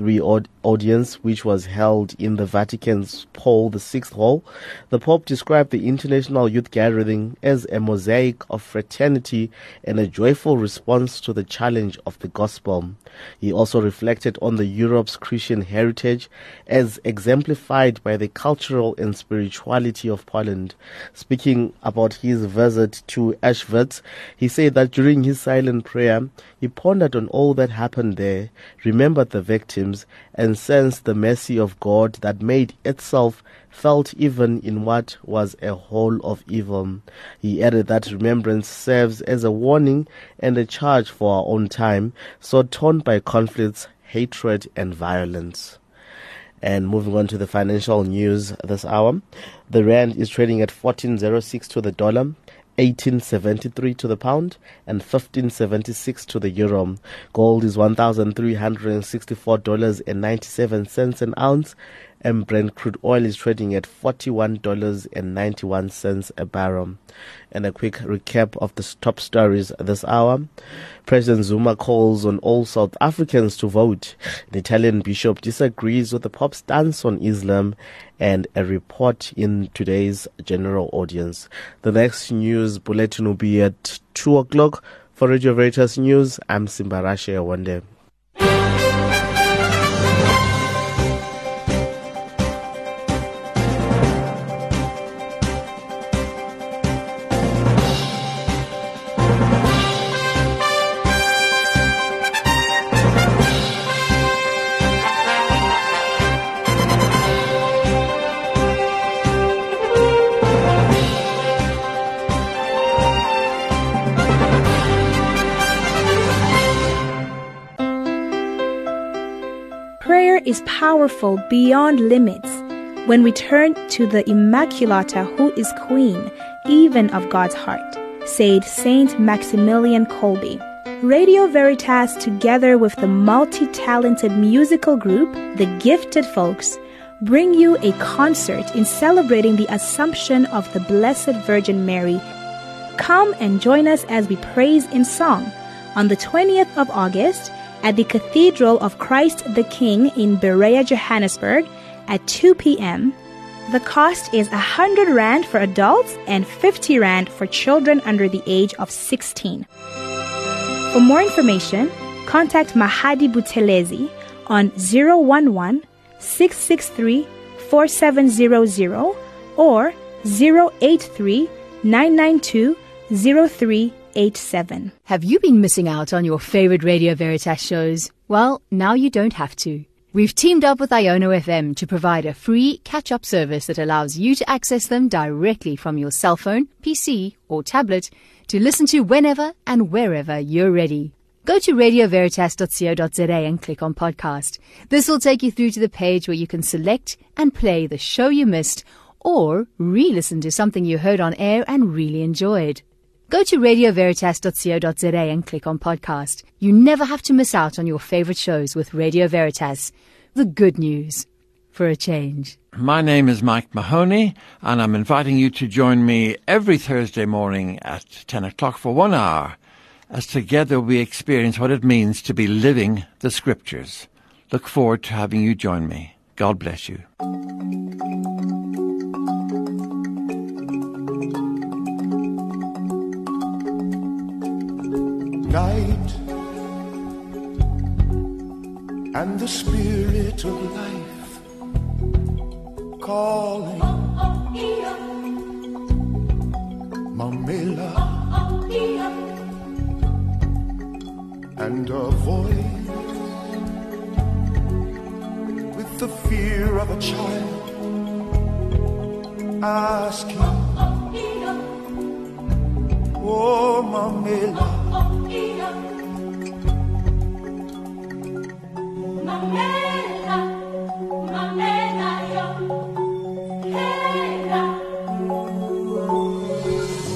III audience, which was held in the Vatican's Paul VI Hall, the Pope described the international youth gathering as a mosaic of fraternity and a joyful response to the challenge of the gospel. He also reflected on the Europe's Christian heritage as exemplified by the cultural and spirituality of Poland. Speaking about his visit to Auschwitz, he said that during his silent prayer, he pondered on all that happened there, remembered the victims, and sense the mercy of God that made itself felt even in what was a whole of evil. He added that remembrance serves as a warning and a charge for our own time, so torn by conflicts, hatred, and violence. And moving on to the financial news this hour, the rand is trading at 14.06 to the dollar, 18.73 to the pound, and 15.76 to the euro. Gold is $1,364.97 an ounce, and Brent crude oil is trading at $41.91 a barrel. And a quick recap of the top stories this hour. President Zuma calls on all South Africans to vote. The Italian bishop disagrees with the Pope's stance on Islam, and a report in today's general audience. The next news bulletin will be at 2 o'clock. For Radio Veritas News, I'm Simbarashe Awande. Is powerful beyond limits when we turn to the Immaculata, who is Queen, even of God's heart, said Saint Maximilian Kolbe. Radio Veritas, together with the multi-talented musical group, the Gifted Folks, bring you a concert in celebrating the Assumption of the Blessed Virgin Mary. Come and join us as we praise in song on the 20th of August at the Cathedral of Christ the King in Berea, Johannesburg, at 2 p.m. The cost is 100 rand for adults and 50 rand for children under the age of 16. For more information, contact Mahadi Buthelezi on 011-663-4700 or 083-992-03. Have you been missing out on your favorite Radio Veritas shows? Well, now you don't have to. We've teamed up with IONO FM to provide a free catch-up service that allows you to access them directly from your cell phone, PC, or tablet to listen to whenever and wherever you're ready. Go to radioveritas.co.za and click on podcast. This will take you through to the page where you can select and play the show you missed or re-listen to something you heard on air and really enjoyed. Go to radioveritas.co.za and click on podcast. You never have to miss out on your favorite shows with Radio Veritas. The good news for a change. My name is Mike Mahoney, and I'm inviting you to join me every Thursday morning at 10 o'clock for 1 hour as together we experience what it means to be living the scriptures. Look forward to having you join me. God bless you. Night and the spirit of life calling Mamela, and a voice with the fear of a child asking, oh Mamela. Mamela, mamela yo, hela.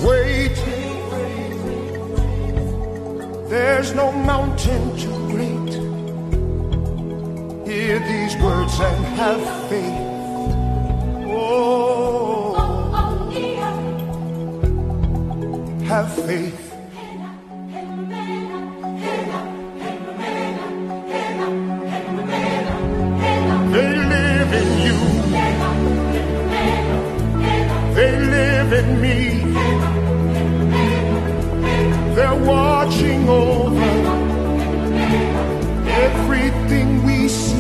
Wait, there's no mountain too great. Hear these words and have faith. Oh, have faith. in me. They're watching over everything we see.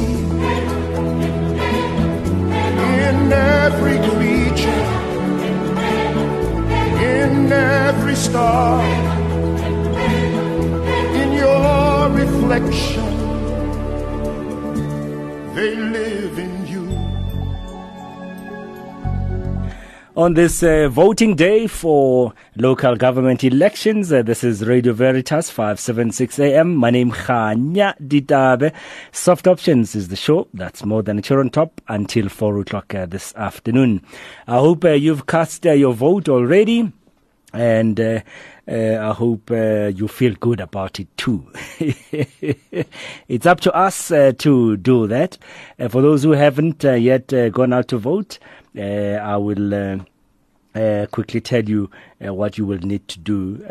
In every creature, in every star, in your reflection, they live in you. On this voting day for local government elections, this is Radio Veritas, 576 AM. My name is Khanya Ditabe. Soft Options is the show that's more than a chair on top until 4 o'clock this afternoon. I hope you've cast your vote already, and I hope you feel good about it too. It's up to us to do that. For those who haven't yet gone out to vote, I will quickly tell you what you will need to do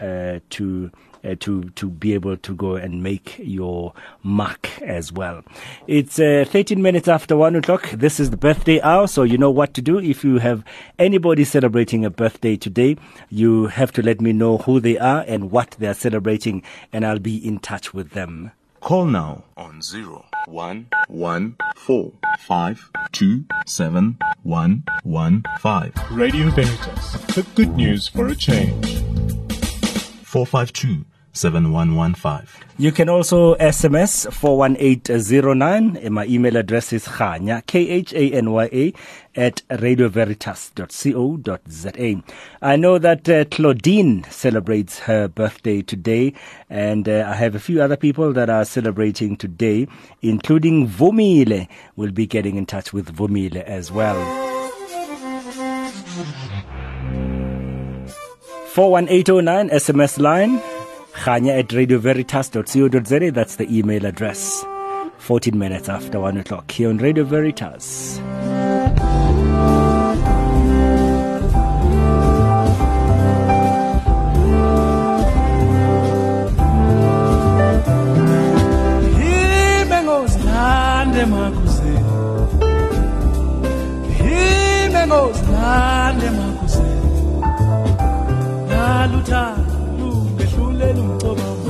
to be able to go and make your mark as well. It's 13 minutes after 1 o'clock. This is the birthday hour, so you know what to do. If you have anybody celebrating a birthday today, you have to let me know who they are and what they are celebrating, and I'll be in touch with them. Call now on 01145271115. Radio Veritas, the good news for a change. 452-7115. You can also SMS 41809, and my email address is Khanya, Khanya, at radioveritas.co.za. I know that Claudine celebrates her birthday today, and I have a few other people that are celebrating today, including Vumile. We'll be getting in touch with Vumile as well. 41809 SMS line, Khanya at radioveritas.co.za. That's the email address. 14 minutes after 1 o'clock here on Radio Veritas. Hey, oh, oh, him and goes land and Macuse. Him and goes land and Macuse. Naluta, Lung, the Shula Lumcoba, Lung,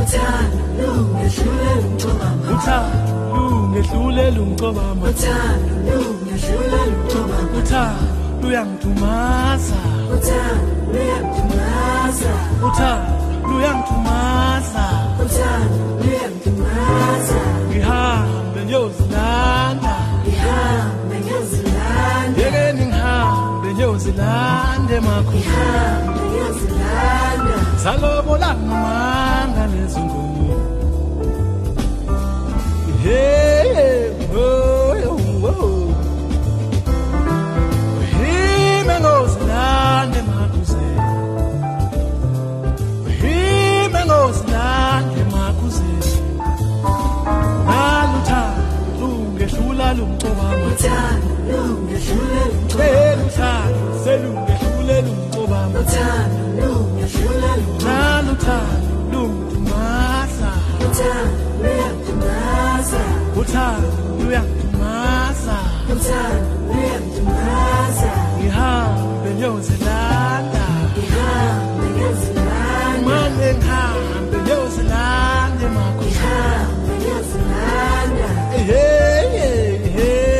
the Shula Lumcoba, Hey, hey, hey.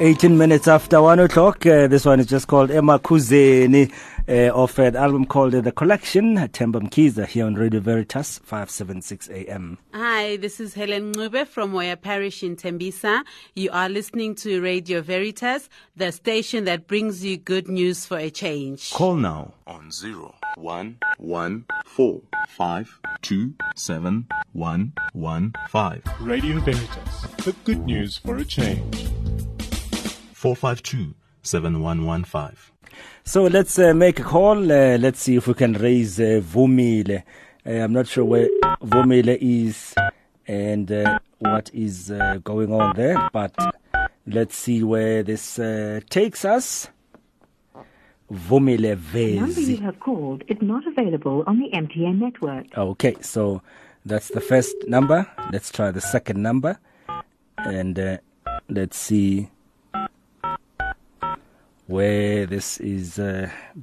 18 minutes after 1 o'clock, this one is just called Emma Kuzeni, of an album called The Collection, Themba Mkhize, here on Radio Veritas, 576 AM. Hi, this is Helen Ngube from Moya Parish in Tembisa. You are listening to Radio Veritas, the station that brings you good news for a change. Call now on 01145271115. Radio Veritas, the good news for a change. 452-7115. So let's make a call. Let's see if we can raise Vumile. I'm not sure where Vumile is and what is going on there, but let's see where this takes us. Vumile Vezi. The number you have called is not available on the MTN network. Okay, so that's the first number. Let's try the second number and let's see where this is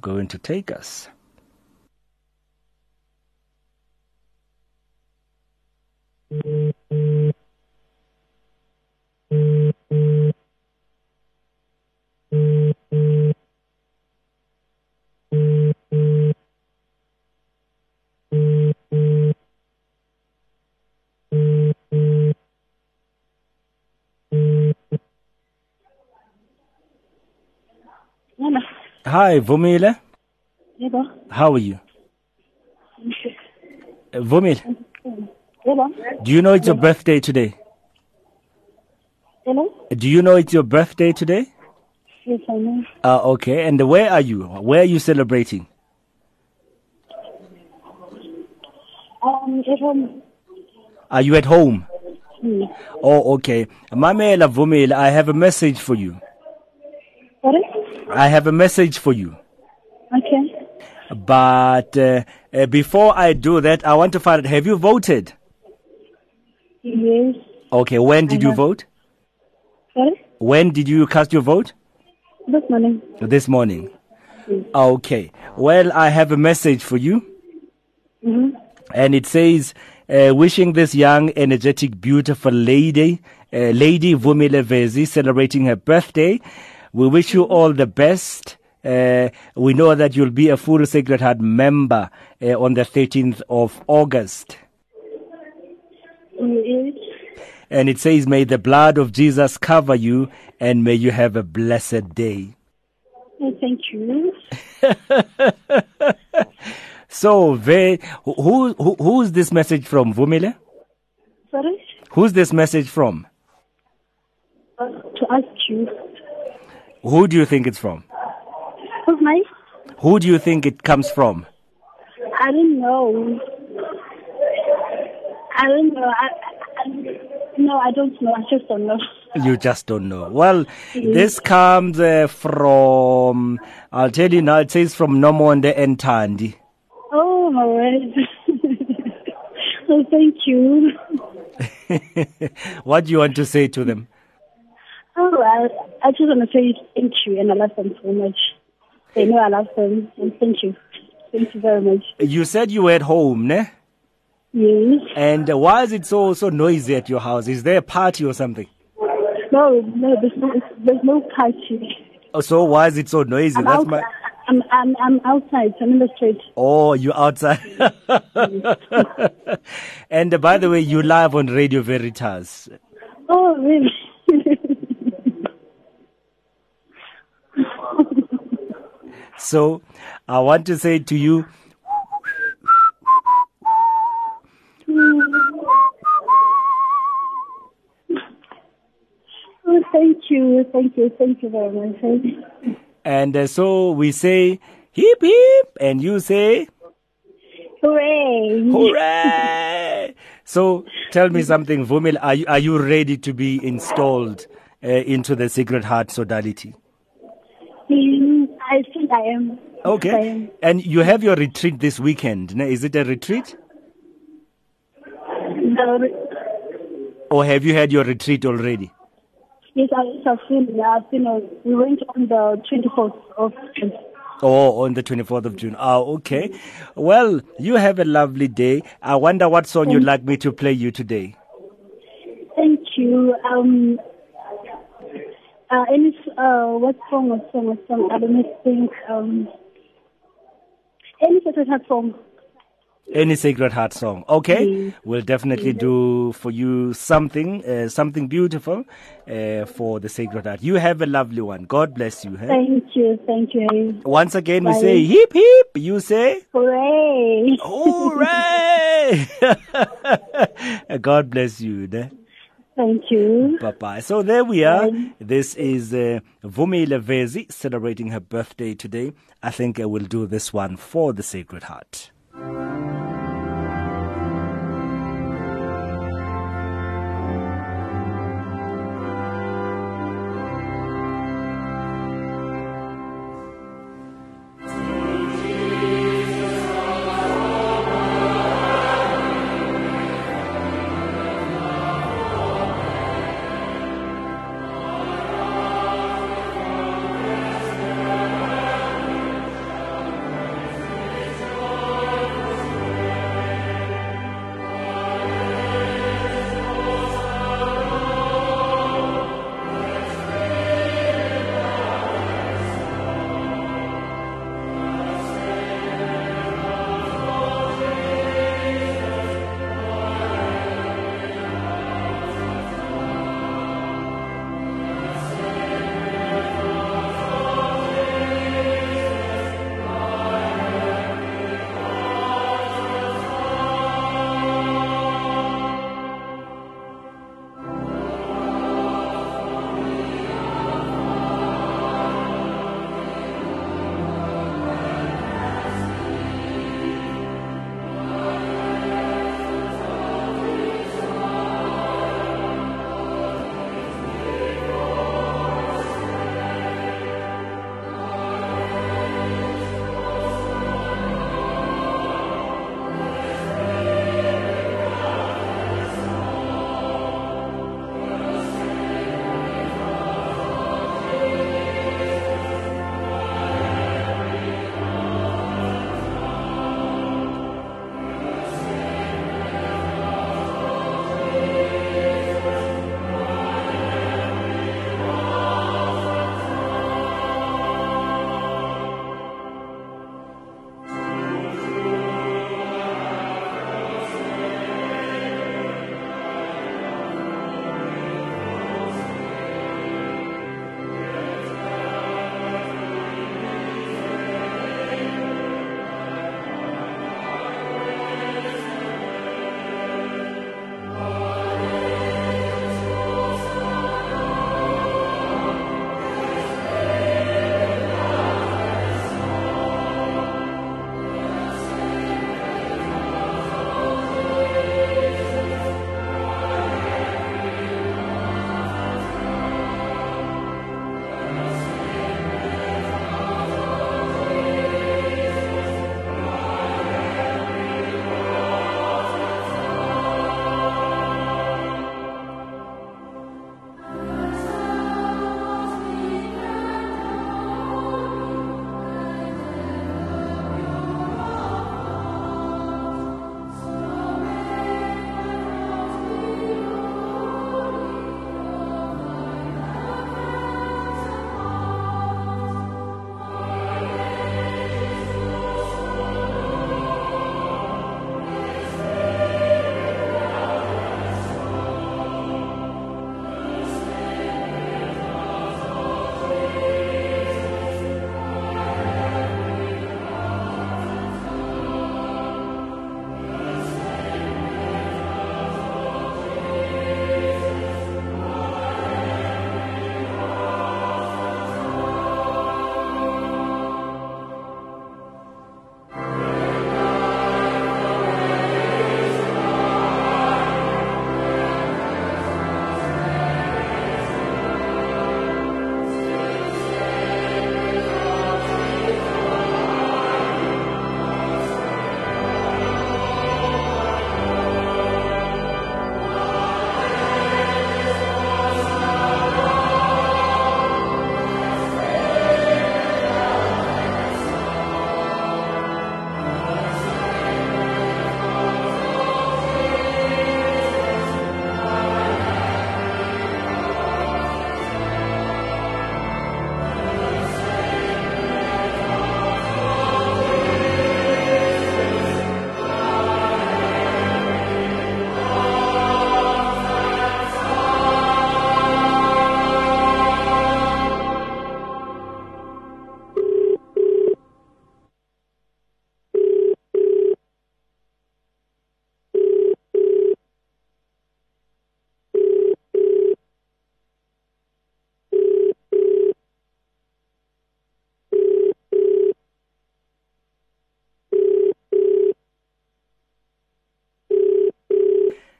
going to take us. Hi, Vumile. Yebo. How are you? Vumile. Yebo. Do you know it's your birthday today? Hello? Do you know it's your birthday today? Yes, I know. Okay. And where are you? Where are you celebrating? At home. Are you at home? Yes. Oh, okay. Mamela Vumile, I have a message for you. Sorry? I have a message for you. Okay. But before I do that, I want to find out, have you voted? Yes. Okay, when did you vote? Sorry? When did you cast your vote? This morning. This morning. Yes. Okay. Well, I have a message for you. Mm-hmm. And it says, wishing this young, energetic, beautiful lady Vumile Vezi, celebrating her birthday. We wish you all the best. We know that you'll be a full Sacred Heart member on the 13th of August. Mm-hmm. And it says, may the blood of Jesus cover you and may you have a blessed day. Oh, thank you. So, who's this message from, Vumile? Sorry? Who's this message from? To ask you. Who do you think it's from? Who's mine? Who do you think it comes from? I don't know. I don't know. I just don't know. You just don't know. Well, This comes from, I'll tell you now, it says from Nomonde and Tandi. Oh, my word. Oh, thank you. What do you want to say to them? Oh, I just want to say thank you, and I love them so much. They know I love them, and thank you. Thank you very much. You said you were at home, ne? Yes. And why is it so noisy at your house? Is there a party or something? No, there's no party. Oh, so why is it so noisy? I'm outside. I'm in the street. Oh, you're outside. And by the way, you live on Radio Veritas. Oh, really? So, I want to say to you, oh, thank you very much. And so we say hip hip, and you say hooray, hooray. So tell me something, Vumil. Are you ready to be installed into the Sacred Heart Sodality? I think I am. Okay. I am. And you have your retreat this weekend. Now, is it a retreat? Or have you had your retreat already? Yes, we went on the 24th of June. Oh, on the 24th of June. Oh, okay. Well, you have a lovely day. I wonder what song you'd like me to play you today. Thank you. And it's, what song? I don't think, any Sacred Heart song. Any Sacred Heart song. Okay. Mm. We'll definitely do for you something beautiful, for the Sacred Heart. You have a lovely one. God bless you. Hey? Thank you. Once again, bye. We say hip hip. You say hooray. Hooray. God bless you. Hey? Thank you. Bye-bye. So there we are. Bye. This is Vumile Vezi celebrating her birthday today. I think I will do this one for the Sacred Heart.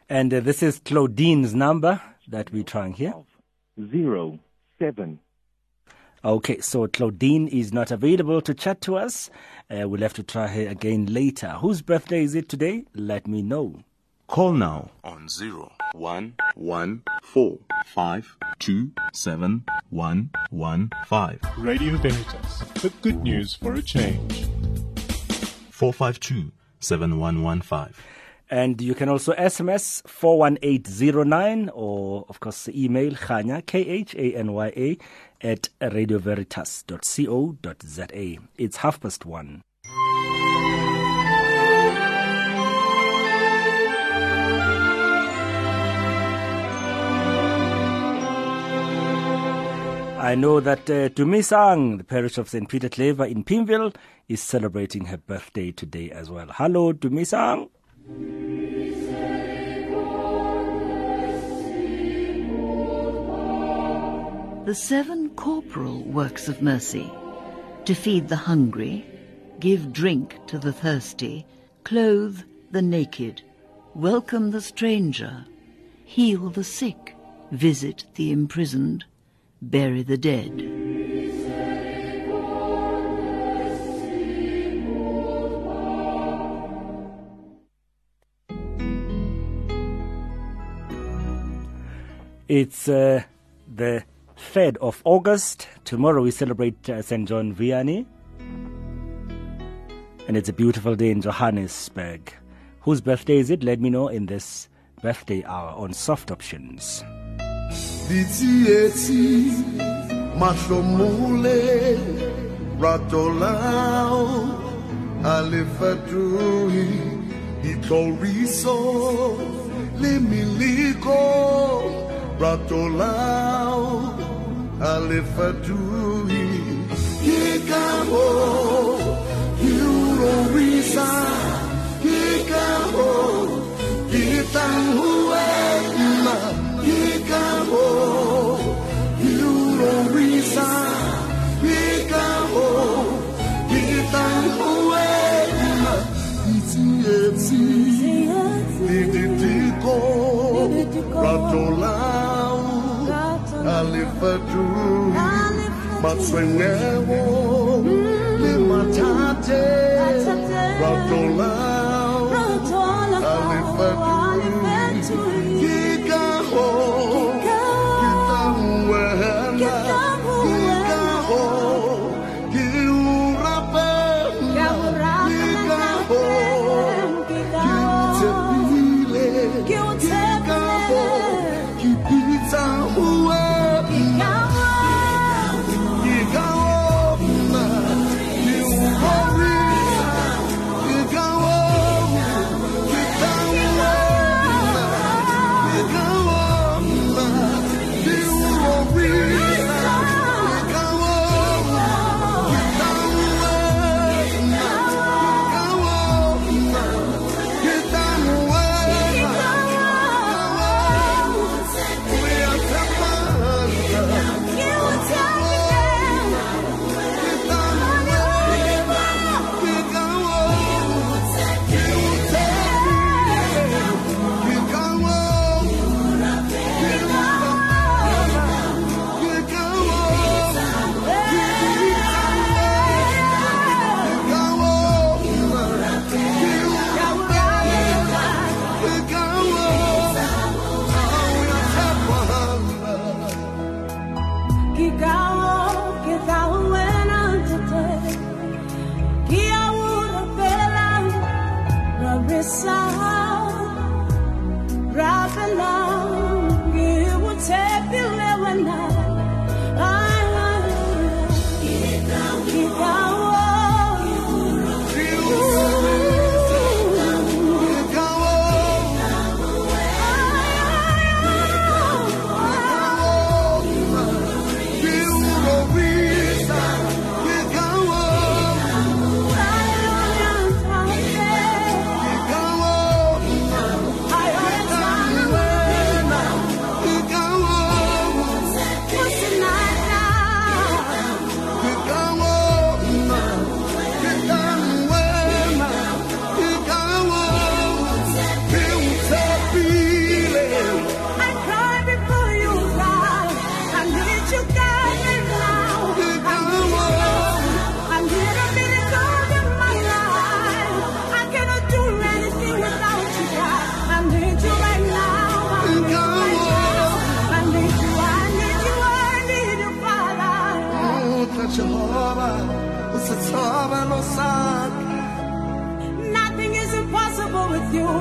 And this is Claudine's number that we're trying here. 07. Okay, so Claudine is not available to chat to us. We'll have to try her again later. Whose birthday is it today? Let me know. Call now on 01145271115. Radio Veritas, the good news for a change. 452-7115. And you can also SMS 41809 or, of course, email Khanya, Khanya, at radioveritas.co.za. It's 1:30. I know that Dumisang, the parish of St. Peter Clever in Pimville, is celebrating her birthday today as well. Hello, Dumisang. The 7 corporal works of mercy: to feed the hungry, give drink to the thirsty, clothe the naked, welcome the stranger, heal the sick, visit the imprisoned, bury the dead. It's the 3rd of August. Tomorrow we celebrate St. John Vianney. And it's a beautiful day in Johannesburg. Whose birthday is it? Let me know in this birthday hour on Soft Options. Ratolao Alefatui Kikamo Eurorisa Kikamo Kitanguela Kikamo Eurorisa Kikamo Kitanguela Itietsi Niditiko Ratolao Alifadu, Matsuengewo, Limatate, Ratolao, Alifadu, Kikaho, Kitamuela, Kikaho, Kiurape, Kikaho, Kitepile, Kikaho, Kipitamuela. Go!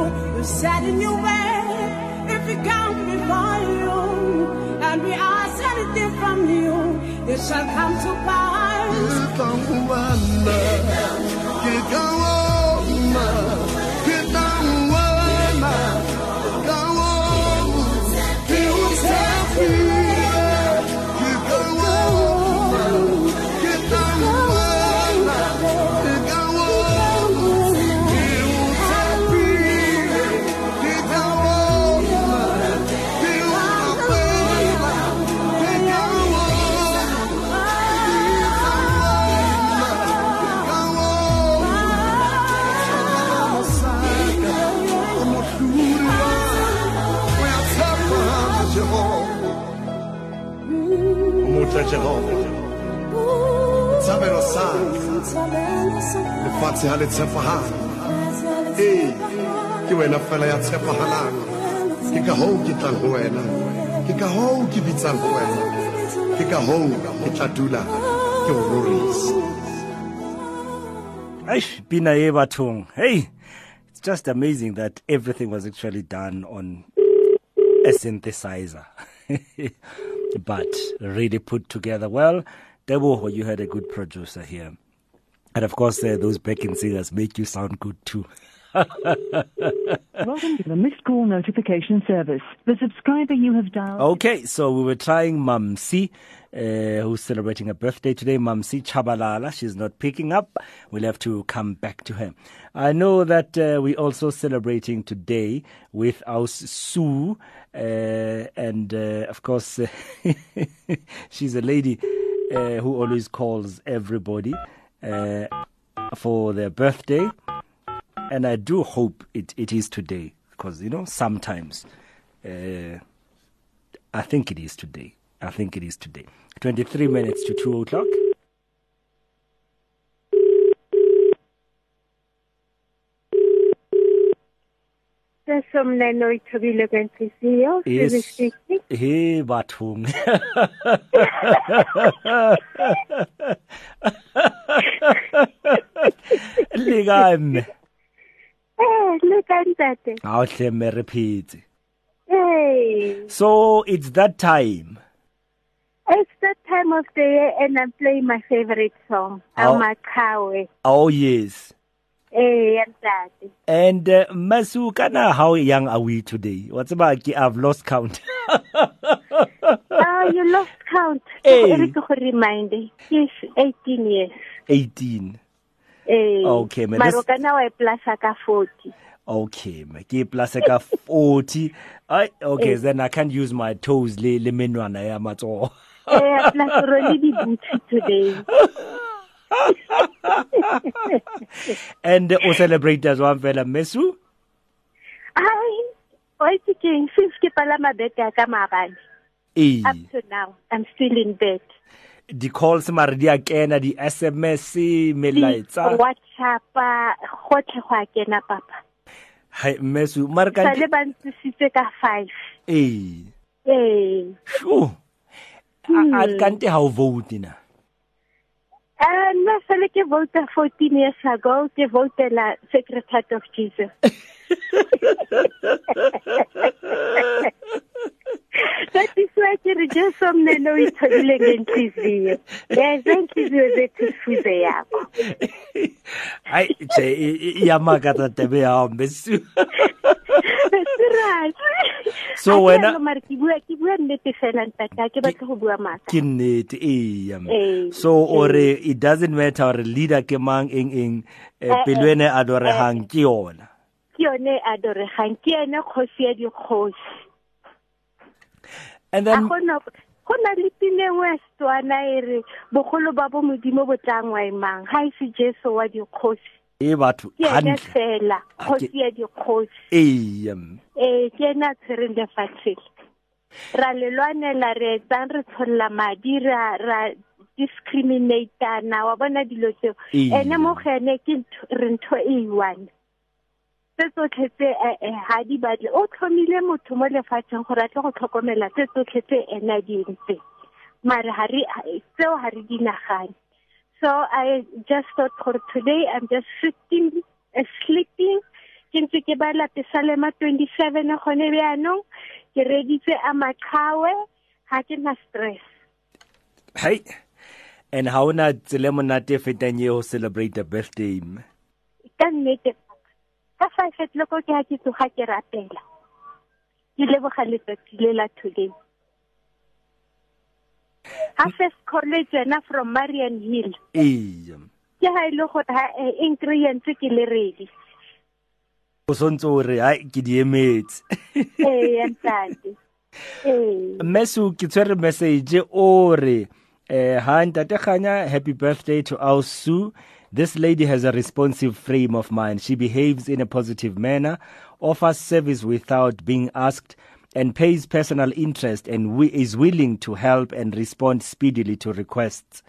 you, said in your way, if we can't be for you, and we ask anything from you, it shall come to pass. Hey, it's just amazing that everything was actually done on a synthesizer. But really put together well. Debo, you had a good producer here. And of course, those backing singers make you sound good too. Welcome to the missed call notification service. The subscriber you have dialed. Okay, so we were trying Mamsi, who's celebrating her birthday today. Mamsi Chabalala, she's not picking up. We'll have to come back to her. I know that we're also celebrating today with our Sue. Of course, she's a lady who always calls everybody for their birthday. And I do hope it is today, because, you know, sometimes I think it is today. 23 minutes to 2 o'clock. Yes. Hey, Bathum. Ligam. Hey. So it's that time. It's that time of the year, and I'm playing my favorite song, Amakawe. Oh yes. Hey, and that. And Masukana, how young are we today? What's about? I've lost count. You lost count. Hey. Yes, 18 years. 18. Okay, man. Now I plus 40. Okay, man. Plus 40. Okay, then I can't use my toes. Le menwana ya matso. Eh, plus really di booty today. And we celebrate as one fella Mesu. I thinking since ke palama bed ya ka mabane. Up to now, I'm still in bed. The calls, Maria Kena, the SMS, Melaitza. WhatsApp, Hotahuakena, Papa. Hi, Messu, Marga. Taliban to Sitaka 5. Hey. Hey. Sure. I can't tell how voting. No, I like voted 14 years ago. They voted la Secretary of Jesus. That is why I reject some neno itabile ngentliziyo. Ngentliziyo zethufuze yakho. Hayi nje iyamakata tebe yahambe. Right. So when I so or it doesn't matter or leader kemang ing pelwene adore hang ke yona. Ke yone adore hang ke yena khosi ya dikhosi. And then kona lipile westwana ere bogolo ba bo modimo botlangwa emang ha isi Jesu wa dikhosi. E batho hantle khosi ya dikhosi ke na tsereng le fatshe ra lelwanela re tsang re tsholla madi ra discriminate na wa bona dilo tseo ene mogene ke re ntho e one tso tletse ha di batle o tlhomile motho mo lefatsheng gore a tle go tlhokomela tso tletse ena di ntse mara ha re tseo ha re dinagane. So I just thought for today, I'm just sitting, sleeping. kentse ke ba la Psalm 27 gone be ano ke reditse a maqhawe ha ke na stress. Hey, and how na tselemona fetang ye ho celebrate the birthday im can make it ka fa fet loko ke ha ke tsoga ke rapela ke leboga letsatsi le la today. I first college na from Marian Hill. Ee. Ke ha ile go tha ingredients ke le ready. O sontse o re ha ke di emetse. Eh, ntate. Eh. Mesu ke tsere message o re ha ntate Khanya, happy birthday to our Sue. This lady has a responsive frame of mind. She behaves in a positive manner, offers service without being asked, and pays personal interest and is willing to help and respond speedily to requests.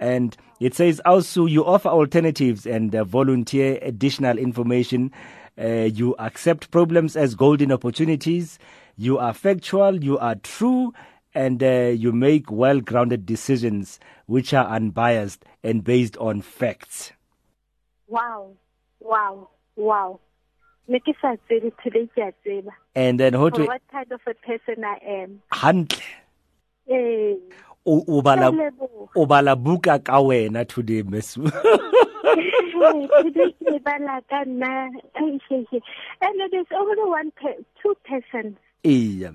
And it says also you offer alternatives and volunteer additional information. You accept problems as golden opportunities. You are factual, you are true, and you make well-grounded decisions which are unbiased and based on facts. Wow, wow, wow. And then what kind of a person I am. Handle. Eh. Obala buka ka wena today mesu. Today ke bala ka na. And there's only two persons. Eh.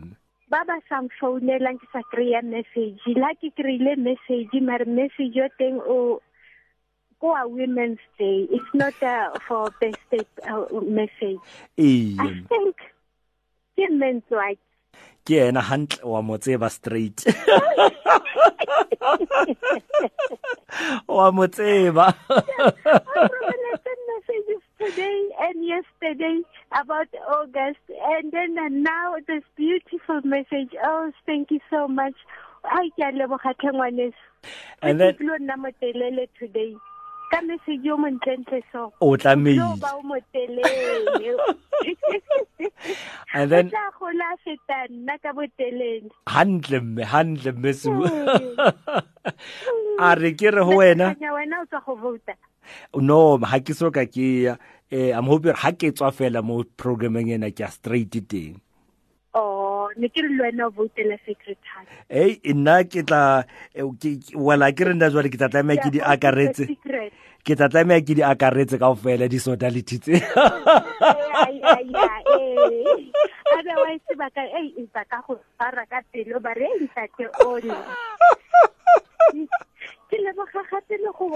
Baba some phone lang ke sa kry message. La ke kry message mara message yo teng o for a Women's Day. It's not for birthday message. Hey. I think women's rights. Yeah, and a hand or Motseva Street. Or Motseva. I sent messages today and yesterday about August. And then now this beautiful message. Oh, thank you so much. I can't live and then today. And then handle miss a re ke re ho wena no ha ke so ka ke I'm hoping ha ke tswa fela mo programming ena ke straight teng. Oh, Nikilwena votele secretary. Hey, inna ke tla wala ke renda jwa ke tla me ke di akaretse. Ke tla me ke di akaretse ka ofela di sodality tse. Otherwise ba ka e ba ka go fara ka pelo ba re isa ke ona. Ke le ba khagatse le go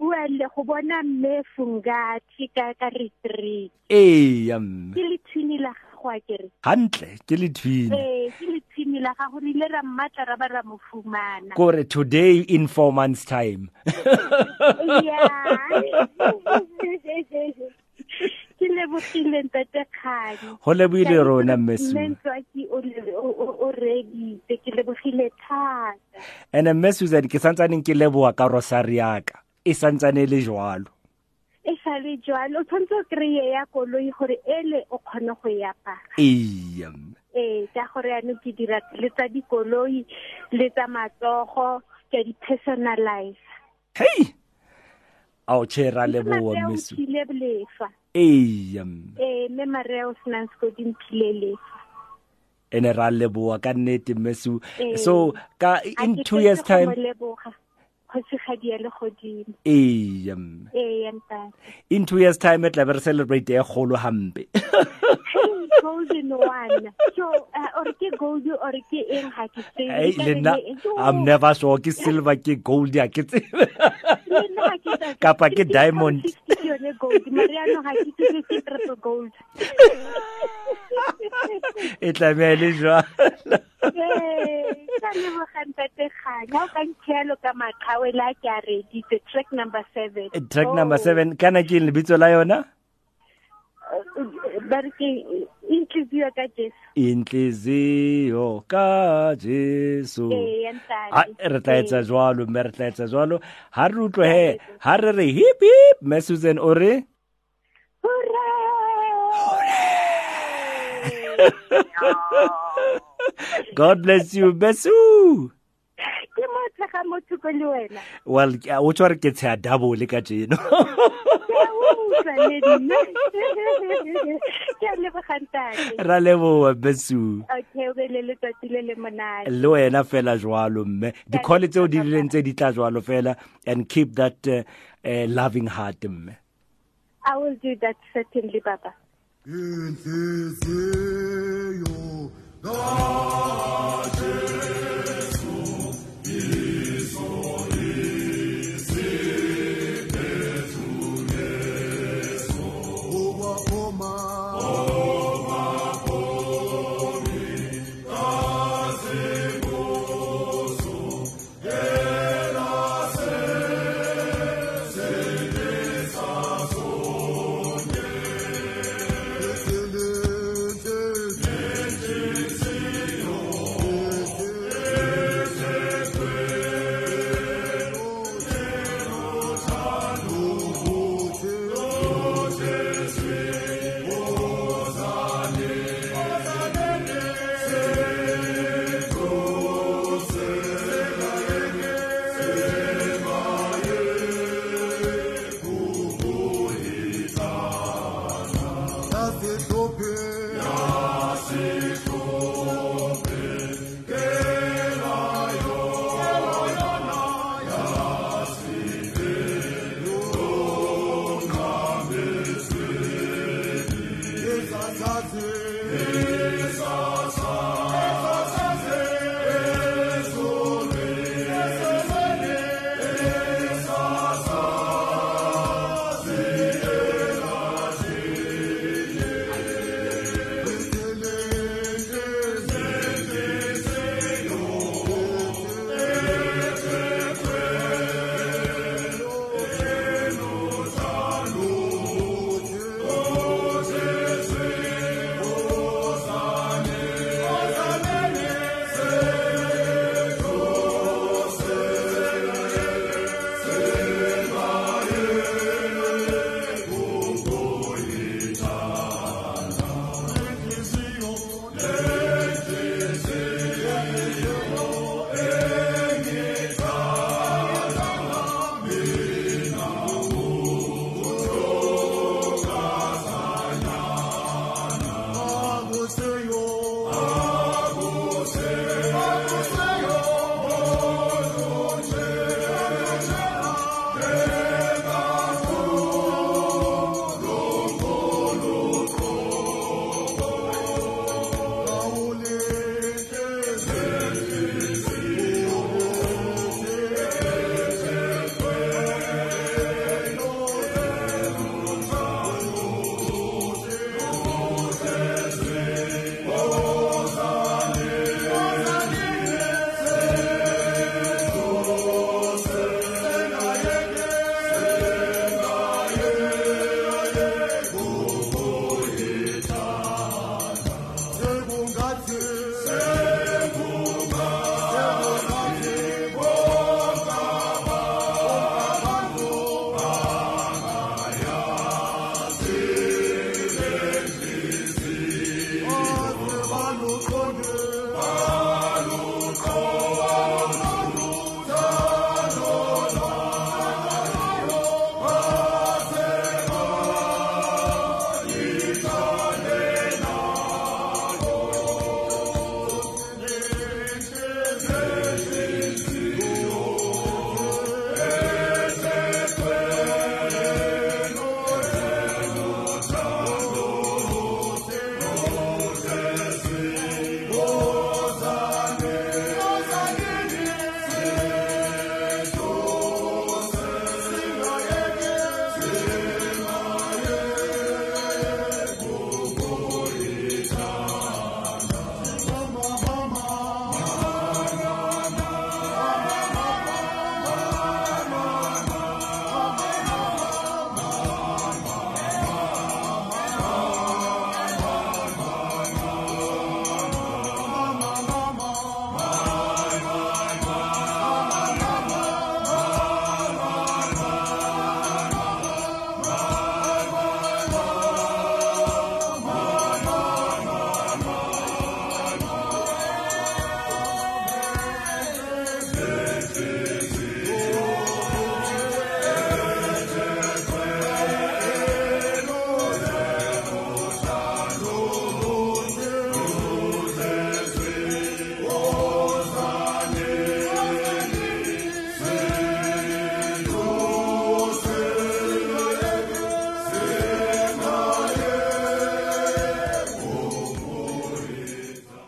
bua le go bona me funga tika ka retreat. Eh, ke le tshwinela Handle, Gore today in 4 months' time. Yeah. And a mess with that Kisanta Hey, our chair, so in 2 years' time. In 2 years' time, at will celebrate their whole hambe. Golden one. So, gold or I'm never sure. Silver, gold, Kapake diamond. Gold. It's a very track number 7. Track number 7. Can I kill Bitso Liona? Intlizio ka Jesu. Intlizio ka Jesu. Re tla etsa jwalo, mme re tla etsa jwalo. Ha re utlo he, ha re re hip hip, mme Susan o re. God bless you, Besu. tla mo tshoko le wena. Well, o tsware ke tsa double ka jeno. Ra leboa besu. Okay, o le le tatile le monana. Le wena fela jwalo mme. Di khole tse o di lentse di tla jwalo fela and keep that loving heart mme. I will do that certainly, Baba. Oh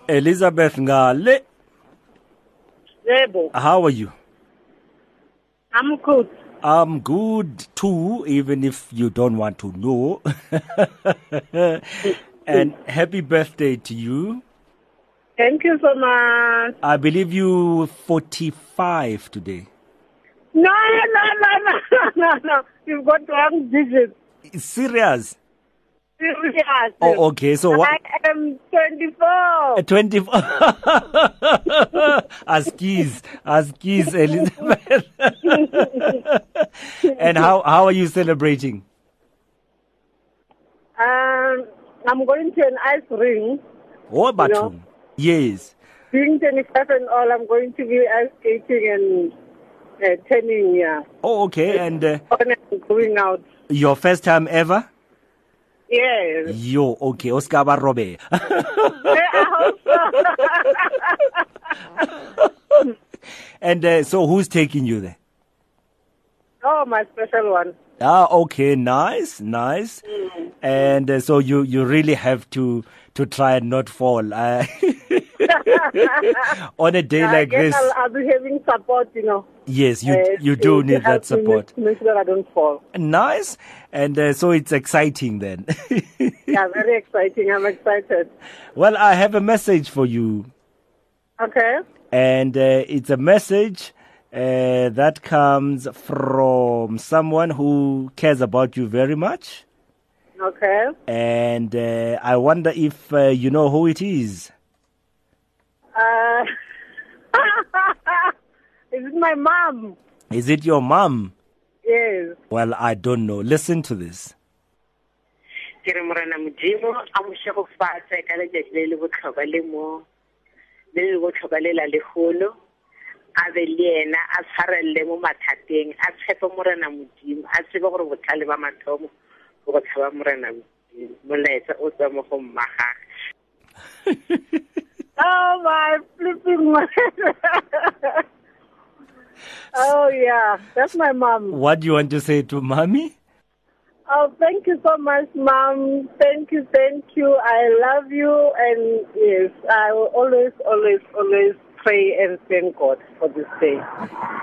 Elizabeth Ngale. Zebo. How are you? I'm good. I'm good too, even if you don't want to know. And happy birthday to you. Thank you so much. I believe you're 45 today. No. You've got the wrong digits. Serious? Serious. Oh, okay. So what? I am 24. 24. As keys, Elizabeth. And how are you celebrating? I'm going to an ice ring. Oh, bathroom. You know? Yes. During 25 and all, I'm going to be ice skating and turning, yeah. Oh, okay. And going out. Your first time ever? Yes. Yo, okay. Oscar Barrobe. And so who's taking you there? Oh, my special one. Ah, okay, nice. Mm-hmm. And so you really have to try and not fall. On a day like this. I'll be having support, you know. Yes, you do need that support. Make sure I don't fall. Nice. And so it's exciting then. Yeah, very exciting. I'm excited. Well, I have a message for you. Okay. And it's a message that comes from someone who cares about you very much. Okay. And I wonder if you know who it is. Is it my mom? Is it your mom? Yes. Well, I don't know. Listen to this. Oh my flipping mother. Oh yeah, that's my mom. What do you want to say to mommy? Oh, thank you so much, mom. Thank you. I love you, and yes, I will always pray and thank God for this day.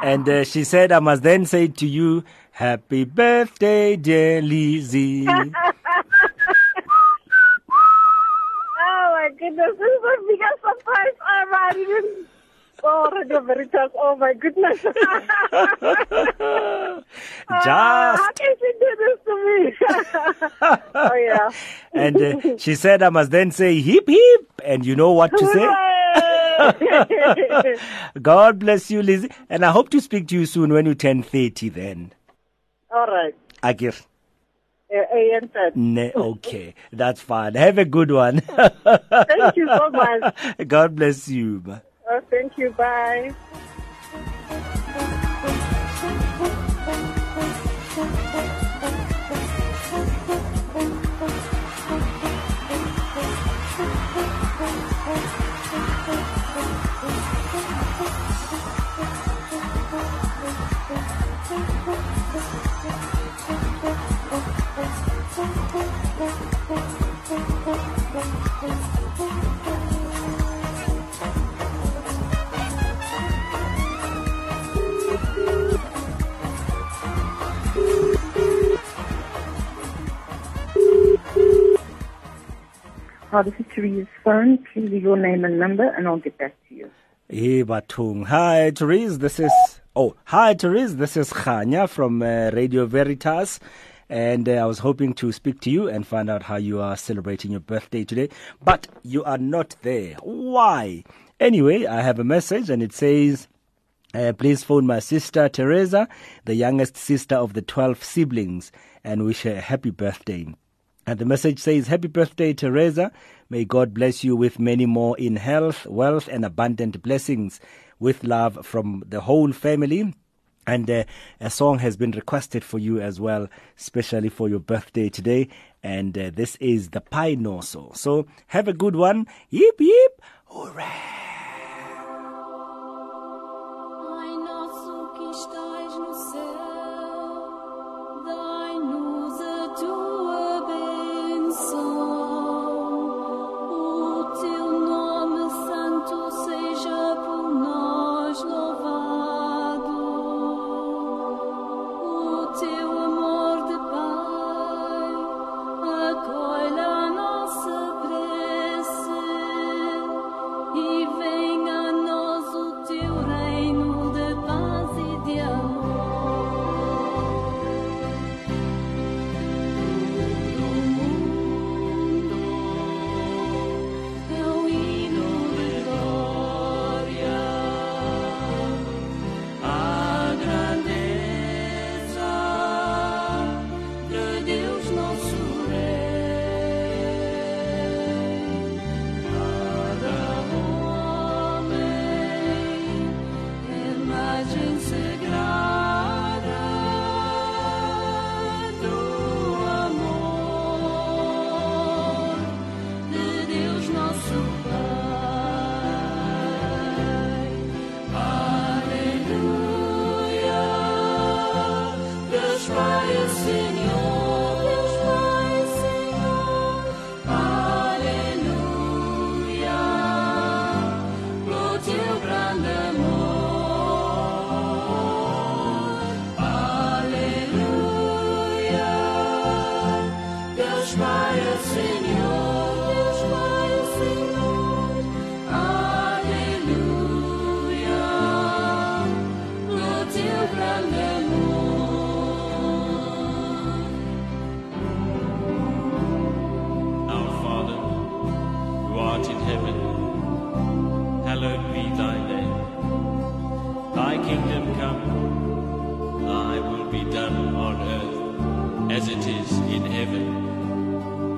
And she said, I must then say to you, happy birthday, dear Lizzie. Oh my goodness, this is a big surprise. I didn't. Oh, Radio Veritas, oh my goodness. How can she do this to me? Oh yeah. And she said, I must then say, hip hip. And you know what to say? God bless you, Lizzie. And I hope to speak to you soon when you turn 30 then. All right. Agir. Okay, that's fine. Have a good one. Thank you so much. God bless you. Oh, thank you. Bye. This is Therese's phone. Please leave your name and number, and I'll get back to you. Hi, Therese. This is Khanya from Radio Veritas, and I was hoping to speak to you and find out how you are celebrating your birthday today. But you are not there. Why? Anyway, I have a message, and it says, please phone my sister Teresa, the youngest sister of the 12 siblings, and wish her a happy birthday. And the message says, happy birthday, Teresa. May God bless you with many more in health, wealth, and abundant blessings. With love from the whole family. And a song has been requested for you as well, especially for your birthday today. And this is the Pai Noso. So have a good one. Yip, yip. Hooray. Till Norman.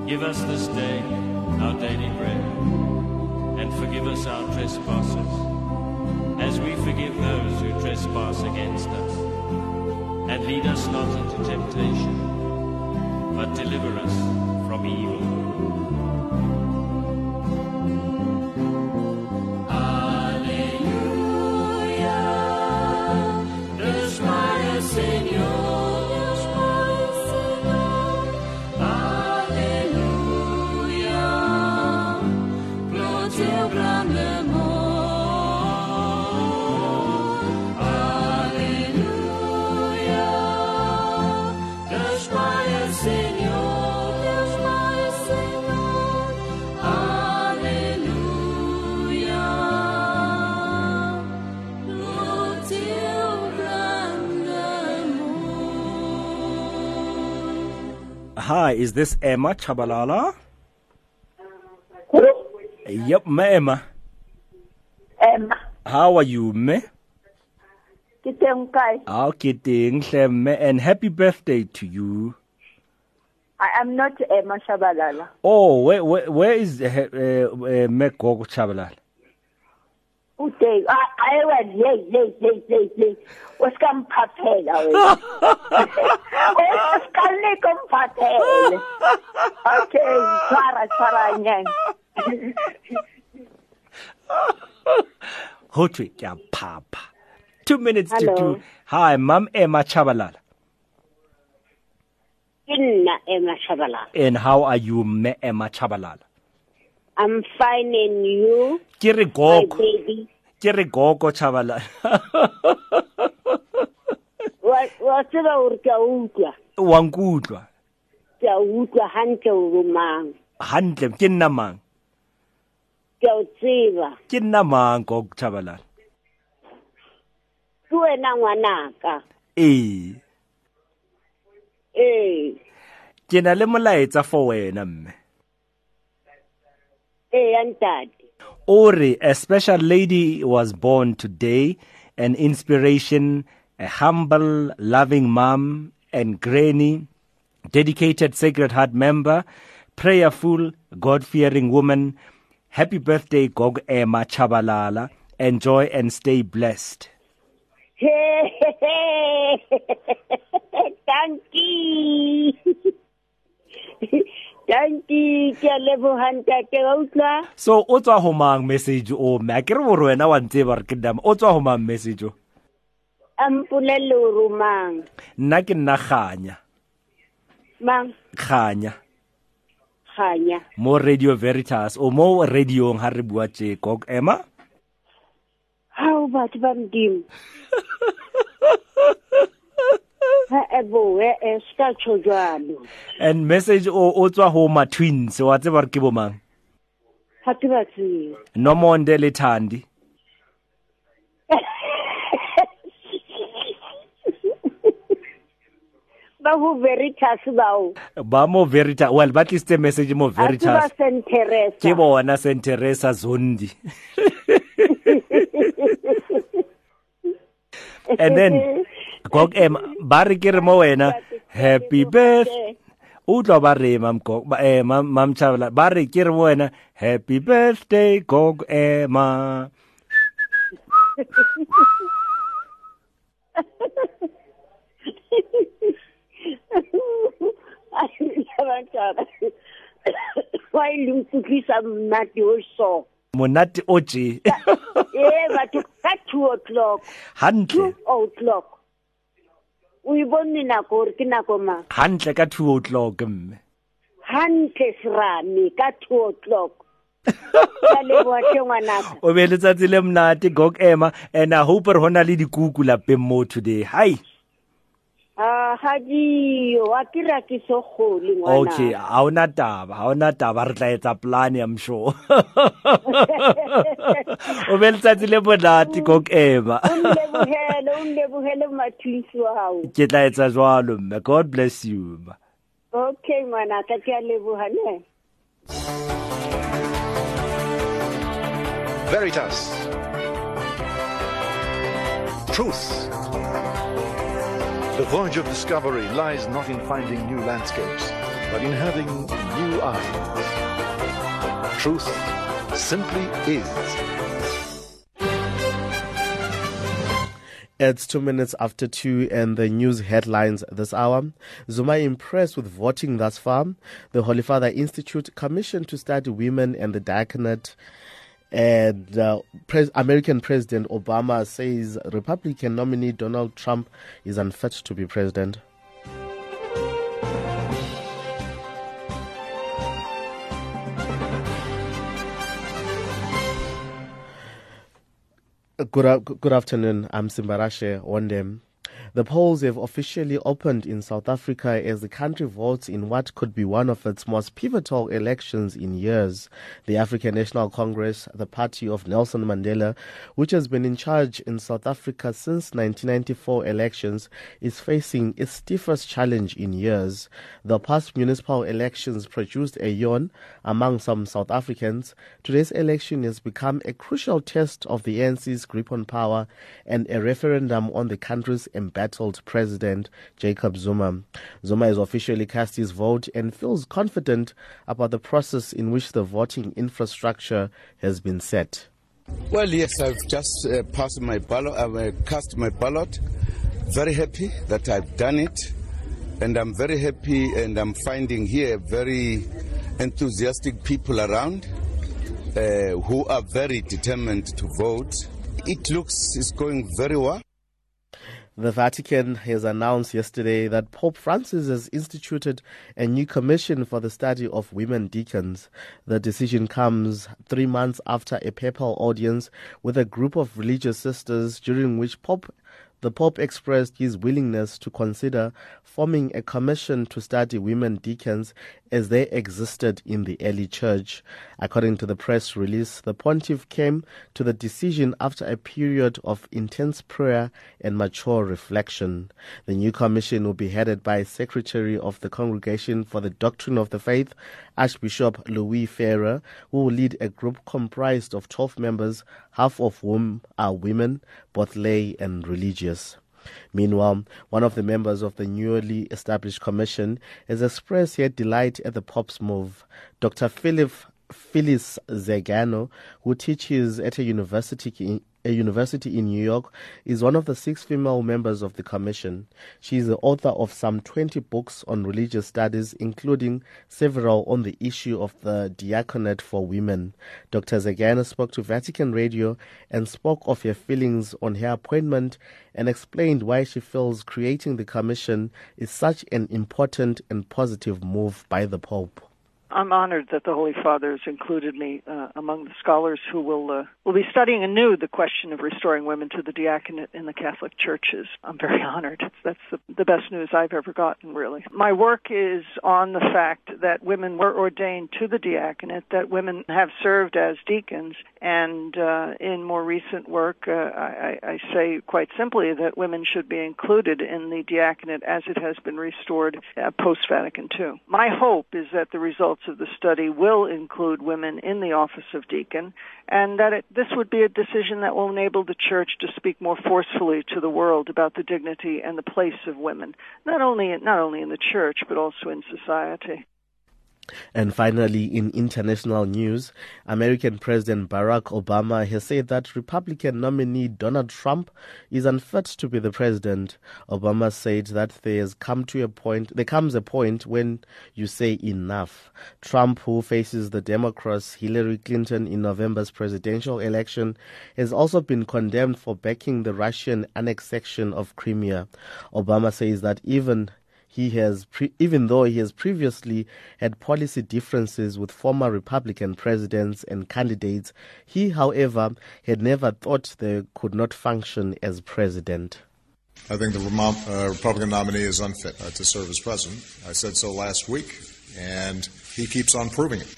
Give us this day our daily bread, and forgive us our trespasses, as we forgive those who trespass against us. And lead us not into temptation, but deliver us from evil. Hi, is this Emma Chabalala? Hello? Yep, ma Emma. Emma. How are you, me? Kiteng kai. Ah, kiteng hle, me, and happy birthday to you. I am not Emma Chabalala. Oh, where is me Gogo Chabalala? Uthe I went late usikamuphathela wena usikaleka umphathele okay tshwara nyana hothi kya phapha 2 minutes Hello. To do. Hi Mom Emma Chabalala. Inna Emma Chabalala. And how are you me Emma Chabalala? I'm fine and you? Kere gogo. My baby. Kere gogo Chabalala. Wa tseba hore ke a utlwa. Wa nkutlwa. Ke a utlwa hantle o mang. Hantle ke nna mang? Ke a tseba. Ke nna mang gogo Chabalala? Ke wena ngwanaka. Eh. Ke na le molaetsa for wena mme. Ori, a special lady was born today, an inspiration, a humble, loving mom and granny, dedicated Sacred Heart member, prayerful, God-fearing woman. Happy birthday, Gog Emma Chabalala. Enjoy and stay blessed. Thank you. So otswa homang message o me akere bo rena wa ntse ba re kidam otswa homang message o ampulelo rumang nna ke nna khanya mang khanya mo Radio Veritas o mo radio ng ha re bua tse Gog Emma how about bamdim and message otswa homa twins wa tseba re ke bomang ha ke batsi no monde le thandi ba ho Veritas bao ba mo Veritas well but is the message mo Veritas ke bona Saint Teresa zondi. And then Gog Emma ba re ke re mo wena happy birthday utlo ba re mam Gog mam Chabalala ba re ke re mo wena happy birthday Gog Emma. Why you to be some not your so monate oje but at 2 o'clock 100 o'clock uyibone nako re ke nako mang hantle ka 2 o'clock mme hantle srame ka 2 o'clock ka le botle ngwanaka o be le tsatsi le mnate gok ema and I hope re hona le dikuku lapeng mo today hi okay, ha ona taba re tla etsa plan I'm sure. O bel tsatsi le bonate gok ema. O nne buhele mathuso hao. Ke tla etsa jwalo mme. God bless you. Okay mana ka ke a leboha ne. Veritas. Truth. The voyage of discovery lies not in finding new landscapes, but in having new eyes. Truth simply is. It's 2 minutes after 2 and the news headlines this hour. Zuma impressed with voting thus far. The Holy Father Institute commissioned to study women and the diaconate. And American President Obama says Republican nominee Donald Trump is unfit to be president. Good afternoon. I'm Simbarashe Wondem. The polls have officially opened in South Africa as the country votes in what could be one of its most pivotal elections in years. The African National Congress, the party of Nelson Mandela, which has been in charge in South Africa since 1994 elections, is facing its stiffest challenge in years. The past municipal elections produced a yawn among some South Africans. Today's election has become a crucial test of the ANC's grip on power and a referendum on the country's embattled President Jacob Zuma. Zuma has officially cast his vote and feels confident about the process in which the voting infrastructure has been set. Well, yes, I've just passed my ballot. I've cast my ballot. Very happy that I've done it, and I'm very happy. And I'm finding here very enthusiastic people around who are very determined to vote. It looks it's going very well. The Vatican has announced yesterday that Pope Francis has instituted a new commission for the study of women deacons. The decision comes 3 months after a papal audience with a group of religious sisters during which the Pope expressed his willingness to consider forming a commission to study women deacons as they existed in the early church. According to the press release, the pontiff came to the decision after a period of intense prayer and mature reflection. The new commission will be headed by Secretary of the Congregation for the Doctrine of the Faith, Archbishop Louis Ferrer, who will lead a group comprised of 12 members, half of whom are women, both lay and religious. Meanwhile, one of the members of the newly established commission has expressed her delight at the Pope's move. Dr. Phyllis Zagano, who teaches at a university in New York, is one of the 6 female members of the commission. She is the author of some 20 books on religious studies, including several on the issue of the diaconate for women. Dr. Zagana spoke to Vatican Radio and spoke of her feelings on her appointment and explained why she feels creating the commission is such an important and positive move by the Pope. I'm honored that the Holy Father has included me among the scholars who will be studying anew the question of restoring women to the diaconate in the Catholic churches. I'm very honored. That's the best news I've ever gotten, really. My work is on the fact that women were ordained to the diaconate, that women have served as deacons, and in more recent work, I say quite simply that women should be included in the diaconate as it has been restored post-Vatican II. My hope is that the result of the study will include women in the office of deacon, and that this would be a decision that will enable the church to speak more forcefully to the world about the dignity and the place of women, not only in the church but also in society. And finally, in international news, American President Barack Obama has said that Republican nominee Donald Trump is unfit to be the president. Obama said that there comes a point when you say enough. Trump, who faces the Democrats Hillary Clinton in November's presidential election, has also been condemned for backing the Russian annexation of Crimea. Obama says that even though he has previously had policy differences with former Republican presidents and candidates, he, however, had never thought they could not function as president. I think the Republican nominee is unfit to serve as president. I said so last week, and he keeps on proving it.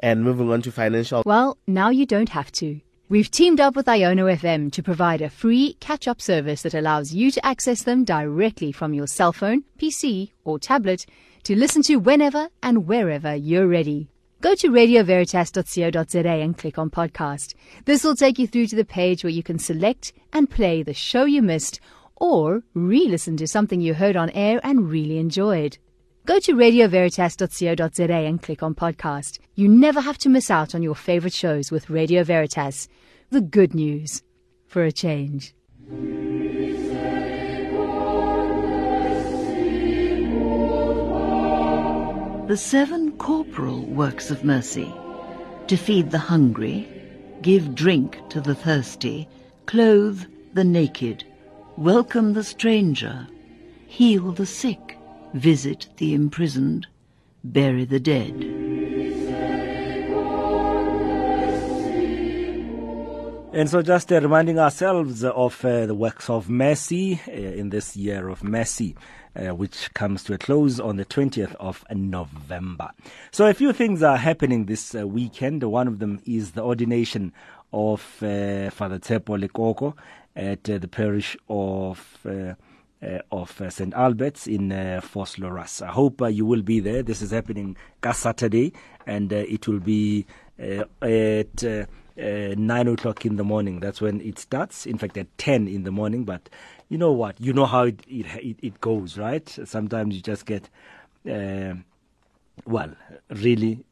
And moving on to financial... Well, now you don't have to. We've teamed up with IONO FM to provide a free catch-up service that allows you to access them directly from your cell phone, PC or tablet to listen to whenever and wherever you're ready. Go to radioveritas.co.za and click on podcast. This will take you through to the page where you can select and play the show you missed or re-listen to something you heard on air and really enjoyed. Go to radioveritas.co.za and click on podcast. You never have to miss out on your favorite shows with Radio Veritas. The good news for a change. The seven corporal works of mercy: to feed the hungry, give drink to the thirsty, clothe the naked, welcome the stranger, heal the sick, visit the imprisoned, bury the dead. And so just reminding ourselves of the works of mercy in this year of mercy, which comes to a close on the 20th of November. So a few things are happening this weekend. One of them is the ordination of Father Tshepo Lekoko at the parish of St. Albert's in Vosloorus. I hope you will be there. This is happening Saturday, and it will be at 9 o'clock in the morning. That's when it starts. In fact, at 10 in the morning. But you know what? You know how it goes, right? Sometimes you just get... really,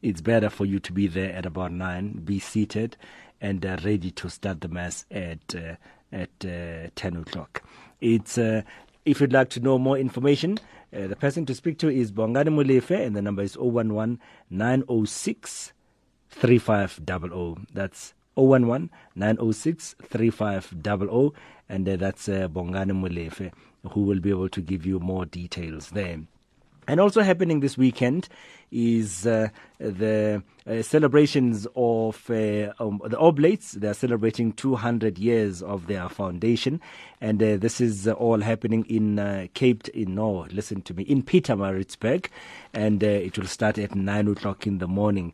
it's better for you to be there at about 9, be seated, and ready to start the Mass at 10 o'clock. It's... If you'd like to know more information, the person to speak to is Bongani Molefe, and the number is 011-906-3500. That's 011-906-3500, and that's Bongani Molefe, who will be able to give you more details there. And also happening this weekend is the celebrations of the Oblates. They are celebrating 200 years of their foundation. And this is all happening in Pietermaritzburg. And it will start at 9 o'clock in the morning.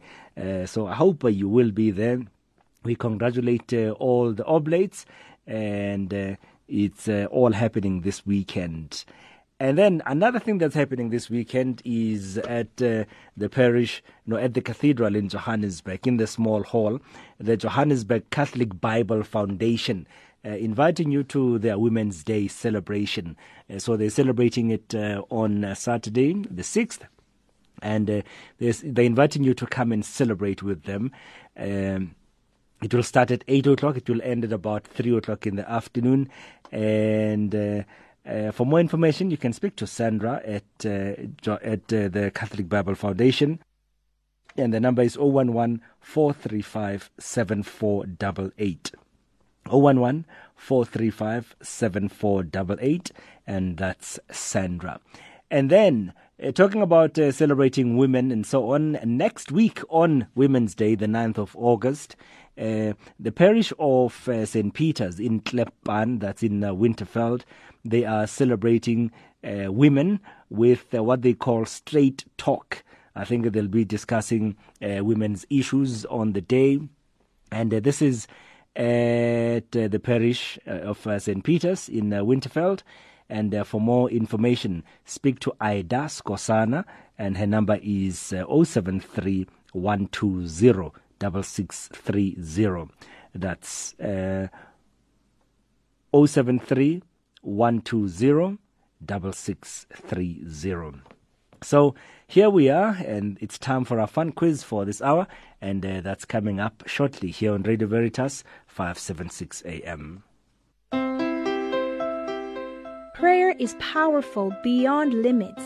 So I hope you will be there. We congratulate all the Oblates. And it's all happening this weekend. And then another thing that's happening this weekend is at at the cathedral in Johannesburg, in the small hall, the Johannesburg Catholic Bible Foundation, inviting you to their Women's Day celebration. So they're celebrating it on Saturday, the 6th, and they're inviting you to come and celebrate with them. It will start at 8 o'clock. It will end at about 3 o'clock in the afternoon. And... for more information, you can speak to Sandra at the Catholic Bible Foundation, and the number is 011-435-7488. 011-435-7488, and that's Sandra. And then, talking about celebrating women and so on, next week on Women's Day, the 9th of August, the parish of St. Peter's in Kleppan, that's in Winterfeld, they are celebrating women with what they call straight talk. I think they'll be discussing women's issues on the day. And this is at the parish of St. Peter's in Winterfeld. And for more information, speak to Aida Skosana, and her number is 073-120-6630. That's 073-120-6630. So here we are, and it's time for our fun quiz for this hour, and that's coming up shortly here on Radio Veritas, 576 AM. Prayer is powerful beyond limits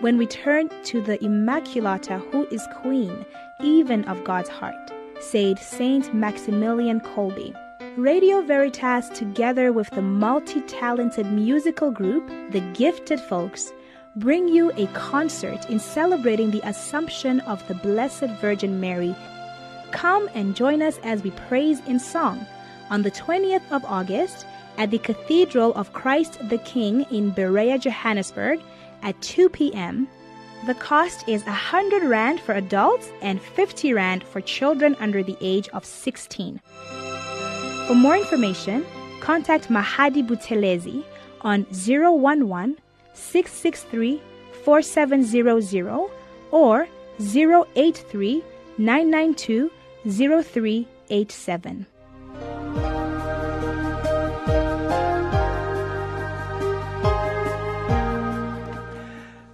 when we turn to the Immaculata, who is Queen, even of God's heart, said Saint Maximilian Kolbe. Radio Veritas, together with the multi-talented musical group, the Gifted Folks, bring you a concert in celebrating the Assumption of the Blessed Virgin Mary. Come and join us as we praise in song on the 20th of August at the Cathedral of Christ the King in Berea, Johannesburg at 2 p.m. The cost is 100 Rand for adults and 50 Rand for children under the age of 16. For more information, contact Mahadi Buthelezi on 011-663-4700 or 083-992-0387.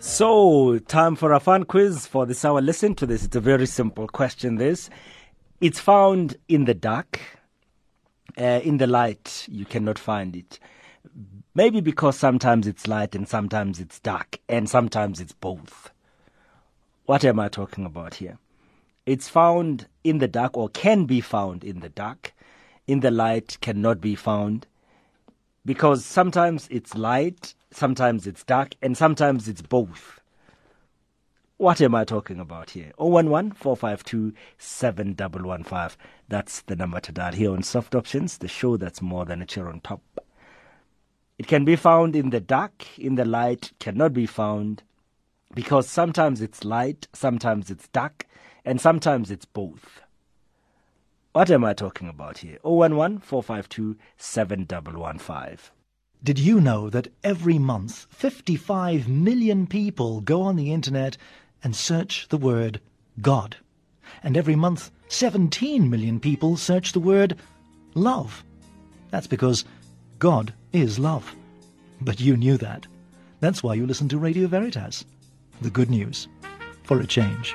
So, time for a fun quiz for this hour. Listen to this. It's a very simple question, this. It's found in the dark. In the light, you cannot find it. Maybe because sometimes it's light and sometimes it's dark and sometimes it's both. What am I talking about here? It's found in the dark, or can be found in the dark. In the light, cannot be found, because sometimes it's light, sometimes it's dark, and sometimes it's both. What am I talking about here? 011-452-7115. That's the number to dial here on Soft Options, the show that's more than a chair on top. It can be found in the dark, in the light, cannot be found, because sometimes it's light, sometimes it's dark, and sometimes it's both. What am I talking about here? 011-452-7115. Did you know that every month 55 million people go on the internet and search the word God? And every month 17 million people search the word love. That's because God is love. But you knew that. That's why you listen to Radio Veritas. The good news, for a change.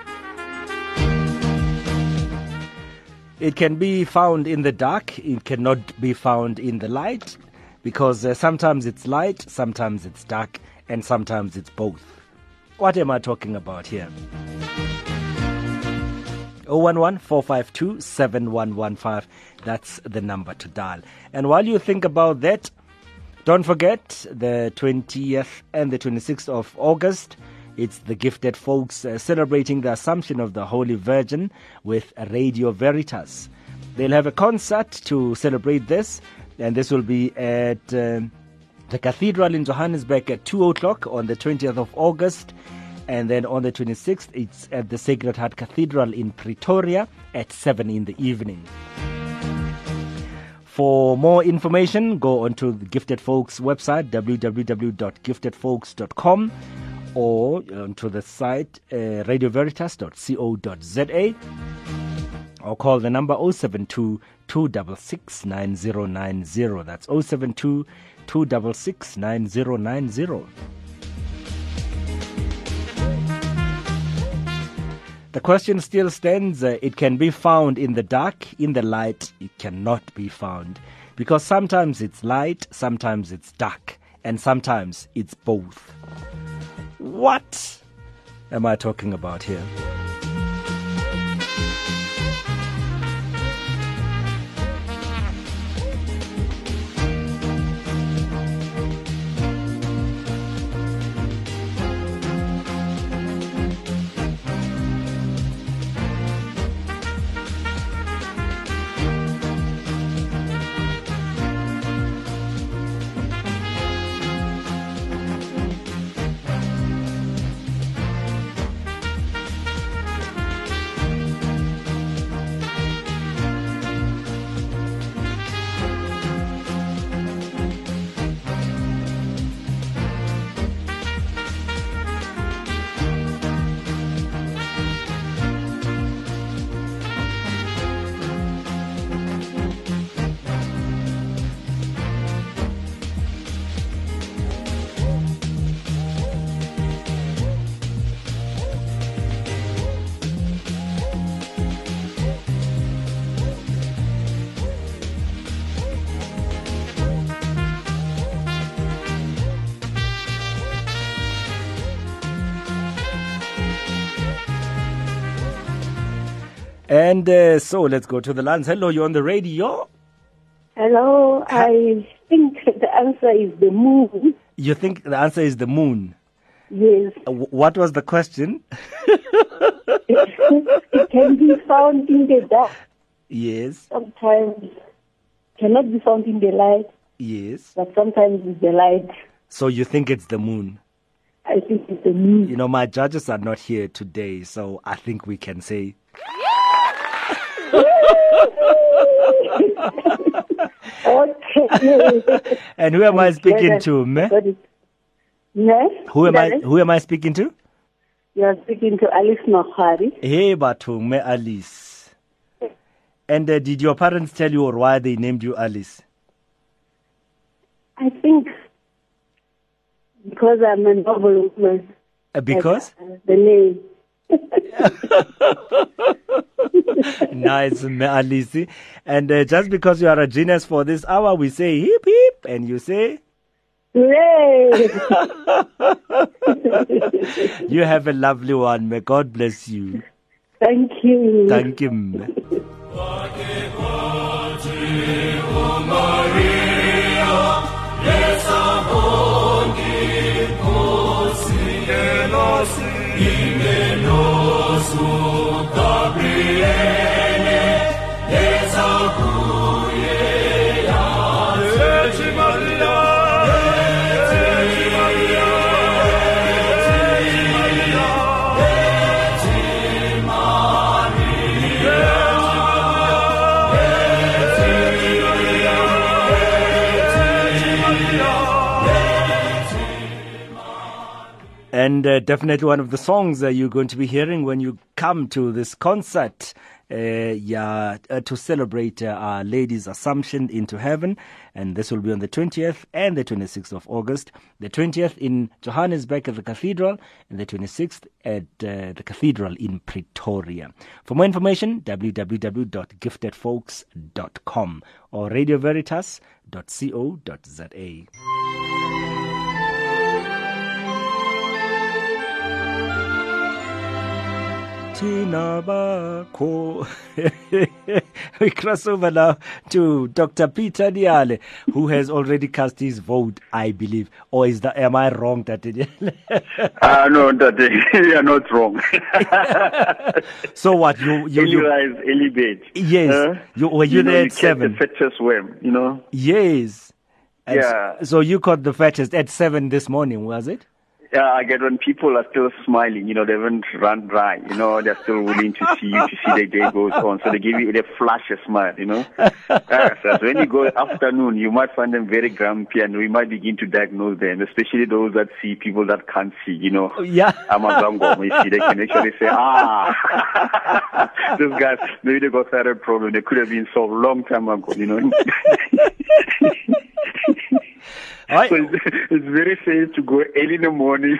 It can be found in the dark. It cannot be found in the light, because sometimes it's light, sometimes it's dark, and sometimes it's both. What am I talking about here? 011-452-7115. That's the number to dial. And while you think about that, don't forget the 20th and the 26th of August. It's the Gifted Folks celebrating the Assumption of the Holy Virgin with Radio Veritas. They'll have a concert to celebrate this, and this will be at the Cathedral in Johannesburg at 2 o'clock on the 20th of August. And then on the 26th, it's at the Sacred Heart Cathedral in Pretoria at 7 in the evening. For more information, go onto the Gifted Folks website, www.giftedfolks.com, or onto the site radioveritas.co.za, or call the number 072-266-9090. That's 072-266-9090. The question still stands. It can be found in the dark. In the light, it cannot be found, because sometimes it's light, sometimes it's dark, and sometimes it's both. What am I talking about here? And so let's go to the lines. Hello, you're on the radio. Hello, I think the answer is the moon. You think the answer is the moon? Yes. What was the question? It can be found in the dark. Yes. Sometimes cannot be found in the light. Yes. But sometimes it's the light. So you think it's the moon? I think it's the moon. You know, my judges are not here today, so I think we can say... Okay. And who am I speaking to, ma'am? Who am I speaking to? You are speaking to Alice Nokhari. Hey, Batume Alice. And did your parents tell you or why they named you Alice? I think because I'm a noble woman. Because? The name. Nice, Alice. And just because you are a genius for this hour, we say hip hip, and you say hooray. You have a lovely one. May God bless you. Thank you. Thank you. And definitely one of the songs that you're going to be hearing when you come to this concert to celebrate Our Lady's Assumption into Heaven. And this will be on the 20th and the 26th of August. The 20th in Johannesburg at the Cathedral and the 26th at the Cathedral in Pretoria. For more information, www.giftedfolks.com or radioveritas.co.za. We cross over now to Dr. Peter Diale, who has already cast his vote, I believe. Or is that? Am I wrong, Dr. Diale? No, Dr. You are not wrong. So what? You realize early bed. Yes. Were you there at 7? The fetchest worm, you know? Yes. And yeah. So you caught the fetchest at 7 this morning, was it? Yeah, I get when people are still smiling, you know, they haven't run dry, you know, they're still willing to see you, to see the day goes on. So they give you, they flash a smile, you know. So when you go afternoon, you might find them very grumpy and we might begin to diagnose them, especially those that see people that can't see, you know. Yeah. They can actually say, those guys, maybe they got thyroid problem, they could have been solved long time ago, you know. So it's very safe to go early in the morning,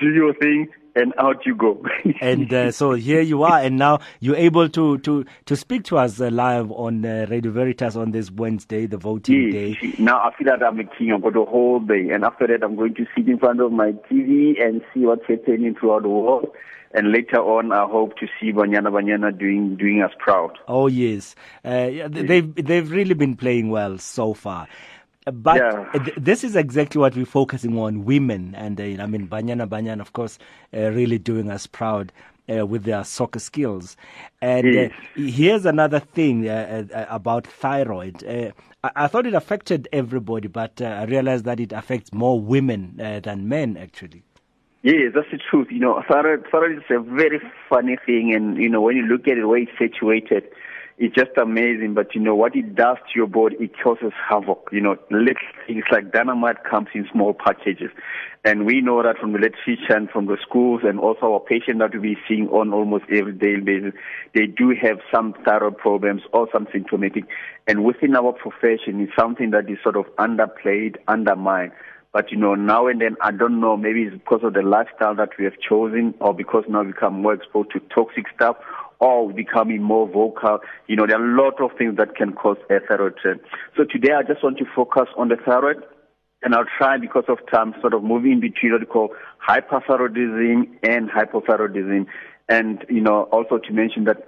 do your thing, and out you go. And so here you are, and now you're able to speak to us live on Radio Veritas on this Wednesday, the voting day. Now I feel that I'm a king. I've got the whole day, and after that I'm going to sit in front of my TV and see what's happening throughout the world. And later on, I hope to see Banyana Banyana doing us proud. Oh yes, they've really been playing well so far. But this is exactly what we're focusing on, women. And I mean, Banyana Banyana, of course, really doing us proud with their soccer skills. And here's another thing about thyroid. I thought it affected everybody, but I realized that it affects more women than men, actually. Yes, that's the truth. You know, thyroid is a very funny thing. And, you know, when you look at it, the way it's situated, it's just amazing, but you know what it does to your body, it causes havoc. You know, it's like dynamite comes in small packages. And we know that from the literature and from the schools and also our patients that we seeing on almost every daily basis, they do have some thyroid problems or some symptomatic. And within our profession, it's something that is sort of underplayed, undermined. But, you know, now and then, I don't know, maybe it's because of the lifestyle that we have chosen or because now we become more exposed to toxic stuff, or becoming more vocal. You know, there are a lot of things that can cause a thyroid trend. So today I just want to focus on the thyroid, and I'll try, because of time, sort of moving between what we call hyperthyroidism and hypothyroidism. And, you know, also to mention that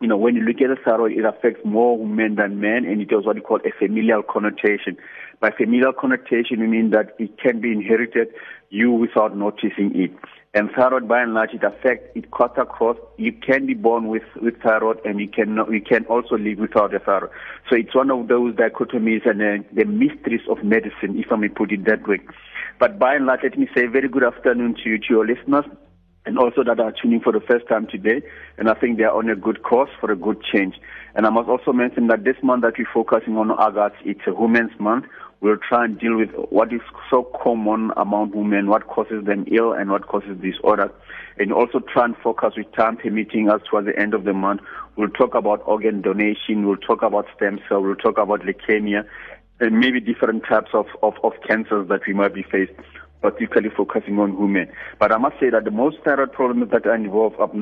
you know, when you look at the sorrow, it affects more women than men, and it has what you call a familial connotation. By familial connotation, we mean that it can be inherited, you without noticing it. And thyroid, by and large, it affects, it cuts across. You can be born with thyroid, and you can also live without a thyroid. So it's one of those dichotomies and the mysteries of medicine, if I may put it that way. But by and large, let me say very good afternoon to your listeners, and also that are tuning for the first time today, and I think they are on a good course for a good change. And I must also mention that this month that we're focusing on August, it's a Women's Month. We'll try and deal with what is so common among women, what causes them ill and what causes disorder. And also try and focus with time permitting us towards the end of the month. We'll talk about organ donation, we'll talk about stem cell, we'll talk about leukemia, and maybe different types of cancers that we might be faced, particularly focusing on women. But I must say that the most thyroid problems that involve what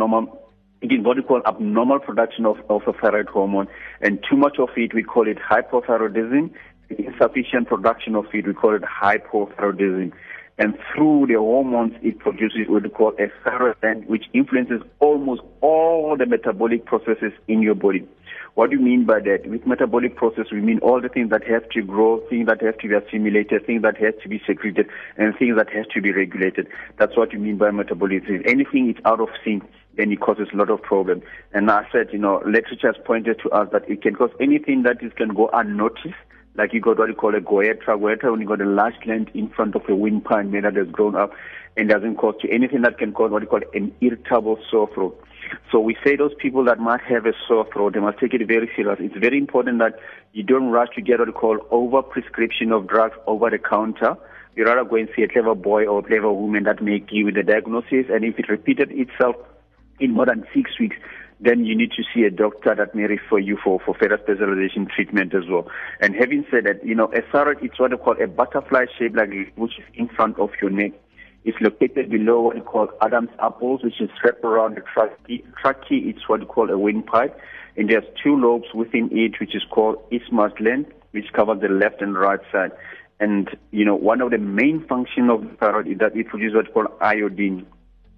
we call abnormal production of a thyroid hormone, and too much of it, we call it hypothyroidism. Insufficient production of it, we call it hypothyroidism. And through the hormones, it produces what we call a thyroid, which influences almost all the metabolic processes in your body. What do you mean by that? With metabolic process, we mean all the things that have to grow, things that have to be assimilated, things that have to be secreted, and things that have to be regulated. That's what you mean by metabolism. Anything is out of sync, then it causes a lot of problems. And I said, you know, literature has pointed to us that it can cause anything that it can go unnoticed, like you got what you call a goiter, when you got a large gland in front of a windpipe made that has grown up and doesn't cause to anything that can cause what you call an irritable sore throat. So we say those people that might have a sore throat, they must take it very serious. It's very important that you don't rush to get what you call over-prescription of drugs over the counter. You rather go and see a clever boy or a clever woman that may give you the diagnosis, and if it repeated itself in more than 6 weeks, then you need to see a doctor that may refer you for further specialization treatment as well. And having said that, you know, a thyroid, it's what they call a butterfly shape, like which is in front of your neck. It's located below what they call Adam's apples, which is wrapped around the trachea. Trachea, it's what they call a windpipe. And there's two lobes within it, which is called isthmus gland, which covers the left and right side. And, you know, one of the main functions of the thyroid is that it produces what they call iodine,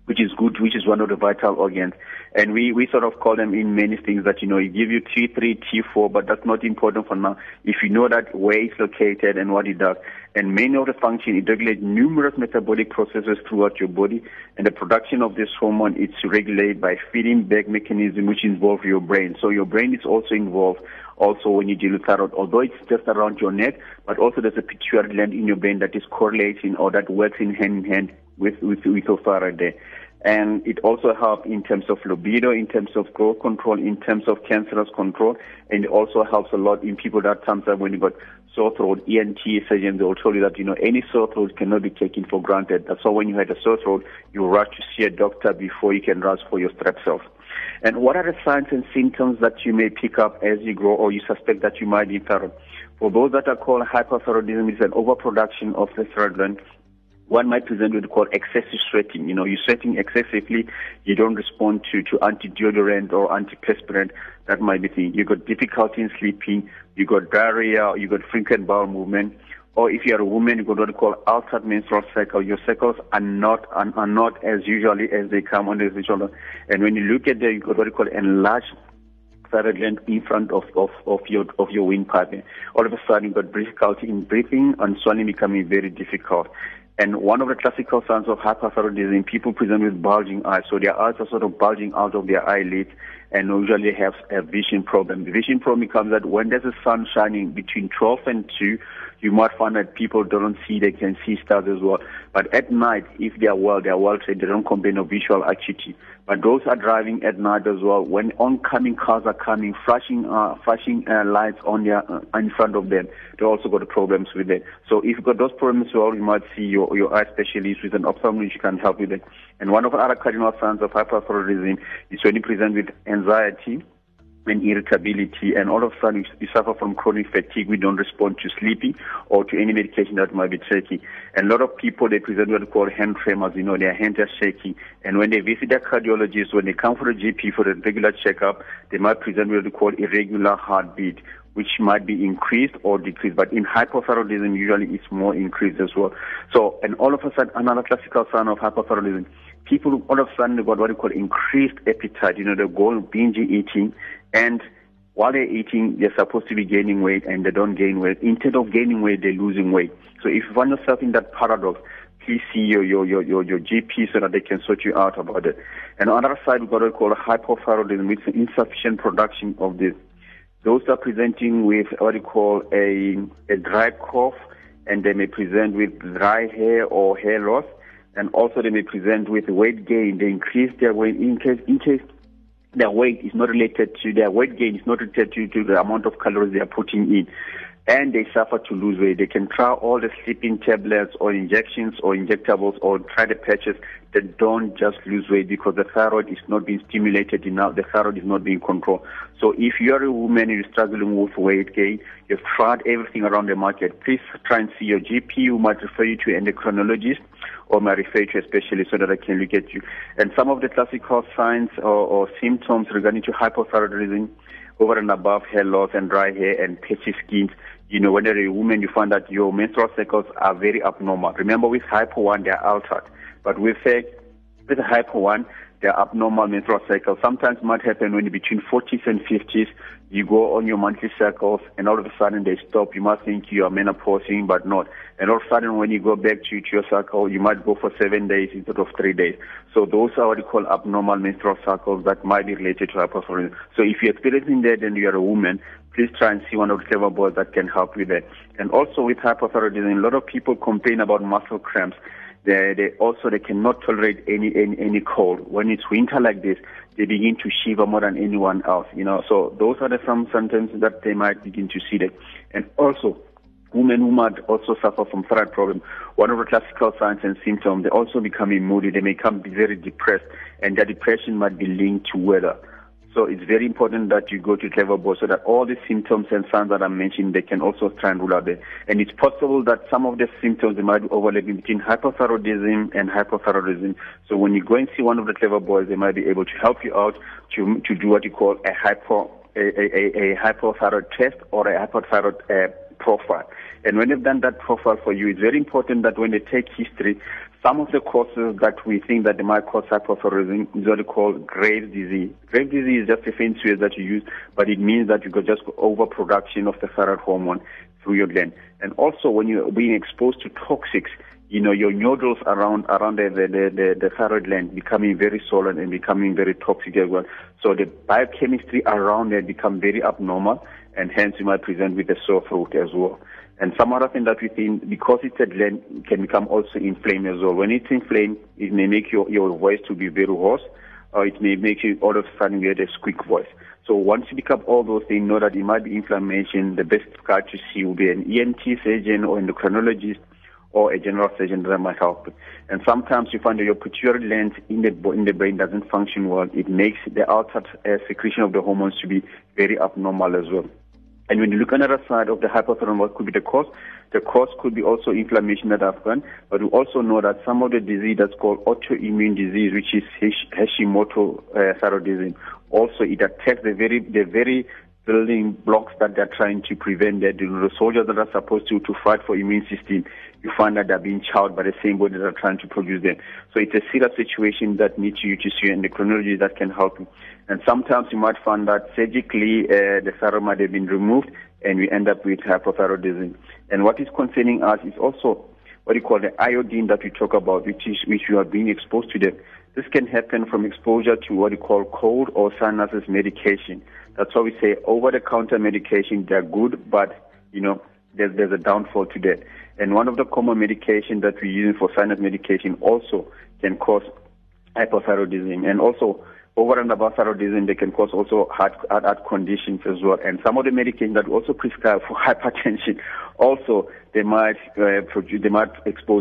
which is good, which is one of the vital organs. And we sort of call them in many things that, you know, it give you T3, T4, but that's not important for now. If you know that where it's located and what it does, and many of the function, it regulates numerous metabolic processes throughout your body, and the production of this hormone, it's regulated by feeding back mechanism, which involves your brain. So your brain is also involved also when you deal with thyroid, although it's just around your neck, but also there's a pituitary gland in your brain that is correlating or that works in hand with your thyroid there. And it also helps in terms of libido, in terms of growth control, in terms of cancerous control, and it also helps a lot in people that sometimes when you got sore throat, ENT surgeons, they will tell you that, you know, any sore throat cannot be taken for granted. That's why when you had a sore throat, you rush to see a doctor before you can rush for your strep cells. And what are the signs and symptoms that you may pick up as you grow or you suspect that you might be thyroid? For those that are called hyperthyroidism, it's an overproduction of the thyroid gland. One might present what we call excessive sweating. You know, you're sweating excessively, you don't respond to anti-deodorant or antiperspirant. That might be the thing. You got difficulty in sleeping, you got diarrhea, you got frequent bowel movement. Or if you are a woman, you got what we call altered menstrual cycle. Your cycles are not as usually as they come on the regular. And when you look at that, you got what we call enlarged thyroid gland in front of your windpipe. All of a sudden, you got difficulty in breathing and swallowing becoming very difficult. And one of the classical signs of hyperthyroidism, people present with bulging eyes. So their eyes are sort of bulging out of their eyelids and usually have a vision problem. The vision problem becomes that when there's a sun shining between 12 and 2, you might find that people don't see, they can see stars as well. But at night, if they are well trained, they don't complain of visual acuity. But those are driving at night as well. When oncoming cars are coming, flashing lights on in front of them, they also got problems with it. So if you've got those problems as well, you might see your eye specialist with an ophthalmologist who can help with it. And one of the other cardinal signs of hyperthyroidism is when you present with anxiety and irritability, and all of a sudden you suffer from chronic fatigue. We don't respond to sleeping or to any medication that might be shaking. And a lot of people, they present what we call hand tremors. You know, their hands are shaking. And when they visit their cardiologist, when they come for the GP for a regular checkup, they might present what we call irregular heartbeat, which might be increased or decreased. But in hypothyroidism, usually it's more increased as well. So, and all of a sudden, another classical sign of hypothyroidism, people all of a sudden got what we call increased appetite. You know, they go binge eating, and while they're eating, they're supposed to be gaining weight, and they don't gain weight. Instead of gaining weight, they're losing weight. So if you find yourself in that paradox, please see your GP so that they can sort you out about it. And on the other side, we've got what we call hypothyroidism, which is insufficient production of this. Those are presenting with what we call a dry cough, and they may present with dry hair or hair loss, and also they may present with weight gain. They increase their weight in case their weight is not related to their weight gain is not related to the amount of calories they are putting in, and they suffer to lose weight. They can try all the sleeping tablets or injections or injectables or try the patches. They don't just lose weight because the thyroid is not being stimulated enough. The thyroid is not being controlled. So if you're a woman and you're struggling with weight gain, you've tried everything around the market, please try and see your GP, who might refer you to an endocrinologist or might refer you to a specialist so that I can look at you. And some of the classical signs or symptoms regarding to hypothyroidism, over and above hair loss and dry hair and patchy skin, you know, when you're a woman, you find that your menstrual cycles are very abnormal. Remember, with hypo one, they're altered. But with a hypo one, they're abnormal menstrual cycles. Sometimes it might happen when you're between 40s and 50s, you go on your monthly cycles, and all of a sudden they stop. You might think you are menopausing, but not. And all of a sudden, when you go back to your cycle, you might go for 7 days instead of 3 days. So those are what you call abnormal menstrual cycles that might be related to hypothyroidism. So if you're experiencing that and you're a woman, please try and see one of the clever boys that can help you there. And also with hypothyroidism, a lot of people complain about muscle cramps. They cannot tolerate any cold. When it's winter like this, they begin to shiver more than anyone else. You know, so those are some symptoms that they might begin to see that. And also, women who might also suffer from thyroid problem, one of the classical signs and symptoms, they also becoming moody. They may become very depressed, and their depression might be linked to weather. So it's very important that you go to clever board so that all the symptoms and signs that I mentioned, they can also try and rule out there. And it's possible that some of the symptoms they might be overlapping between hypothyroidism and hypothyroidism. So when you go and see one of the clever boys, they might be able to help you out to do what you call a hypothyroid test or a hypothyroid profile. And when they've done that profile for you, it's very important that when they take history, some of the causes that we think that they might cause hypothyroidism is what we call Graves' disease. Graves' disease is just a fancy word that you use, but it means that you could just overproduction of the thyroid hormone through your gland. And also, when you're being exposed to toxics, you know, your nodules around the thyroid gland becoming very swollen and becoming very toxic as well. So the biochemistry around there become very abnormal, and hence you might present with a sore throat as well. And some other thing that we think, because it's a gland, it can become also inflamed as well. When it's inflamed, it may make your voice to be very hoarse, or it may make you all of a sudden get a squeak voice. So once you pick up all those things, know that it might be inflammation. The best guy to see will be an ENT surgeon or endocrinologist or a general surgeon that might help. And sometimes you find that your pituitary gland in the brain doesn't function well. It makes the altered secretion of the hormones to be very abnormal as well. And when you look on the other side of the hypothyroidism, what could be the cause? The cause could be also inflammation that I've done, but we also know that some of the disease that's called autoimmune disease, which is Hashimoto thyroidism, also it attacks the very building blocks that they're trying to prevent. That the soldiers that are supposed to fight for immune system, you find that they're being chowed by the same body that are trying to produce them. So it's a serious situation that needs you to see an endocrinologist that can help you. And sometimes you might find that surgically the thyroid might have been removed, and we end up with hypothyroidism. And what is concerning us is also what you call the iodine that we talk about, which you are being exposed to them. This can happen from exposure to what you call cold or sinus medication. That's why we say over-the-counter medication, they're good, but, you know, there's a downfall to that. And one of the common medication that we use for sinus medication also can cause hypothyroidism. And also, over and above thyroidism, they can cause also heart conditions as well. And some of the medication that we also prescribe for hypertension, also they might expose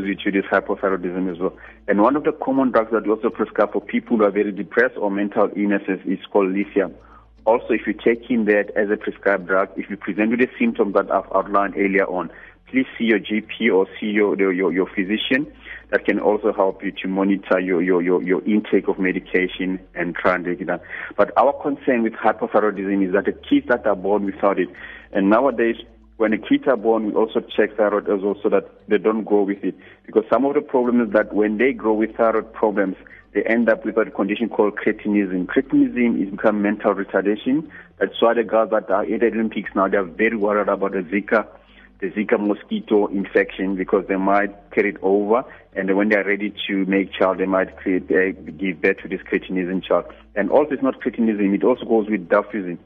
you to this hypothyroidism as well. And one of the common drugs that we also prescribe for people who are very depressed or mental illnesses is called lithium. Also, if you take in that as a prescribed drug, if you present with the symptoms that I've outlined earlier on, please see your GP or see your physician that can also help you to monitor your intake of medication and try and take it down. But our concern with hypothyroidism is that the kids that are born without it, and nowadays when the kids are born, we also check thyroid as well so that they don't grow with it. Because some of the problem is that when they grow with thyroid problems, they end up with a condition called cretinism. Cretinism is become mental retardation. That's why the girls that are at the Olympics now, they are very worried about the Zika mosquito infection, because they might carry it over, and when they are ready to make child, they might give birth to this cretinism child. And also, it's not cretinism, it also goes with dwarfism.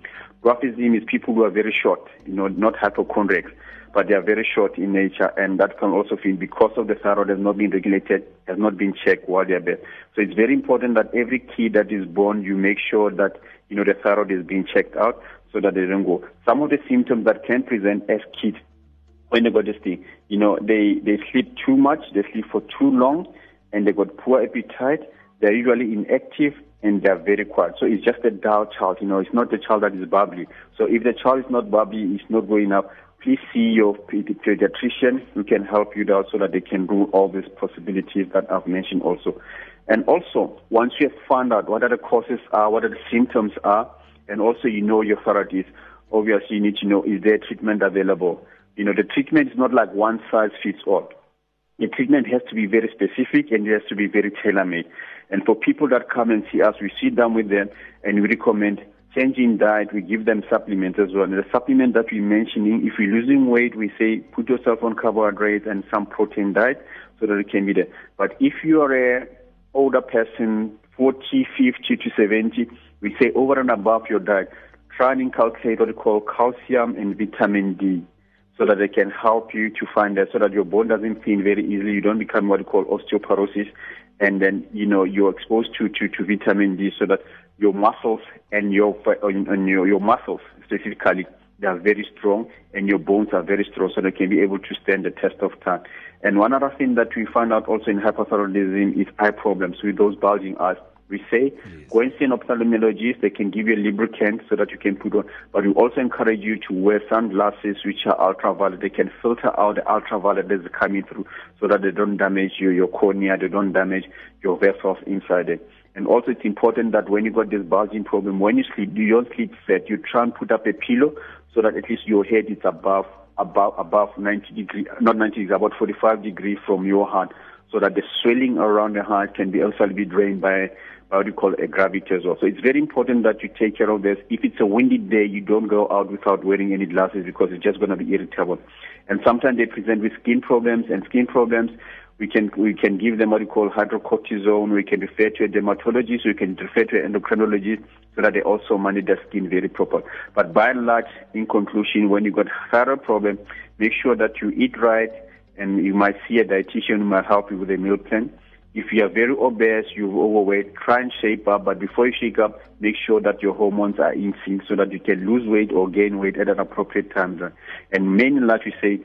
Dwarfism is people who are very short, not hypochondriacs, but they are very short in nature, and that can also be because of the thyroid has not been regulated, has not been checked while they are born. So it's very important that every kid that is born, you make sure that the thyroid is being checked out so that they don't go. Some of the symptoms that can present as kids when they got this thing, they sleep too much, they sleep for too long, and they got poor appetite, they're usually inactive, and they're very quiet. So it's just a dull child, it's not the child that is bubbly. So if the child is not bubbly, it's not going up, please see your pediatrician who can help you out so that they can rule all these possibilities that I've mentioned also. And also, once you have found out what are the causes are, what are the symptoms are, and also your therapies, obviously you need to know, is there treatment available? The treatment is not like one size fits all. The treatment has to be very specific and it has to be very tailor-made. And for people that come and see us, we sit down with them and we recommend changing diet. We give them supplements as well. And the supplement that we're mentioning, if you're losing weight, we say put yourself on carbohydrates and some protein diet so that it can be there. But if you are an older person, 40, 50 to 70, we say over and above your diet, try and inculcate what we call calcium and vitamin D, so that they can help you to find that, so that your bone doesn't thin very easily, you don't become what we call osteoporosis, and then, you're exposed to vitamin D so that your muscles and your muscles specifically, they are very strong and your bones are very strong so they can be able to stand the test of time. And one other thing that we find out also in hypothyroidism is eye problems with those bulging eyes. We say, go and see an ophthalmologist, they can give you a lubricant so that you can put on. But we also encourage you to wear sunglasses which are ultraviolet. They can filter out the ultraviolet that's coming through so that they don't damage your cornea, they don't damage your vessels inside it. And also it's important that when you got this bulging problem, when you sleep, you don't sleep flat. You try and put up a pillow so that at least your head is above 90 degrees, not 90 degrees, about 45 degrees from your heart, so that the swelling around the heart can be also be drained by what you call a gravity as well. So it's very important that you take care of this. If it's a windy day, you don't go out without wearing any glasses because it's just going to be irritable. And sometimes they present with skin problems, and skin problems, we can give them what you call hydrocortisone. We can refer to a dermatologist. We can refer to an endocrinologist so that they also manage their skin very properly. But by and large, in conclusion, when you've got thyroid problem, make sure that you eat right, and you might see a dietitian who might help you with a meal plan. If you are very obese, you're overweight, try and shape up. But before you shake up, make sure that your hormones are in sync so that you can lose weight or gain weight at an appropriate time. And mainly, like we say,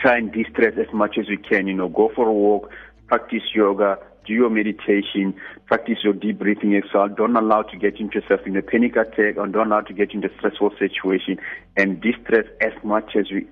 try and de-stress as much as you can. Go for a walk, practice yoga, do your meditation, practice your deep breathing exercise. Don't allow to get yourself in a panic attack, and don't allow to get into a stressful situation, and de-stress as much as you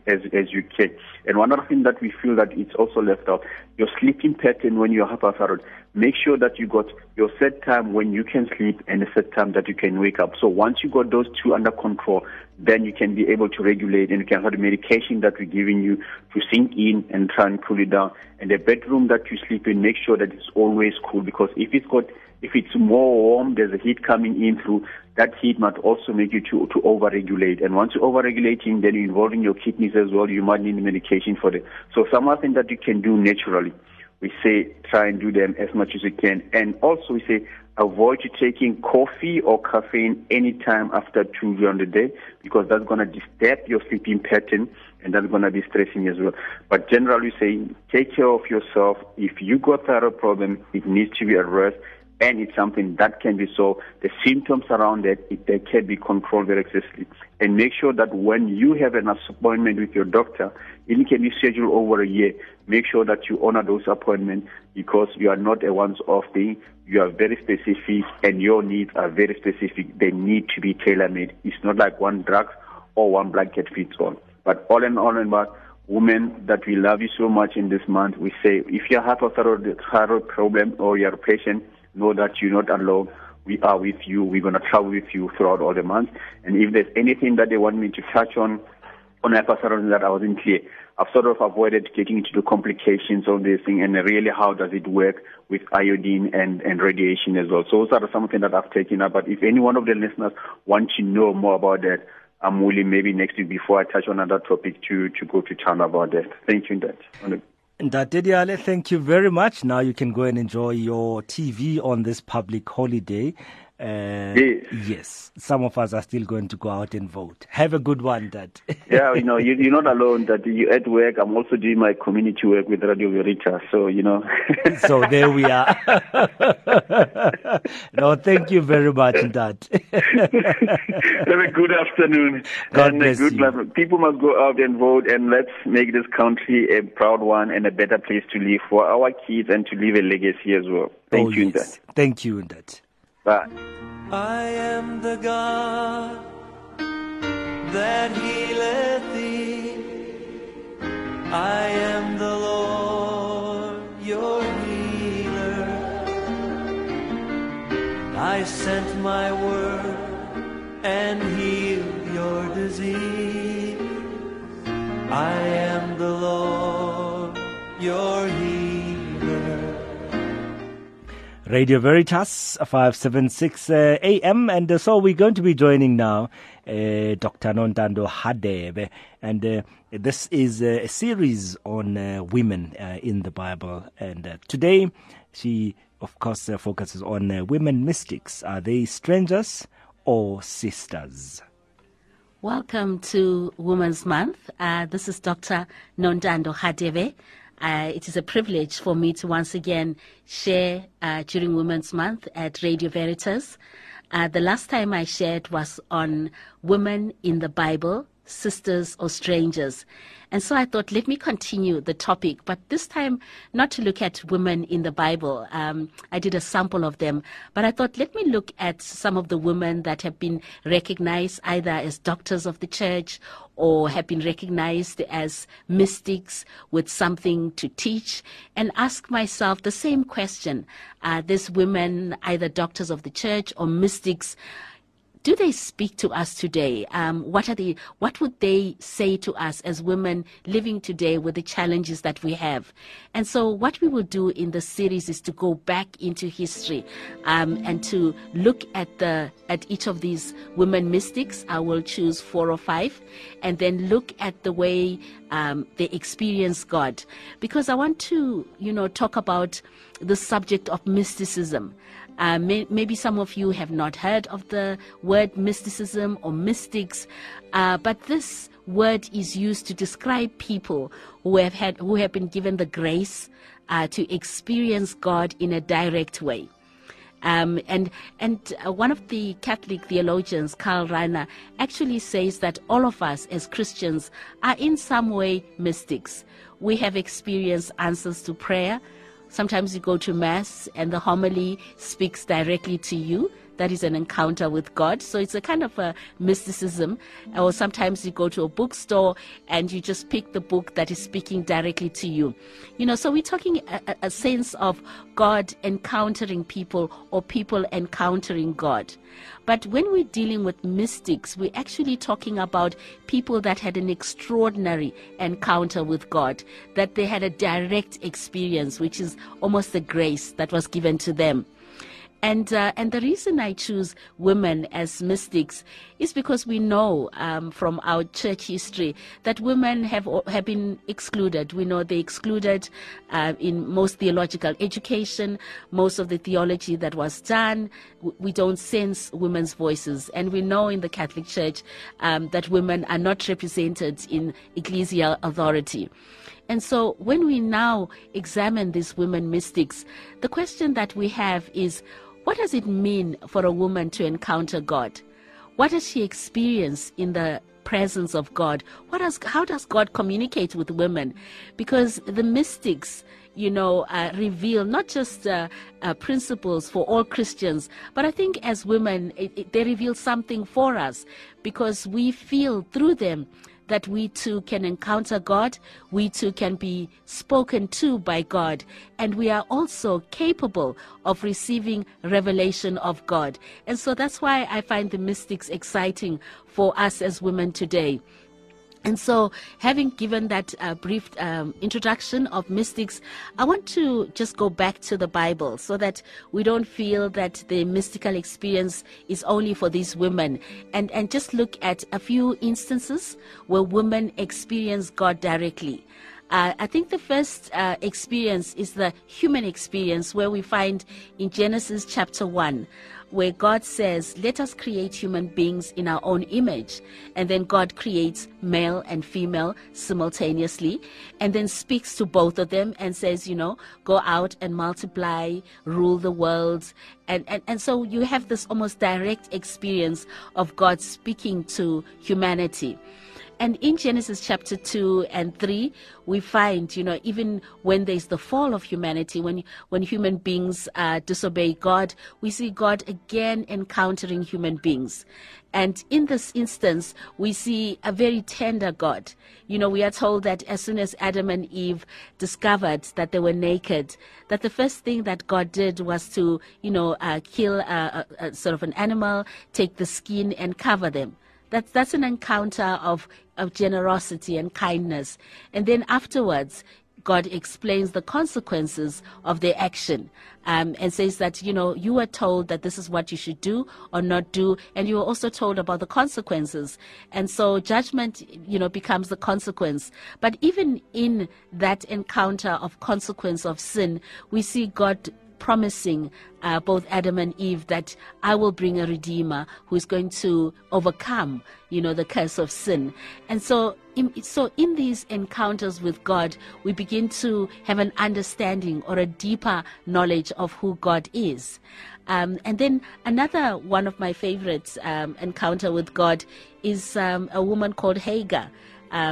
can. And one other thing that we feel that it's also left out, your sleeping pattern when you're hypothyroid. Make sure that you got your set time when you can sleep and a set time that you can wake up. So once you got those two under control, then you can be able to regulate, and you can have the medication that we're giving you to sink in and try and cool it down. And the bedroom that you sleep in, make sure that it's always cool, because if it's more warm, there's a heat coming in through. That heat might also make you to overregulate. And once you're overregulating, then you're involving your kidneys as well. You might need medication for that. So some other things that you can do naturally, we say try and do them as much as you can. And also we say avoid you taking coffee or caffeine any time after 2 during the day, because that's going to disturb your sleeping pattern and that's going to be stressing as well. But generally saying, take care of yourself. If you got thyroid problem, it needs to be addressed, and it's something that can be solved. The symptoms around it, they can be controlled very successfully. And make sure that when you have an appointment with your doctor, it can be scheduled over a year. Make sure that you honor those appointments, because you are not a once-off thing. You are very specific, and your needs are very specific. They need to be tailor-made. It's not like one drug or one blanket fits all. But all in all, women that we love you so much in this month, we say if you have a thyroid problem or you're a patient, know that you're not alone. We are with you. We're going to travel with you throughout all the months. And if there's anything that they want me to touch on, on my personal that I wasn't clear. I've sort of avoided getting into the complications of this thing and really how does it work with iodine and radiation as well. So those are something that I've taken up. But if any one of the listeners want to know more about that, I'm willing maybe next week before I touch on another topic to go to town about that. Thank you, Dad. Ndate Diale, thank you very much. Now you can go and enjoy your TV on this public holiday. Yes, some of us are still going to go out and vote. Have a good one, Dad. Yeah, you know, you're not alone. That you at work. I'm also doing my community work with Radio Veritas. So you know. So there we are. No, thank you very much, Dad. Have a good afternoon. God bless you. People must go out and vote, and let's make this country a proud one and a better place to live for our kids and to leave a legacy as well. Thank you, Dad. Thank you, Dad. Bye. I am the God that healeth thee. I am the Lord your healer. I sent my word and healed your disease. I am the Lord your healer. Radio Veritas, 576 AM. And so we're going to be joining now Dr. Nontando Hadebe. And this is a series on women in the Bible. And today she, of course, focuses on women mystics. Are they strangers or sisters? Welcome to Women's Month. This is Dr. Nontando Hadebe. It is a privilege for me to once again share during Women's Month at Radio Veritas. The last time I shared was on women in the Bible, sisters or strangers. And so I thought, let me continue the topic, but this time not to look at women in the Bible. I did a sample of them, but I thought, let me look at some of the women that have been recognized either as doctors of the church or have been recognized as mystics with something to teach, and ask myself the same question. These women, either doctors of the church or mystics, do they speak to us today? What would they say to us as women living today with the challenges that we have? And so what we will do in this series is to go back into history and to look at each of these women mystics. I will choose 4 or 5 and then look at the way they experience God. Because I want to, talk about the subject of mysticism. Maybe some of you have not heard of the word mysticism or mystics, but this word is used to describe people who have been given the grace to experience God in a direct way. And one of the Catholic theologians, Karl Rahner, actually says that all of us as Christians are in some way mystics. We have experienced answers to prayer. Sometimes you go to Mass and the homily speaks directly to you. That is an encounter with God. So it's a kind of a mysticism. Or sometimes you go to a bookstore and you just pick the book that is speaking directly to you. So we're talking a sense of God encountering people or people encountering God. But when we're dealing with mystics, we're actually talking about people that had an extraordinary encounter with God, that they had a direct experience, which is almost the grace that was given to them. And the reason I choose women as mystics is because we know from our church history that women have been excluded. We know they're excluded in most theological education, most of the theology that was done. We don't sense women's voices. And we know in the Catholic Church that women are not represented in ecclesial authority. And so when we now examine these women mystics, the question that we have is, what does it mean for a woman to encounter God? What does she experience in the presence of God? How does God communicate with women? Because the mystics, reveal not just principles for all Christians, but I think as women, they reveal something for us because we feel through them that we too can encounter God, we too can be spoken to by God, and we are also capable of receiving revelation of God. And so that's why I find the mystics exciting for us as women today. And so, having given that brief introduction of mystics, I want to just go back to the Bible so that we don't feel that the mystical experience is only for these women, and just look at a few instances where women experience God directly. I think the first experience is the human experience, where we find in Genesis chapter 1, where God says, let us create human beings in our own image. And then God creates male and female simultaneously, and then speaks to both of them and says, you know, go out and multiply, rule the world. And so you have this almost direct experience of God speaking to humanity. And in Genesis chapter 2 and 3, we find, you know, even when there's the fall of humanity, when human beings disobey God, we see God again encountering human beings. And in this instance, we see a very tender God. You know, we are told that as soon as Adam and Eve discovered that they were naked, that the first thing that God did was to, you know, kill a sort of an animal, take the skin and cover them. That's an encounter of generosity and kindness. And then afterwards, God explains the consequences of their action and says that, you know, you were told that this is what you should do or not do, and you were also told about the consequences. And so judgment, you know, becomes the consequence. But even in that encounter of consequence of sin, we see God promising both Adam and Eve that I will bring a redeemer who is going to overcome, you know, the curse of sin. And so in these encounters with God, we begin to have an understanding or a deeper knowledge of who God is. And then another one of my favorites encounter with God is a woman called Hagar.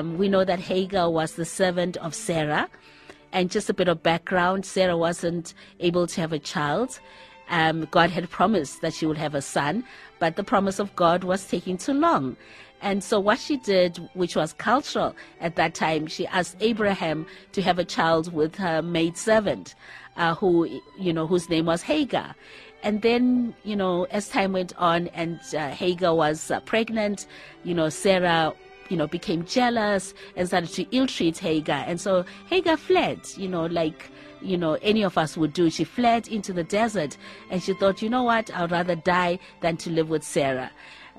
We know that Hagar was the servant of Sarah. And just a bit of background, Sarah wasn't able to have a child. God had promised that she would have a son, but the promise of God was taking too long. And so what she did, which was cultural at that time, she asked Abraham to have a child with her maidservant, who, you know, whose name was Hagar. And then, you know, as time went on and Hagar was pregnant, you know, Sarah, you know, became jealous and started to ill-treat Hagar. And so Hagar fled, you know, like, you know, any of us would do. She fled into the desert and she thought, you know what, I'd rather die than to live with Sarah.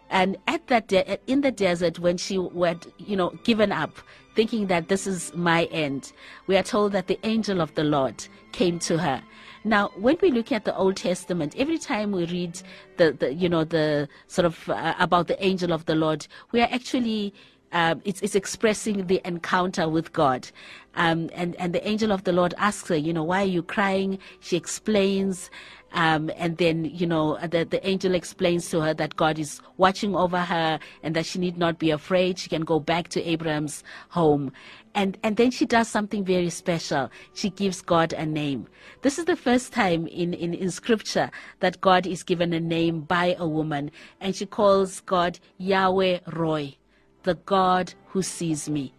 And at that in the desert, when she had, you know, given up, thinking that this is my end, we are told that the angel of the Lord came to her. Now, when we look at the Old Testament, every time we read the you know, the sort of about the angel of the Lord, we are actually it's expressing the encounter with God. And the angel of the Lord asks her, you know, why are you crying? She explains. And then, you know, the angel explains to her that God is watching over her and that she need not be afraid. She can go back to Abraham's home. And then she does something very special. She gives God a name. This is the first time in Scripture that God is given a name by a woman. And she calls God Yahweh Roy, the God who sees me.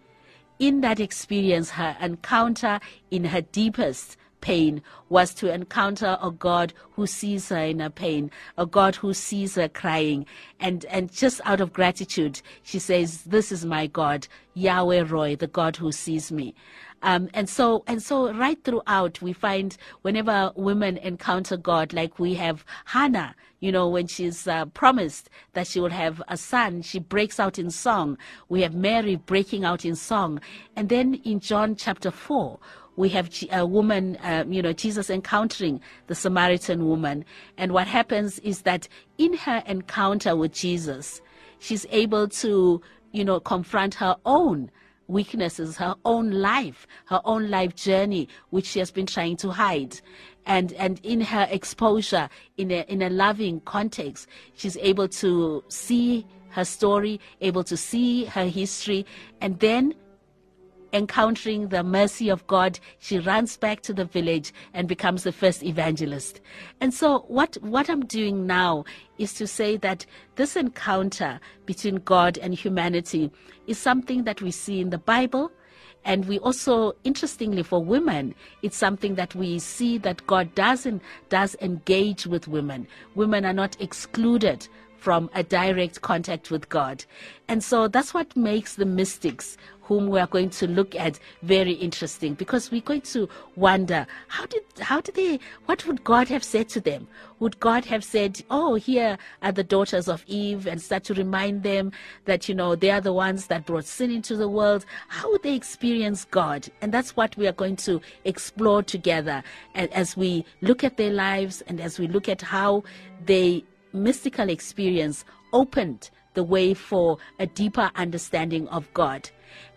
In that experience, her encounter in her deepest pain was to encounter a God who sees her in her pain, a God who sees her crying. And just out of gratitude, she says, this is my God, Yahweh Roy, the God who sees me. And so right throughout, we find whenever women encounter God, like we have Hannah, you know, when she's promised that she will have a son, she breaks out in song. We have Mary breaking out in song. And then in John chapter 4, we have a woman, you know, Jesus encountering the Samaritan woman. And what happens is that in her encounter with Jesus, she's able to, you know, confront her own weaknesses, her own life journey, which she has been trying to hide. And in her exposure, in a loving context, she's able to see her story, able to see her history, and then encountering the mercy of God, she runs back to the village and becomes the first evangelist. And so what I'm doing now is to say that this encounter between God and humanity is something that we see in the Bible. And we also, interestingly for women, it's something that we see that God does engage with women. Women are not excluded from a direct contact with God. And so that's what makes the mystics whom we are going to look at very interesting, because we're going to wonder, what would God have said to them? Would God have said, oh, here are the daughters of Eve, and start to remind them that, you know, they are the ones that brought sin into the world? How would they experience God? And that's what we are going to explore together as we look at their lives and as we look at how their mystical experience opened the way for a deeper understanding of God.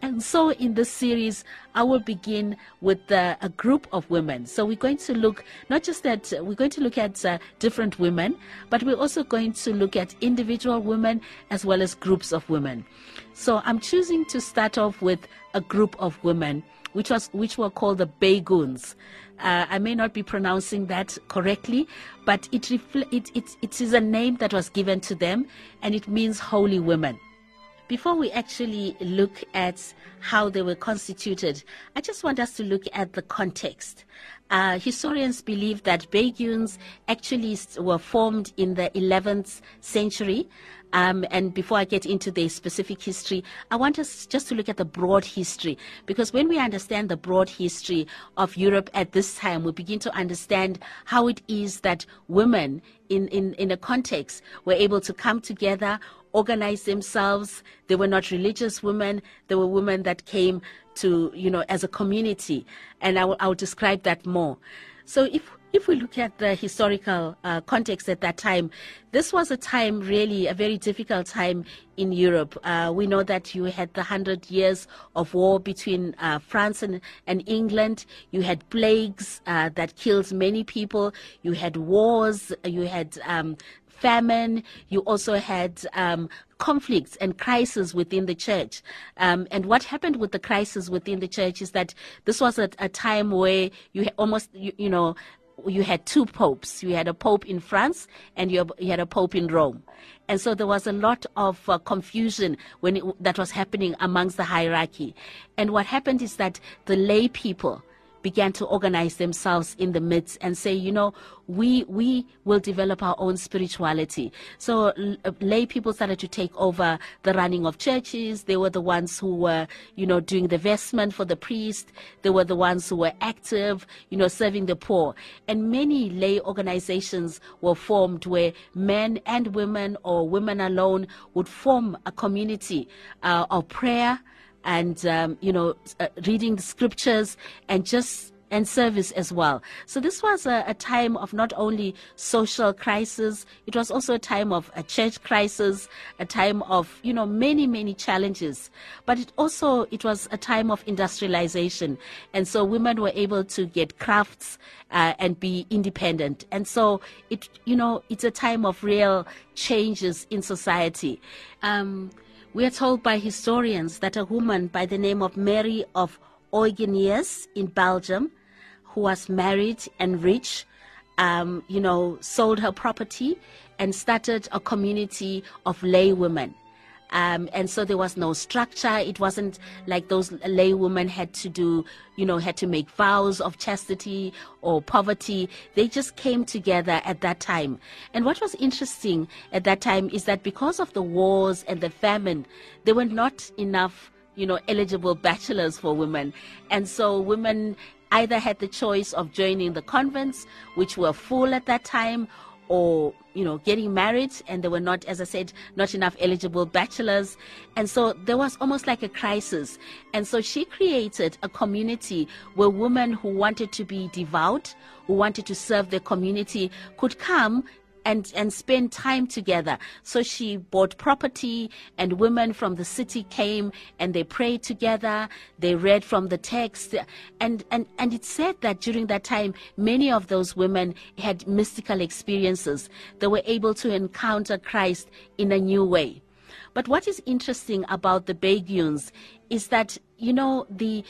And so in this series, I will begin with a group of women. So we're going to look not just at, we're going to look at different women, but we're also going to look at individual women as well as groups of women. So I'm choosing to start off with a group of women, which were called the Beguines. I may not be pronouncing that correctly, but it is a name that was given to them, and it means holy women. Before we actually look at how they were constituted, I just want us to look at the context. Historians believe that Beguines actually were formed in the 11th century. And before I get into the specific history, I want us just to look at the broad history, because when we understand the broad history of Europe at this time, we begin to understand how it is that women in a context were able to come together, organize themselves. They were not religious women. They were women that came to, you know, as a community. And I will describe that more. So if we look at the historical context at that time, this was a time, really, a very difficult time in Europe. We know that you had the 100 Years of War between France and England. You had plagues that killed many people. You had wars. You had famine. You also had conflicts and crises within the church. And what happened with the crisis within the church is that this was a time where you had two popes. You had a pope in France and you had a pope in Rome. And so there was a lot of confusion that was happening amongst the hierarchy. And what happened is that the lay people began to organize themselves in the midst and say, you know, we will develop our own spirituality. So lay people started to take over the running of churches. They were the ones who were, you know, doing the vestment for the priest. They were the ones who were active, you know, serving the poor. And many lay organizations were formed where men and women, or women alone, would form a community of prayer and, reading the scriptures and service as well. So this was a time of not only social crisis, it was also a time of a church crisis, a time of, you know, many, many challenges. But it was a time of industrialization. And so women were able to get crafts and be independent. And so it's a time of real changes in society. We are told by historians that a woman by the name of Mary of Eugenius in Belgium, who was married and rich, sold her property and started a community of lay women. And so there was no structure. It wasn't like those lay women had to make vows of chastity or poverty. They just came together at that time. And what was interesting at that time is that because of the wars and the famine, there were not enough, you know, eligible bachelors for women. And so women either had the choice of joining the convents, which were full at that time, or, you know, getting married, and there were not, as I said, not enough eligible bachelors. And so there was almost like a crisis. And so she created a community where women who wanted to be devout, who wanted to serve their community, could come and spend time together. So she bought property, and women from the city came and they prayed together, they read from the text, and it said that during that time, many of those women had mystical experiences. They were able to encounter Christ in a new way. But what is interesting about the Beguines is that you know, the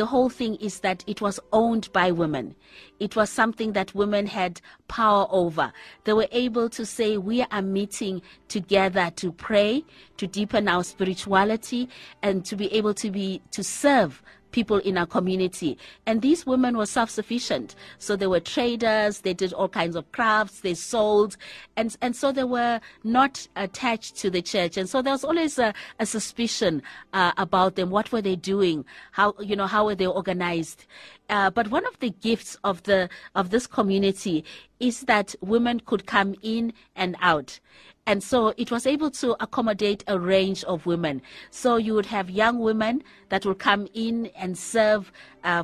whole thing is that it was owned by women. It was something that women had power over. They were able to say, we are meeting together to pray, to deepen our spirituality, and to be able to serve people in our community. And these women were self-sufficient, so they were traders, they did all kinds of crafts, they sold, and so they were not attached to the church. And so there was always a suspicion about them. What were they doing? How were they organized? But one of the gifts of this community is that women could come in and out. And so it was able to accommodate a range of women. So you would have young women that would come in and serve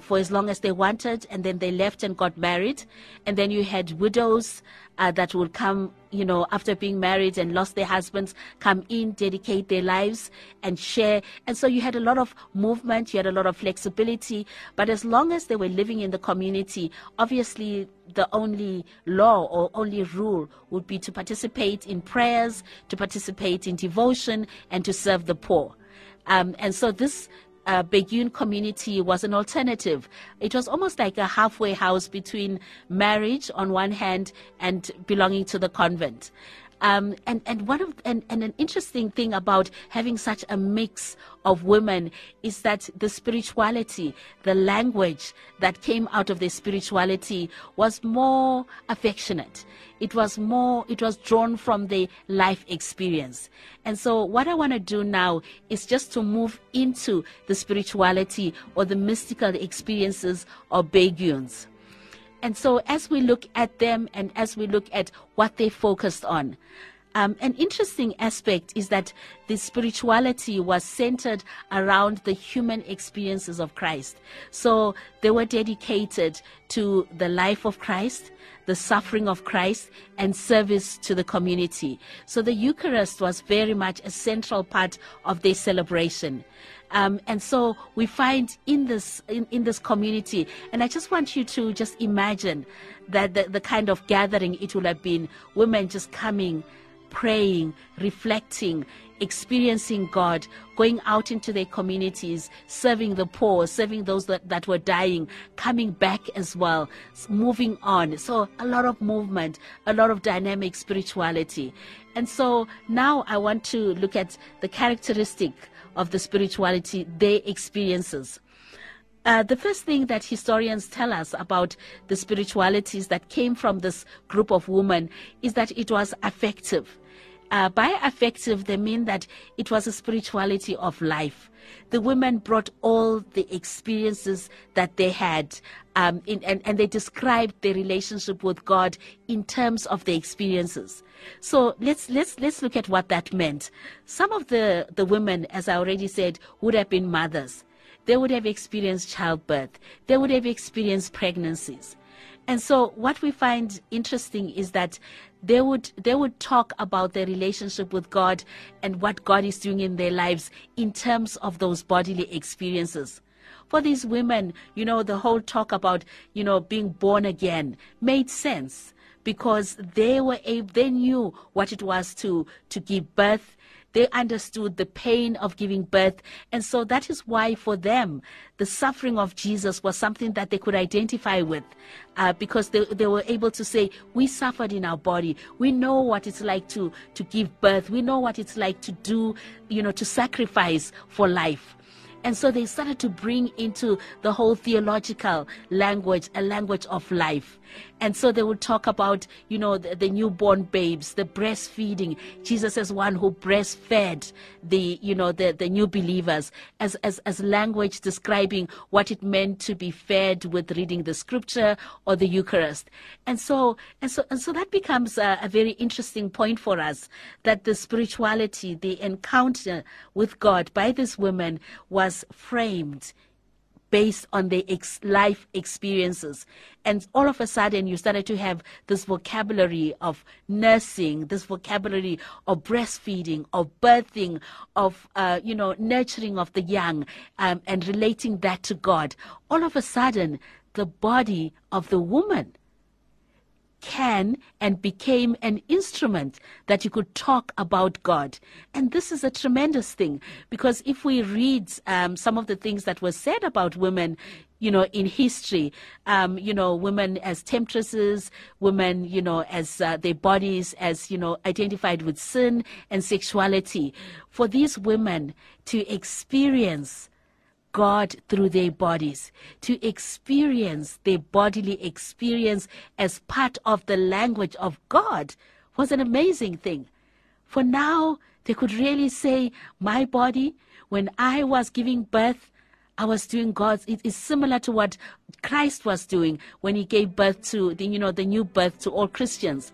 for as long as they wanted, and then they left and got married. And then you had widows that would come, you know, after being married and lost their husbands, come in, dedicate their lives and share. And so you had a lot of movement, you had a lot of flexibility, but as long as they were living in the community, obviously the only law or only rule would be to participate in prayers, to participate in devotion, and to serve the poor. And so this Beguine community was an alternative. It was almost like a halfway house between marriage on one hand and belonging to the convent. And an interesting thing about having such a mix of women is that the spirituality, the language that came out of their spirituality was more affectionate. It was drawn from the life experience. And so what I want to do now is just to move into the spirituality or the mystical experiences of Beguines. And so as we look at them and as we look at what they focused on, an interesting aspect is that the spirituality was centered around the human experiences of Christ. So they were dedicated to the life of Christ, the suffering of Christ, and service to the community. So the Eucharist was very much a central part of their celebration. And so we find in this community, and I just want you to just imagine that the kind of gathering it would have been, women just coming, praying, reflecting, experiencing God, going out into their communities, serving the poor, serving those that were dying, coming back as well, moving on. So a lot of movement, a lot of dynamic spirituality. And so now I want to look at the characteristic of the spirituality they experiences. The first thing that historians tell us about the spiritualities that came from this group of women is that it was affective. By affective, they mean that it was a spirituality of life. The women brought all the experiences that they had, and they described their relationship with God in terms of the experiences. So let's look at what that meant. Some of the women, as I already said, would have been mothers. They would have experienced childbirth. They would have experienced pregnancies. And so what we find interesting is that they would talk about their relationship with God and what God is doing in their lives in terms of those bodily experiences. For these women, you know, the whole talk about, you know, being born again made sense because they knew what it was to give birth. They understood the pain of giving birth. And so that is why for them, the suffering of Jesus was something that they could identify with because they were able to say, we suffered in our body. We know what it's like to give birth. We know what it's like to do, you know, to sacrifice for life. And so they started to bring into the whole theological language, a language of life. And so they would talk about, you know, the newborn babes, the breastfeeding. Jesus as one who breastfed the new believers as language describing what it meant to be fed with reading the scripture or the Eucharist. And so that becomes a very interesting point for us, that the spirituality, the encounter with God by these women was framed based on the life experiences. And all of a sudden you started to have this vocabulary of nursing, this vocabulary of breastfeeding, of birthing, of nurturing of the young, and relating that to God. All of a sudden the body of the woman can and became an instrument that you could talk about God. And this is a tremendous thing, because if we read some of the things that were said about women, you know, in history, women as temptresses, women, as their bodies, as, identified with sin and sexuality, for these women to experience God through their bodies, to experience their bodily experience as part of the language of God, was an amazing thing. For now, they could really say, my body, when I was giving birth, I was doing God's. It is similar to what Christ was doing when he gave birth to, the new birth to all Christians.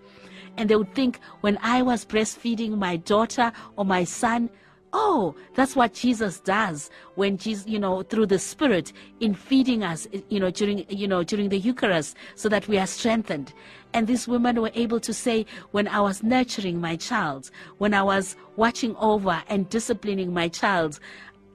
And they would think, when I was breastfeeding my daughter or my son, oh, that's what Jesus does when Jesus, through the Spirit in feeding us, during the Eucharist, so that we are strengthened. And these women were able to say, when I was nurturing my child, when I was watching over and disciplining my child,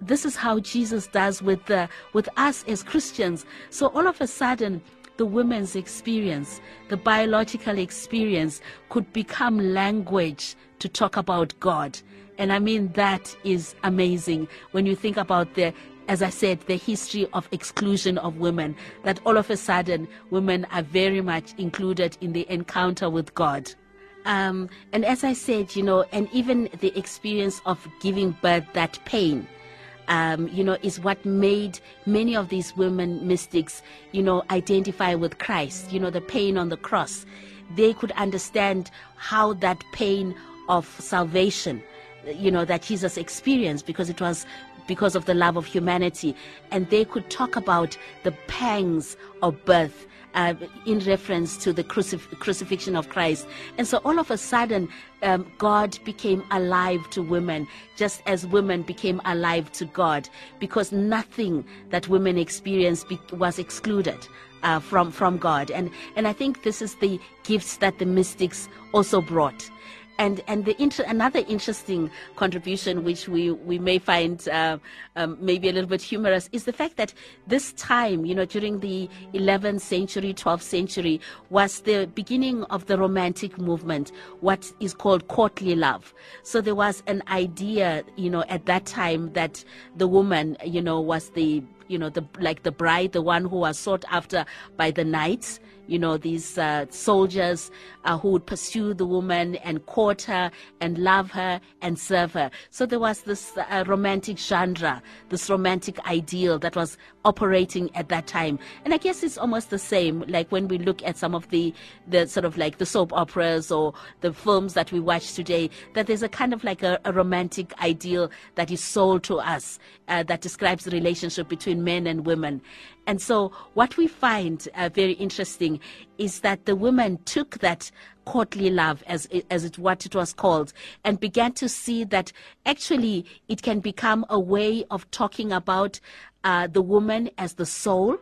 this is how Jesus does with us as Christians. So all of a sudden, the women's experience, the biological experience, could become language to talk about God. And I mean, that is amazing when you think about as I said, the history of exclusion of women, that all of a sudden women are very much included in the encounter with God. And as I said, and even the experience of giving birth, that pain, is what made many of these women mystics, identify with Christ, the pain on the cross. They could understand how that pain of salvation, that Jesus experienced, because it was because of the love of humanity. And they could talk about the pangs of birth in reference to the crucifixion of Christ. And so all of a sudden, God became alive to women, just as women became alive to God, because nothing that women experienced was excluded from God. And I think this is the gifts that the mystics also brought. And another interesting contribution, which we may find maybe a little bit humorous, is the fact that this time, during the 11th century, 12th century, was the beginning of the Romantic movement, what is called courtly love. So there was an idea, at that time, that the woman, was the, like the bride, the one who was sought after by the knights. These soldiers who would pursue the woman and court her and love her and serve her. So there was this romantic genre, this romantic ideal that was operating at that time. And I guess it's almost the same, like when we look at some of the sort of like the soap operas or the films that we watch today, that there's a kind of like a romantic ideal that is sold to us that describes the relationship between men and women. And so what we find very interesting is that the women took that courtly love, as what it was called, and began to see that actually it can become a way of talking about the woman as the soul,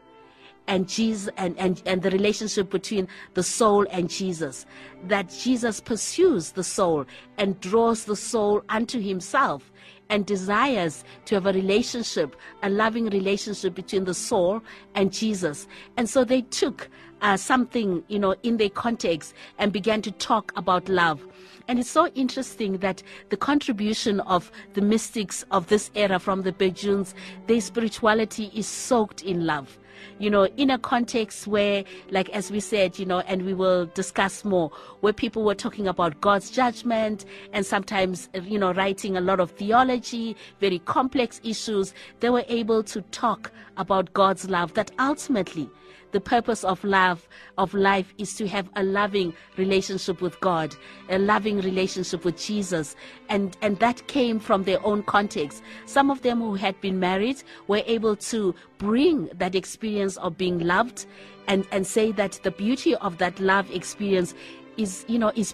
and Jesus, and the relationship between the soul and Jesus, that Jesus pursues the soul and draws the soul unto himself, and desires to have a relationship, a loving relationship between the soul and Jesus. And so they took something, in their context and began to talk about love. And it's so interesting that the contribution of the mystics of this era from the Beguines, their spirituality is soaked in love. In a context where, like as we said, and we will discuss more, where people were talking about God's judgment and sometimes, writing a lot of theology, very complex issues, they were able to talk about God's love, that ultimately the purpose of love, of life, is to have a loving relationship with God, a loving relationship with Jesus. And that came from their own context. Some of them who had been married were able to bring that experience of being loved and say that the beauty of that love experience is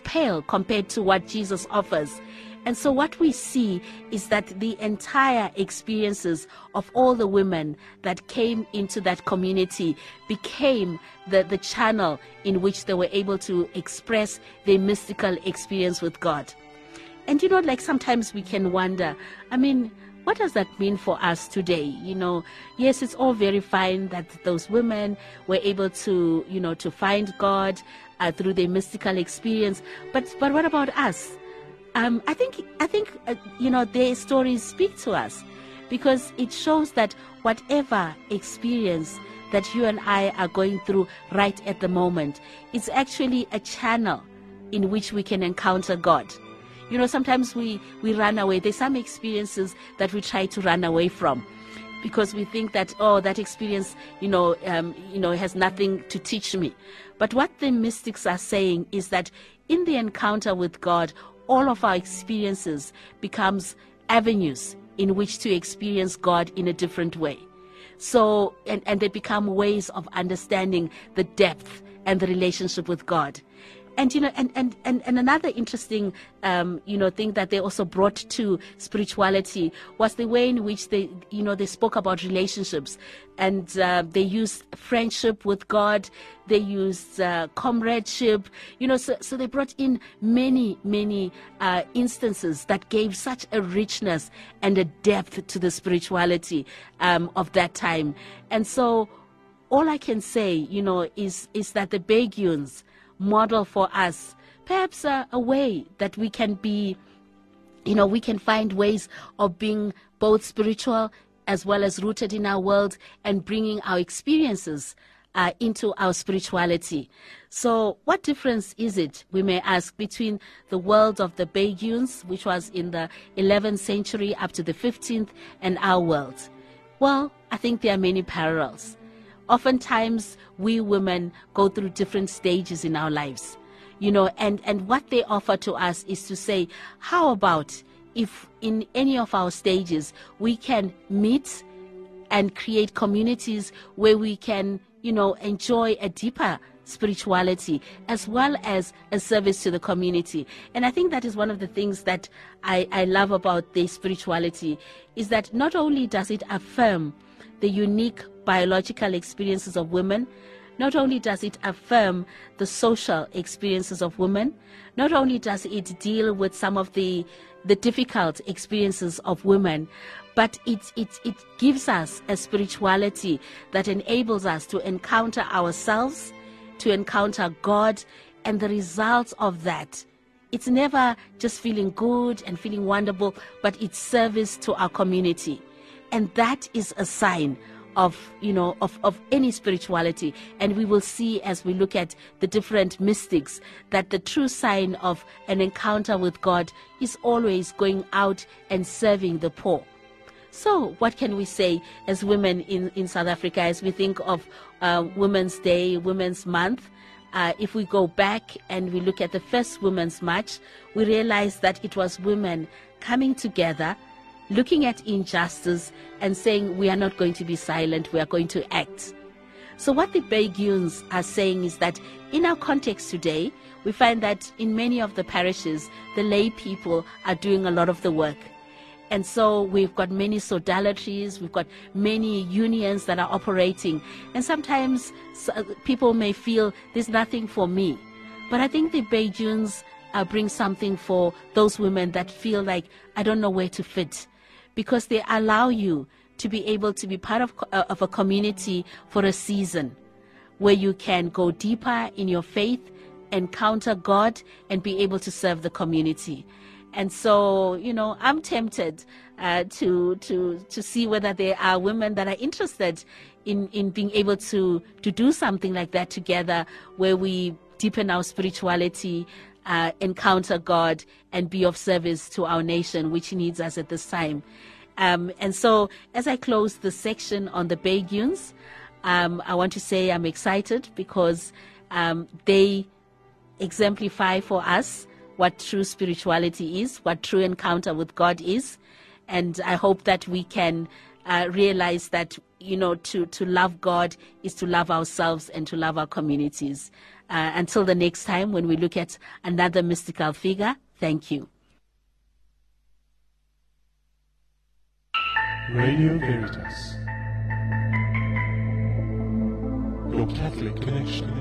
pale compared to what Jesus offers. And so what we see is that the entire experiences of all the women that came into that community became the channel in which they were able to express their mystical experience with God. And sometimes we can wonder, What does that mean for us today? You know, yes, it's all very fine that those women were able to, you know, to find God through their mystical experience. But what about us? I think you know, their stories speak to us, because it shows that whatever experience that you and I are going through right at the moment, it's actually a channel in which we can encounter God. You know, sometimes we run away. There's some experiences that we try to run away from, because we think that, oh, that experience, you know, has nothing to teach me. But what the mystics are saying is that in the encounter with God, all of our experiences becomes avenues in which to experience God in a different way. So, and they become ways of understanding the depth and the relationship with God. And, you know, and another interesting, you know, thing that they also brought to spirituality was the way in which they, you know, they spoke about relationships, and they used friendship with God. They used comradeship, you know, so they brought in many instances that gave such a richness and a depth to the spirituality of that time. And so all I can say, you know, is that the Beguines model for us perhaps a way that we can be, you know, we can find ways of being both spiritual as well as rooted in our world, and bringing our experiences into our spirituality. So what difference is it, we may ask, between the world of the Beguines, which was in the 11th century up to the 15th, and our world? Well, I think there are many parallels. Oftentimes, we women go through different stages in our lives, you know, and what they offer to us is to say, how about if in any of our stages we can meet and create communities where we can, you know, enjoy a deeper spirituality as well as a service to the community. And I think that is one of the things that I love about the spirituality, is that not only does it affirm the unique biological experiences of women, not only does it affirm the social experiences of women, not only does it deal with some of the difficult experiences of women, but it gives us a spirituality that enables us to encounter ourselves, to encounter God, and the results of that. It's never just feeling good and feeling wonderful, but it's service to our community. And that is a sign of, you know, of any spirituality. And we will see, as we look at the different mystics, that the true sign of an encounter with God is always going out and serving the poor. So what can we say as women in South Africa, as we think of Women's Day, Women's Month? If we go back and we look at the first Women's March, we realize that it was women coming together, looking at injustice and saying, we are not going to be silent, we are going to act. So what the Beguines are saying is that in our context today, we find that in many of the parishes, the lay people are doing a lot of the work. And so we've got many sodalities, we've got many unions that are operating. And sometimes people may feel there's nothing for me. But I think the Beguines bring something for those women that feel like, I don't know where to fit, because they allow you to be able to be part of a community for a season where you can go deeper in your faith, encounter God, and be able to serve the community. And so, you know, I'm tempted to see whether there are women that are interested in being able to do something like that together, where we deepen our spirituality, encounter God, and be of service to our nation, which needs us at this time. And so, as I close the section on the Beguines, I want to say I'm excited, because they exemplify for us what true spirituality is, what true encounter with God is. And I hope that we can realize that, you know, to love God is to love ourselves and to love our communities. Until the next time when we look at another mystical figure, thank you. Radio Veritas. Your Catholic Connection.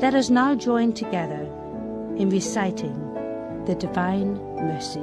Let us now join together in reciting the Divine Mercy.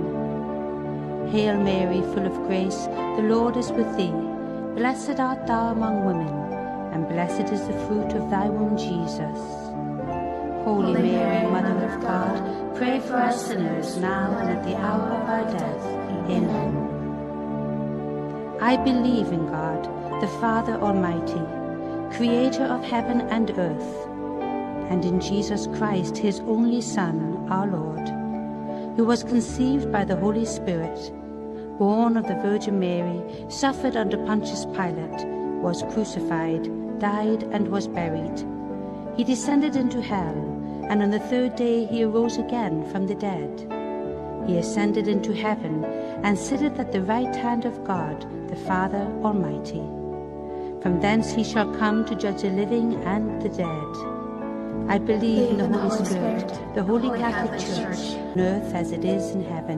Hail Mary, full of grace, the Lord is with thee. Blessed art thou among women, and blessed is the fruit of thy womb, Jesus. Holy Mary, Mother of God, pray for us sinners now and at the hour of our death. Amen. I believe in God, the Father Almighty, creator of heaven and earth, and in Jesus Christ, his only Son, our Lord, who was conceived by the Holy Spirit, born of the Virgin Mary, suffered under Pontius Pilate, was crucified, died, and was buried. He descended into hell, and on the third day he arose again from the dead. He ascended into heaven, and sitteth at the right hand of God, the Father Almighty. From thence he shall come to judge the living and the dead. I believe in the Holy Spirit, the Holy Catholic Church, on earth as it is in heaven.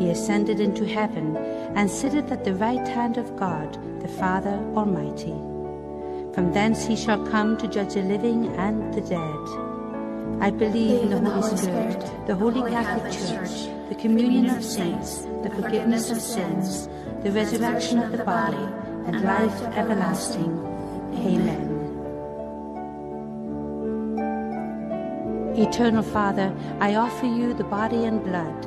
He ascended into heaven, and sitteth at the right hand of God, the Father Almighty. From thence he shall come to judge the living and the dead. I believe in the Holy Spirit, the Holy Catholic Church, the communion of saints, the forgiveness of sins, the resurrection of the body, and life everlasting. Amen. Eternal Father, I offer you the body and blood,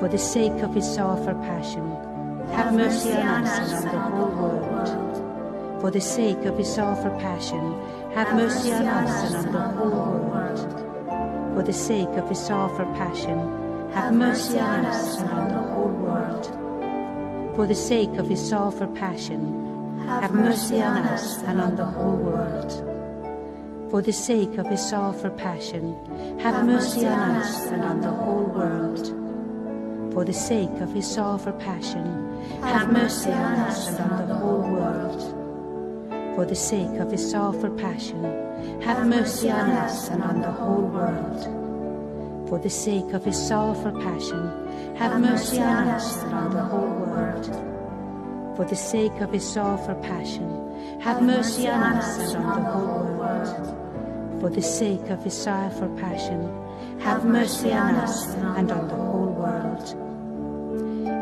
For the sake of his sorrowful passion, have mercy on us and on the whole world. For the sake of his sorrowful passion, have mercy on us and on the whole world. For the sake of his sorrowful passion, have mercy on us and on the whole world. For the sake of his sorrowful passion, have mercy on us and on the whole world. For the sake of his sorrowful passion, have mercy on us and on the whole world. for the sake of his sorrowful passion, have mercy on us and on the whole world. For the sake of his sorrowful passion, have mercy on us and on the whole world. For the sake of his sorrowful passion, have mercy on us and on the whole world. For the sake of his sorrowful passion, have mercy on us and on the whole world. For the sake of his sorrowful passion, have mercy on us and on the whole world.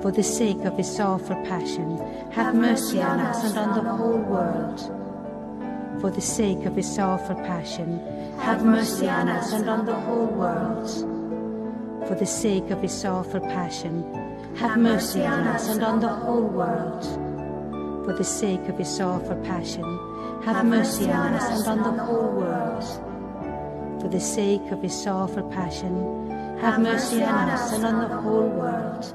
For the sake of his sorrowful passion, have mercy on us and on the whole world. For the sake of his sorrowful passion, have mercy on us and on the whole world. For the sake of his sorrowful passion, have mercy on us and on the whole world. For the sake of his sorrowful passion, have mercy on us and on the whole world. For the sake of his sorrowful passion, have mercy on us and on the whole world.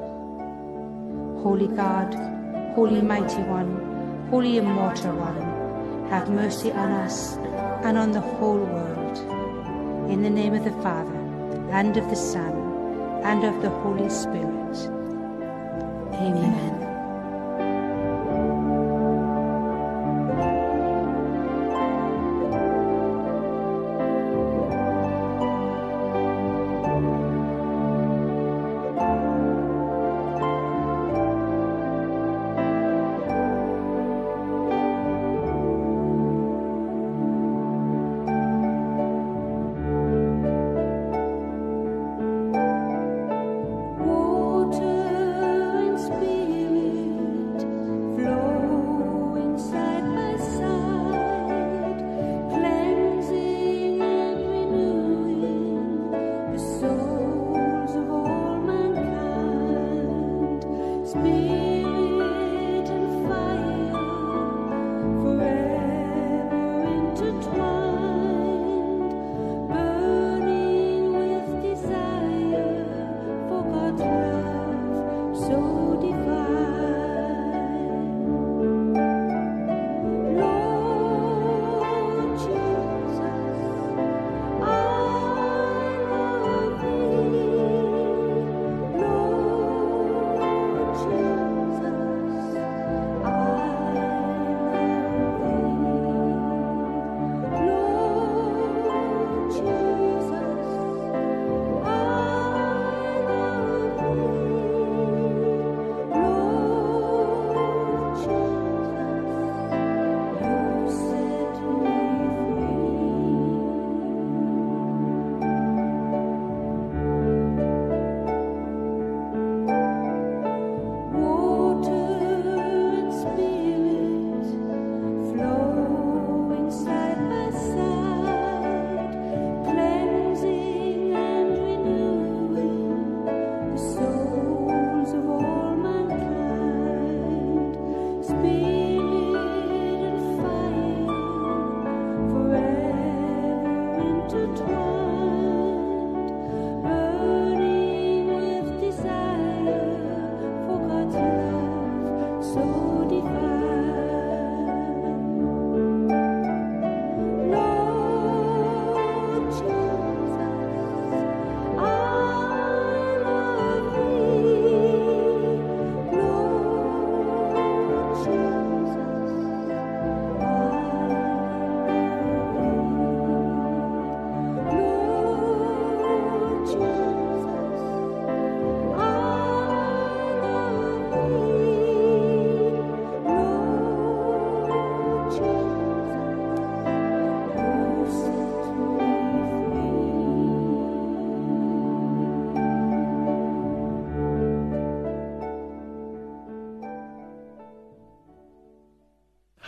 Holy God, Holy Mighty One, Holy Immortal One, have mercy on us and on the whole world. In the name of the Father, and of the Son, and of the Holy Spirit. Amen.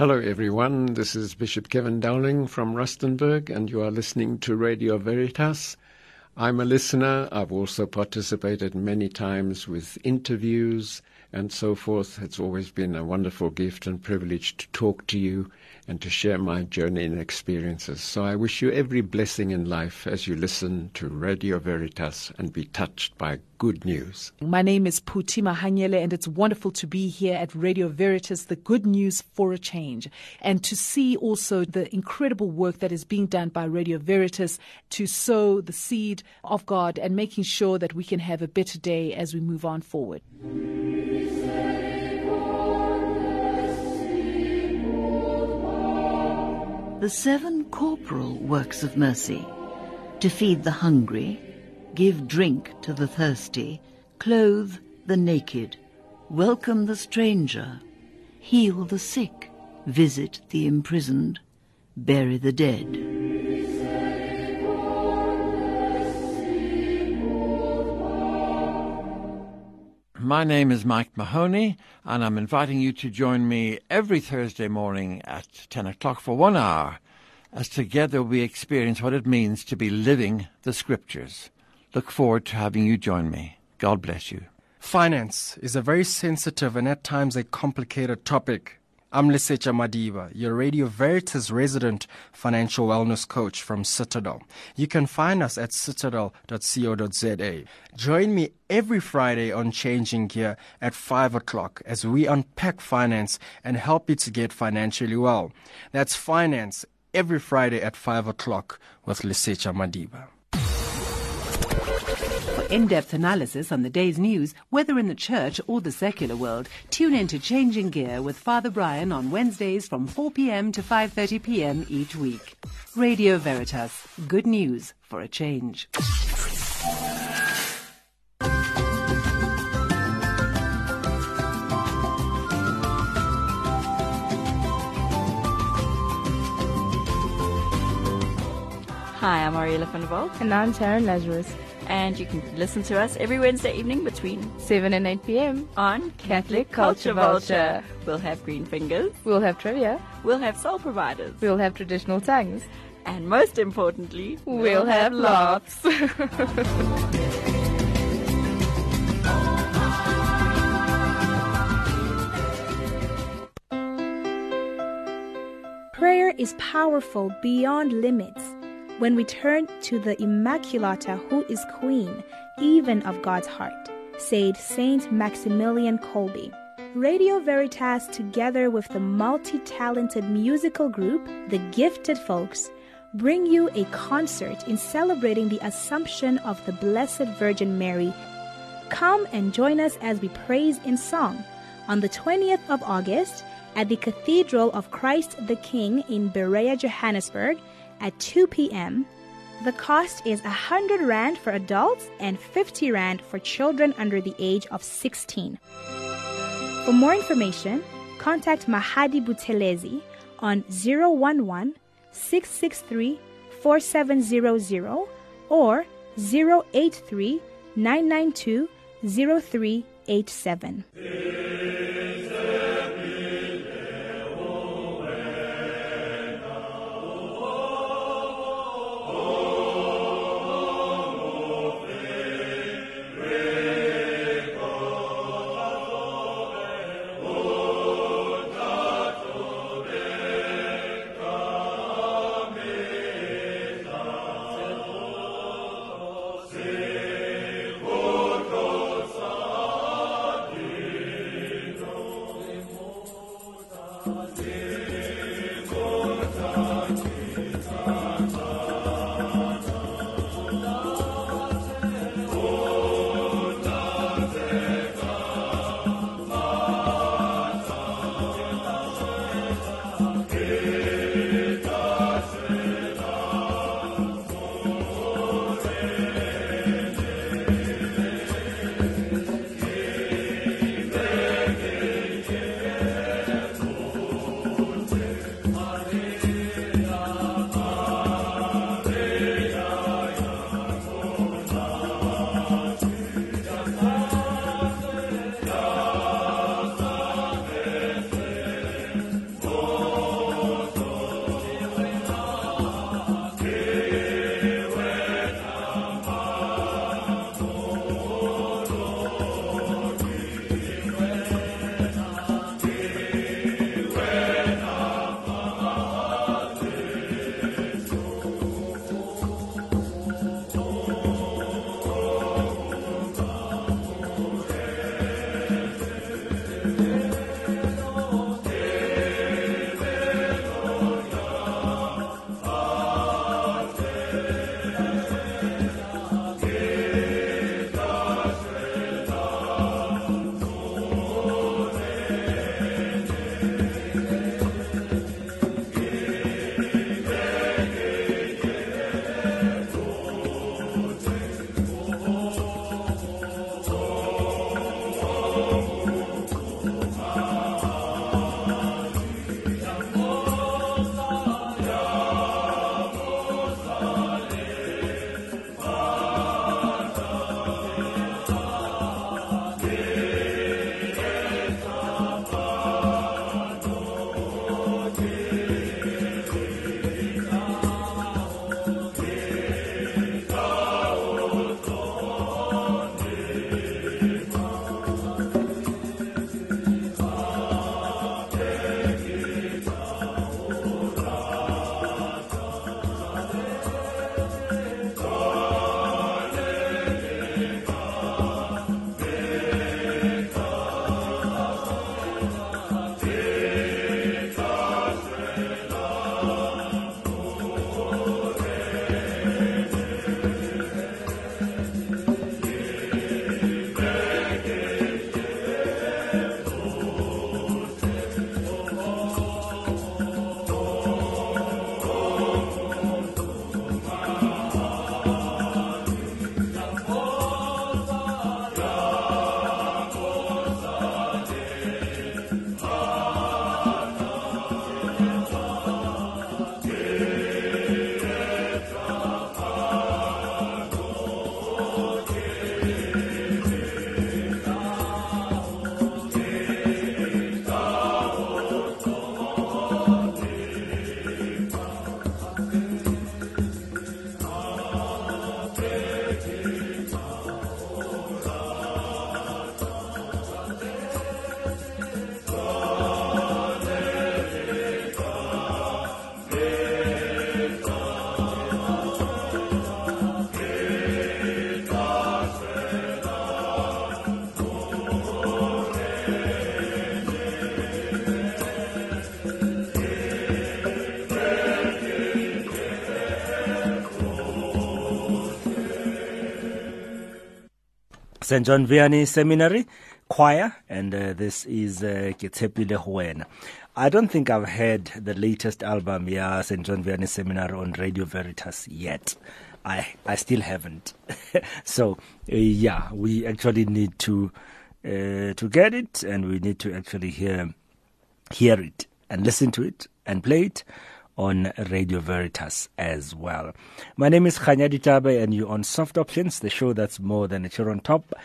Hello everyone, this is Bishop Kevin Dowling from Rustenburg and you are listening to Radio Veritas. I'm a listener. I've also participated many times with interviews and so forth. It's always been a wonderful gift and privilege to talk to you and to share my journey and experiences. So I wish you every blessing in life as you listen to Radio Veritas and be touched by good news. My name is Phuthi Mahanyele, and it's wonderful to be here at Radio Veritas, the good news for a change, and to see also the incredible work that is being done by Radio Veritas to sow the seed of God and making sure that we can have a better day as we move on forward. The seven corporal works of mercy: to feed the hungry, give drink to the thirsty, clothe the naked, welcome the stranger, heal the sick, visit the imprisoned, bury the dead. My name is Mike Mahoney, and I'm inviting you to join me every Thursday morning at 10 o'clock for 1 hour, as together we experience what it means to be living the Scriptures. Look forward to having you join me. God bless you. Finance is a very sensitive and at times a complicated topic. I'm Lisecha Madiba, your Radio Veritas resident financial wellness coach from Citadel. You can find us at citadel.co.za. Join me every Friday on Changing Gear at 5 o'clock as we unpack finance and help you to get financially well. That's finance every Friday at 5 o'clock with Lisecha Madiba. In-depth analysis on the day's news, whether in the church or the secular world, tune in to Changing Gear with Father Brian on Wednesdays from 4 p.m. to 5:30 p.m. each week. Radio Veritas, good news for a change. Hi, I'm Ariela van der Walt. And I'm Taryn Lazarus. And you can listen to us every Wednesday evening between 7 and 8 p.m. on Catholic Culture Vulture. We'll have green fingers. We'll have trivia. We'll have soul providers. We'll have traditional tongues. And most importantly, we'll have laughs. Prayer is powerful beyond limits. When we turn to the Immaculata, who is Queen, even of God's heart, said Saint Maximilian Kolbe. Radio Veritas, together with the multi-talented musical group, the Gifted Folks, bring you a concert in celebrating the Assumption of the Blessed Virgin Mary. Come and join us as we praise in song on the 20th of August at the Cathedral of Christ the King in Berea, Johannesburg, at 2 p.m. The cost is 100 Rand for adults and 50 Rand for children under the age of 16. For more information, contact Mahadi Buthelezi on 011-663-4700 or 083-992-0387. St. John Vianney Seminary Choir, and this is Ketshepile Huwena. I don't think I've heard the latest album, St. John Vianney Seminary on Radio Veritas yet. I still haven't. So, we actually need to get it, and we need to actually hear it and listen to it and play it on Radio Veritas as well. My name is Khanya Ditabe, and you're on Soft Options, the show that's more than a chair on top.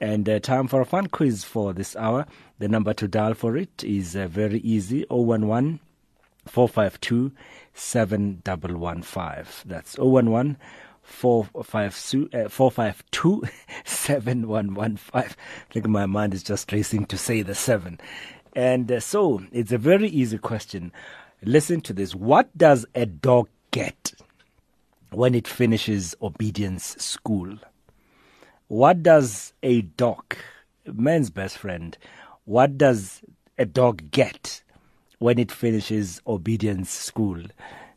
And time for a fun quiz for this hour. The number to dial for it is very easy, 011-452-7115. That's 011-452-7115. I think my mind is just racing to say the 7. And so, it's a very easy question. Listen to this. What does a dog get when it finishes obedience school? What does a dog, man's best friend, what does a dog get when it finishes obedience school?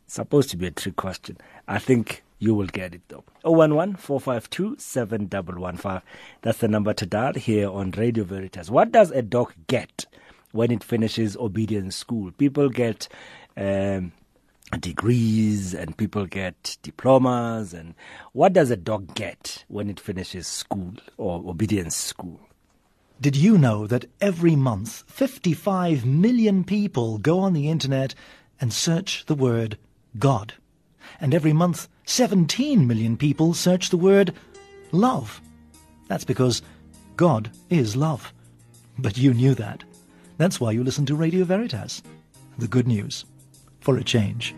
It's supposed to be a trick question. I think you will get it though. 011-452-7115. That's the number to dial here on Radio Veritas. What does a dog get when it finishes obedience school? People get degrees, and people get diplomas. And what does a dog get when it finishes school or obedience school? Did you know that every month 55 million people go on the internet and search the word God? And every month 17 million people search the word love. That's because God is love. But you knew that. That's why you listen to Radio Veritas. The good news, for a change.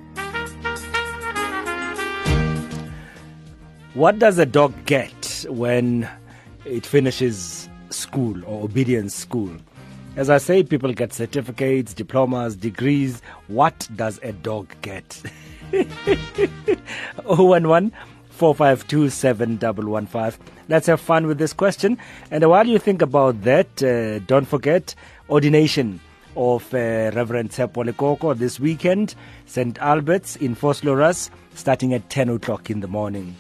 What does a dog get when it finishes school or obedience school? As I say, people get certificates, diplomas, degrees. What does a dog get? 011-452-7115. Let's have fun with this question. And while you think about that, don't forget ordination of Reverend Tshepo Lekoko this weekend, St. Albert's in Vosloorus, starting at 10 o'clock in the morning.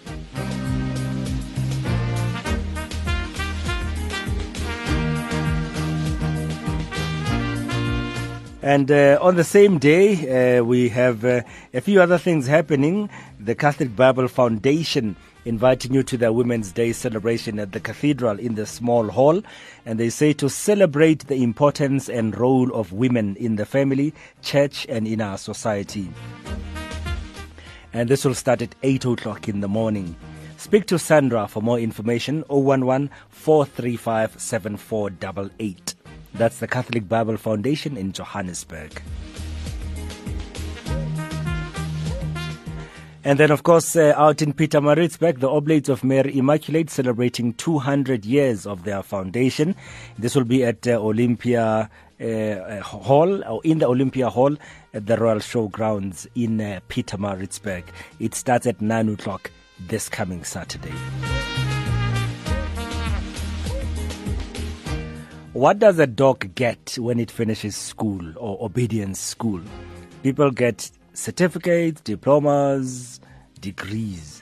And on the same day, we have a few other things happening. The Catholic Bible Foundation inviting you to their Women's Day celebration at the Cathedral in the small hall. And they say to celebrate the importance and role of women in the family, church, and in our society. And this will start at 8 o'clock in the morning. Speak to Sandra for more information, 011-435-7488. That's the Catholic Bible Foundation in Johannesburg. And then, of course, out in Pietermaritzburg, the Oblates of Mary Immaculate celebrating 200 years of their foundation. This will be at Olympia Hall, or in the Olympia Hall at the Royal Showgrounds in Pietermaritzburg. It starts at 9 o'clock this coming Saturday. What does a dog get when it finishes school or obedience school? People get certificates, diplomas, degrees.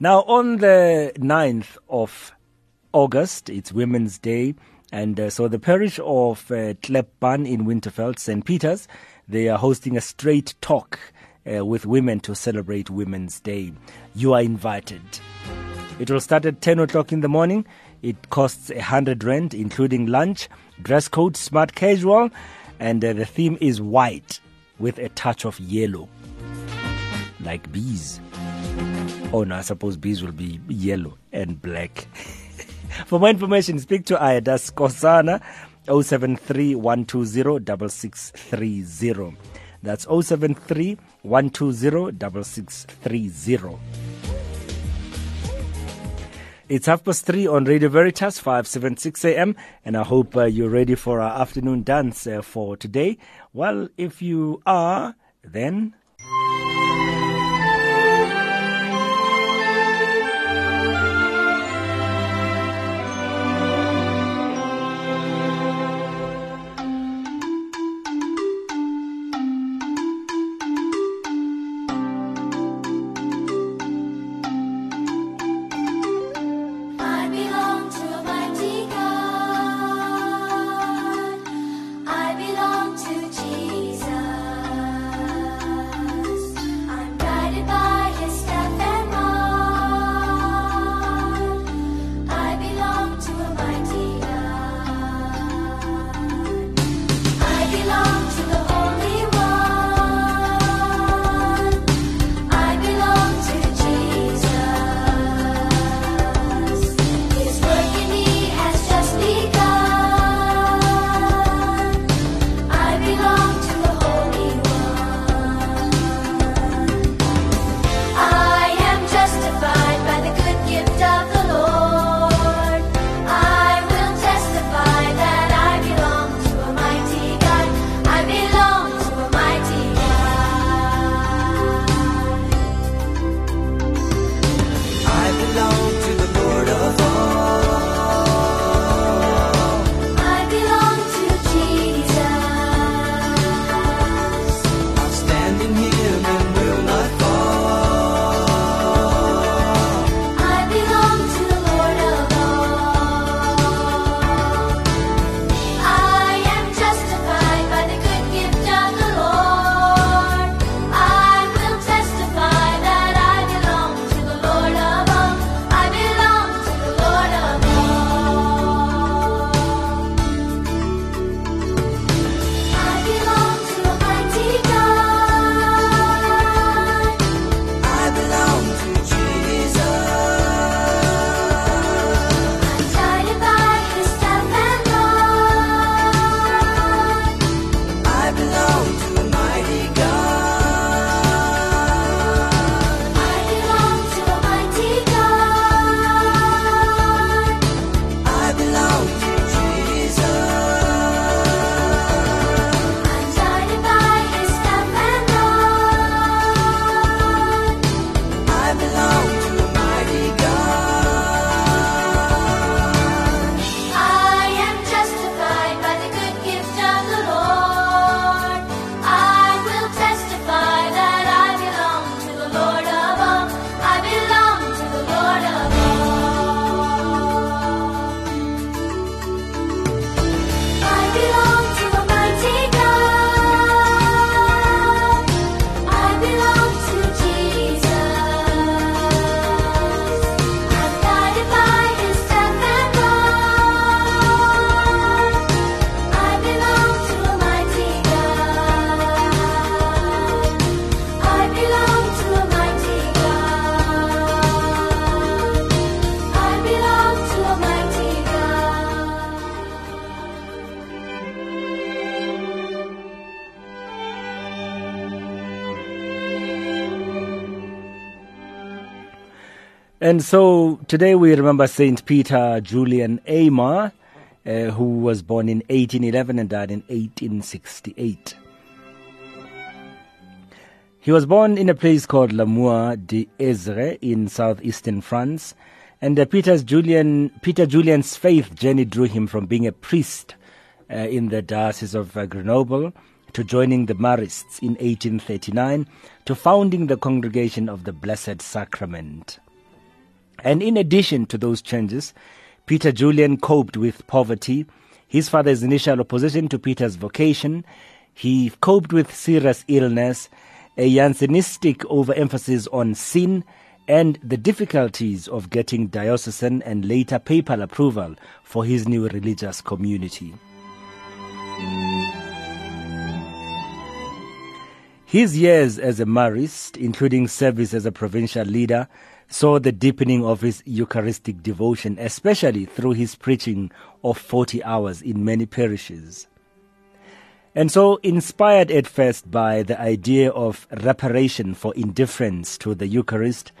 Now, on the 9th of August, it's Women's Day, and so the parish of Klepban in Winterfeld, St. Peter's, they are hosting a straight talk with women to celebrate Women's Day. You are invited. It will start at 10 o'clock in the morning. It costs 100 rand, including lunch, dress code, smart casual, and the theme is white with a touch of yellow, like bees. Oh no, I suppose bees will be yellow and black. For more information, speak to Ayada Skosana, 073-120-6630. That's 073-120-6630. It's 3:30 on Radio Veritas, 576 AM, and I hope you're ready for our afternoon dance for today. Well, if you are, then... And so today we remember St. Peter Julian Aymar, who was born in 1811 and died in 1868. He was born in a place called Lamour d'Ezre in southeastern France, and Peter Julian's faith journey drew him from being a priest in the Diocese of Grenoble to joining the Marists in 1839 to founding the Congregation of the Blessed Sacrament. And in addition to those changes, Peter Julian coped with poverty, his father's initial opposition to Peter's vocation. He coped with serious illness, a Jansenistic overemphasis on sin, and the difficulties of getting diocesan and later papal approval for his new religious community. His years as a Marist, including service as a provincial leader, saw the deepening of his Eucharistic devotion, especially through his preaching of 40 hours in many parishes. And so, inspired at first by the idea of reparation for indifference to the Eucharist,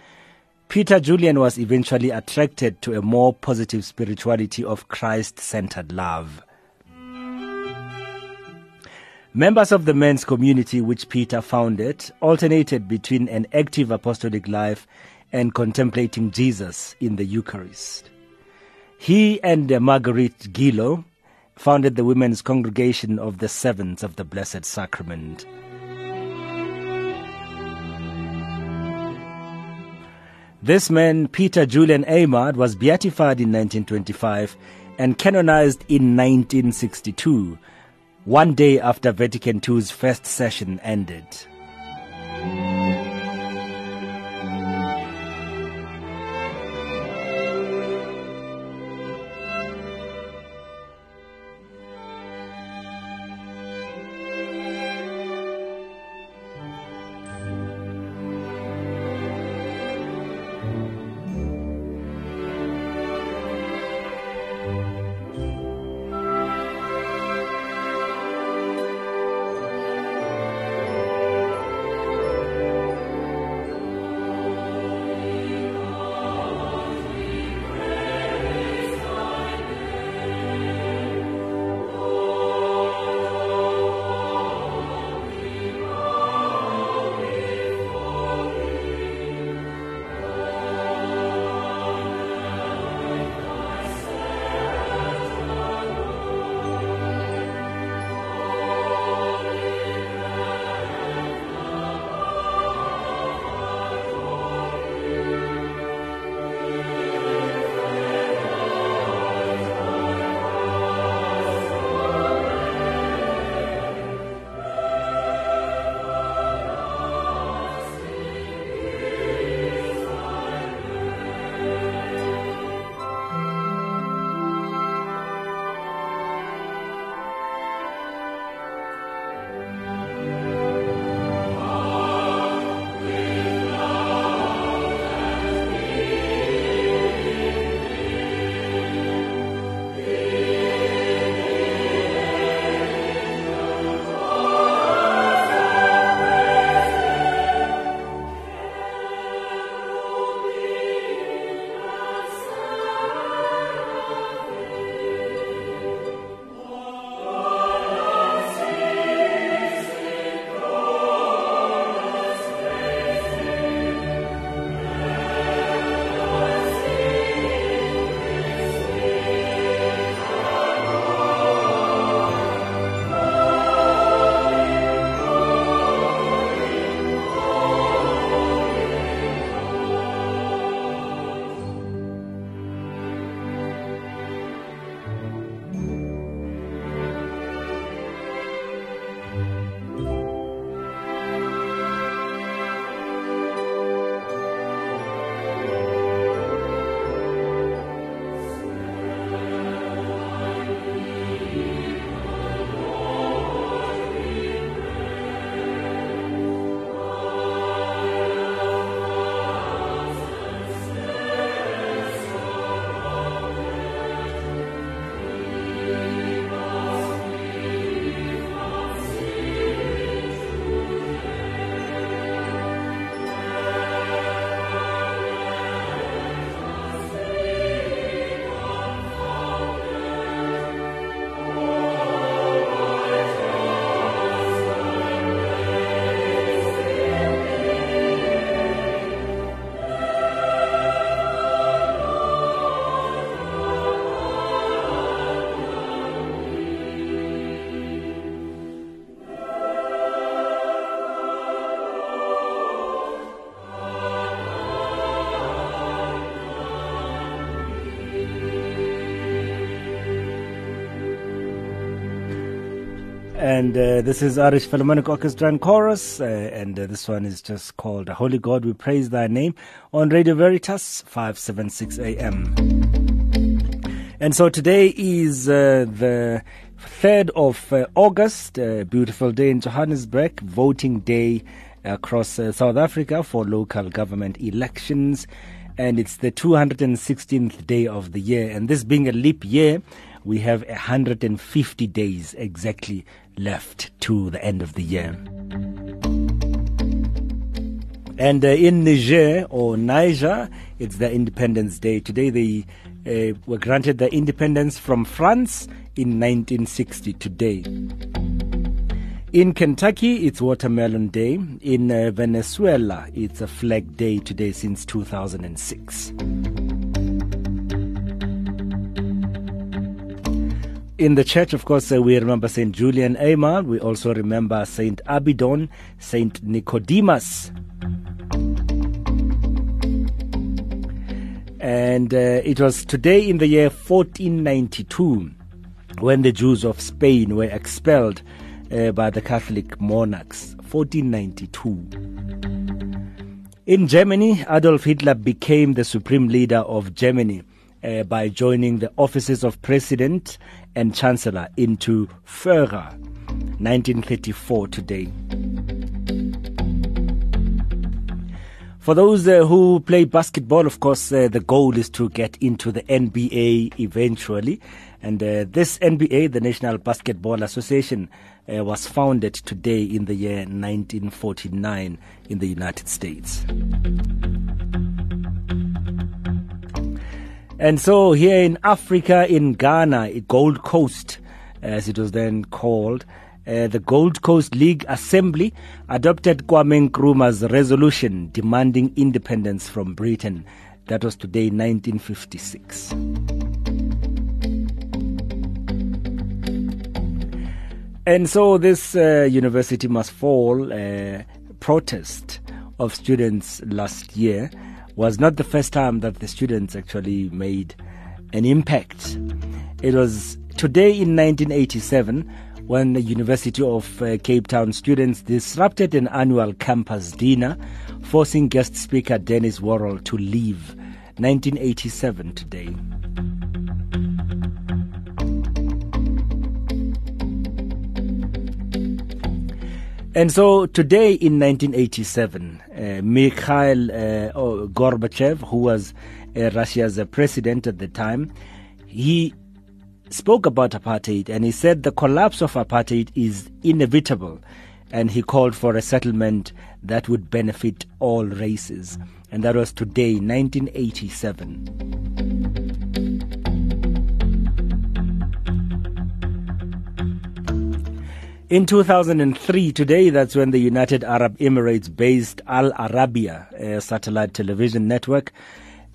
Peter Julian was eventually attracted to a more positive spirituality of Christ-centered love. Members of the men's community which Peter founded alternated between an active apostolic life and contemplating Jesus in the Eucharist. He and Marguerite Guillot founded the Women's Congregation of the Servants of the Blessed Sacrament. This man, Peter Julian Aymar, was beatified in 1925 and canonized in 1962, one day after Vatican II's first session ended. And this is Irish Philharmonic Orchestra and Chorus, and this one is just called Holy God, We Praise Thy Name on Radio Veritas, 576 AM. And so today is the 3rd of August, a beautiful day in Johannesburg, voting day across South Africa for local government elections. And it's the 216th day of the year. And this being a leap year, we have 150 days exactly left to the end of the year. And in Niger, or Niger, it's the Independence Day. Today they were granted their independence from France in 1960 today. In Kentucky, it's Watermelon Day. In Venezuela, it's a flag day today since 2006. In the church, of course, we remember St. Julian Aymar. We also remember St. Abidon, St. Nicodemus. And it was today in the year 1492 when the Jews of Spain were expelled by the Catholic monarchs, 1492. In Germany, Adolf Hitler became the supreme leader of Germany by joining the offices of president and chancellor into Führer, 1934 today. For those who play basketball, of course, the goal is to get into the NBA eventually. And this NBA, the National Basketball Association, was founded today in the year 1949 in the United States. And so here in Africa, in Ghana, Gold Coast, as it was then called, the Gold Coast League Assembly adopted Kwame Nkrumah's resolution demanding independence from Britain. That was today, 1956. And so this university must fall protest of students last year was not the first time that the students actually made an impact. It was today in 1987 when the University of Cape Town students disrupted an annual campus dinner, forcing guest speaker Dennis Worrell to leave. 1987 today. And so today in 1987, Mikhail Gorbachev, who was Russia's president at the time, he spoke about apartheid and he said the collapse of apartheid is inevitable, and he called for a settlement that would benefit all races. And that was today, 1987. In 2003, today, that's when the United Arab Emirates-based Al Arabiya satellite television network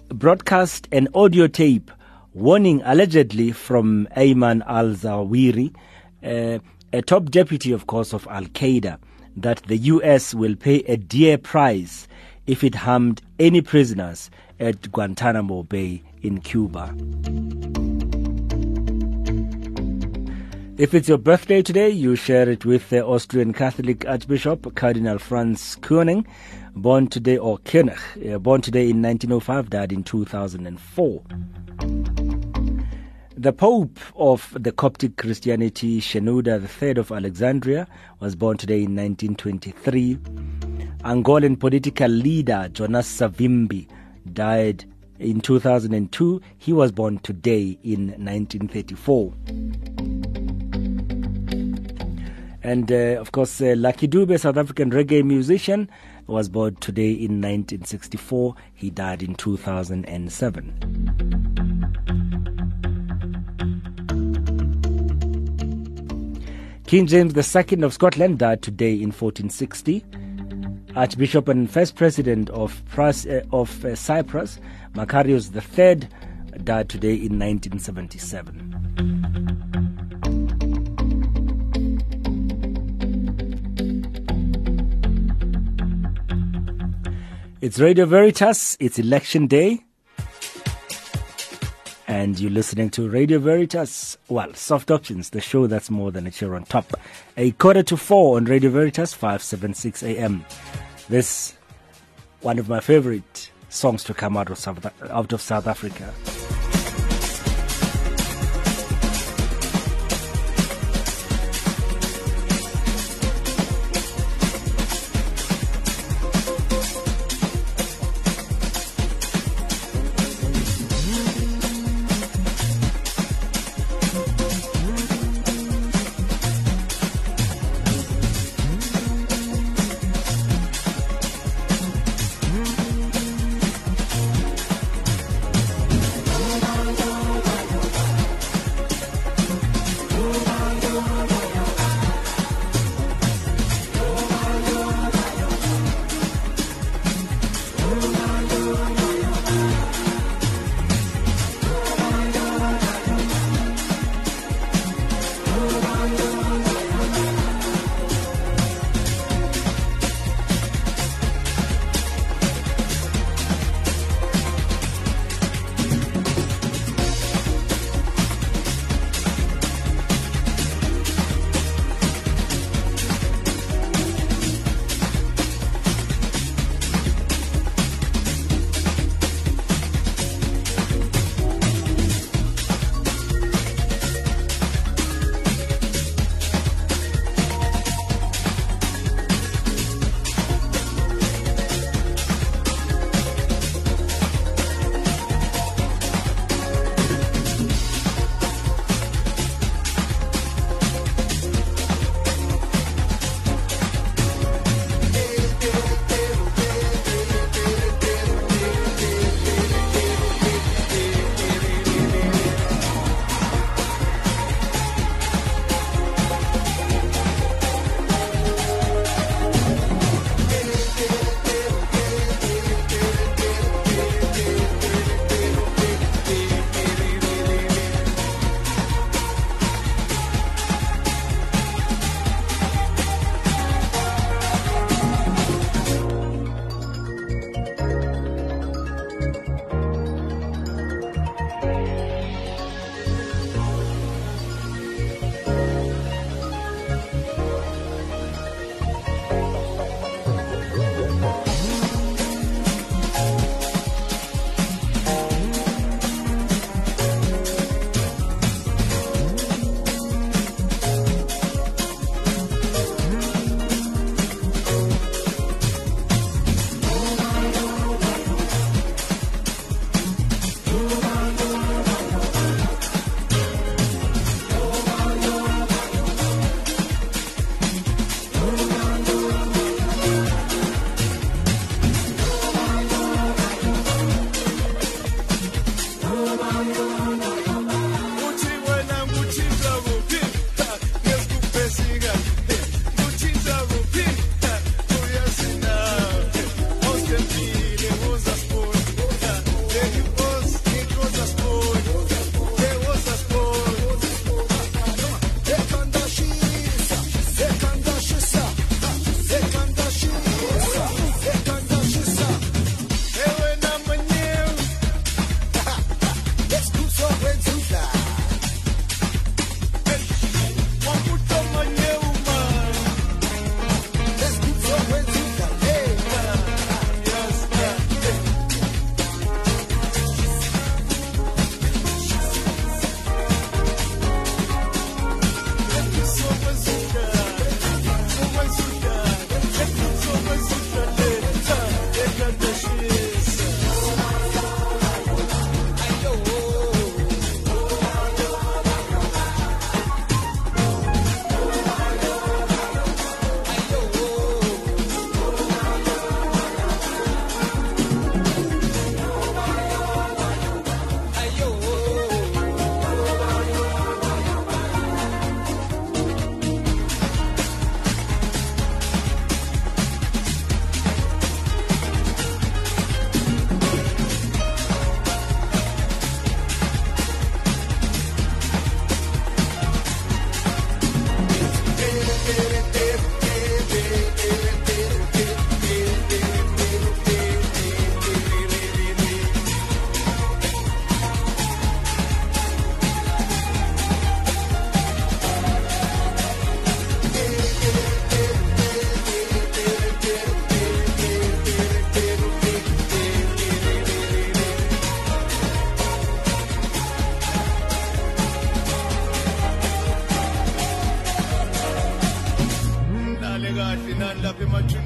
broadcast an audio tape warning allegedly from Ayman al-Zawahiri, a top deputy, of course, of Al-Qaeda, that the U.S. will pay a dear price if it harmed any prisoners at Guantanamo Bay in Cuba. If it's your birthday today, you share it with the Austrian Catholic Archbishop Cardinal Franz Koenig, born today in 1905, died in 2004. The Pope of the Coptic Christianity, Shenouda III of Alexandria, was born today in 1923. Angolan political leader Jonas Savimbi died in 2002. He was born today in 1934. And, of course, Lucky Dube, South African reggae musician, was born today in 1964. He died in 2007. King James II of Scotland died today in 1460. Archbishop and first president of Cyprus, Makarios III, died today in 1977. It's Radio Veritas, it's election day, and you're listening to Radio Veritas. Well, Soft Options, the show that's more than a chair on top. 3:45 on Radio Veritas, 576 AM. This, one of my favorite songs to come out of South Africa.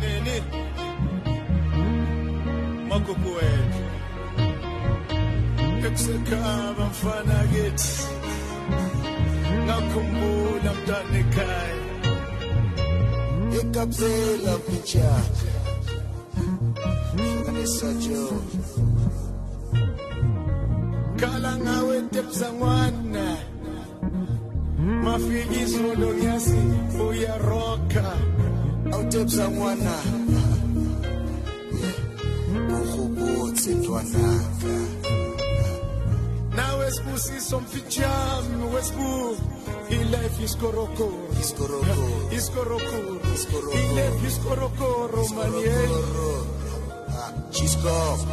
Mini Makukuet Pixakam and Fanagit Nakumbu Namdanikai Yukabzela Picha Nisajo Kalangawe Tipsawana Mafigis Rodoniasi Uya Roka. Out of someone, now it's pussy some ficham, West Boo. He left his coroko, his coroko, his coroko, his coroko, he left his coroko, Romanier. Chisco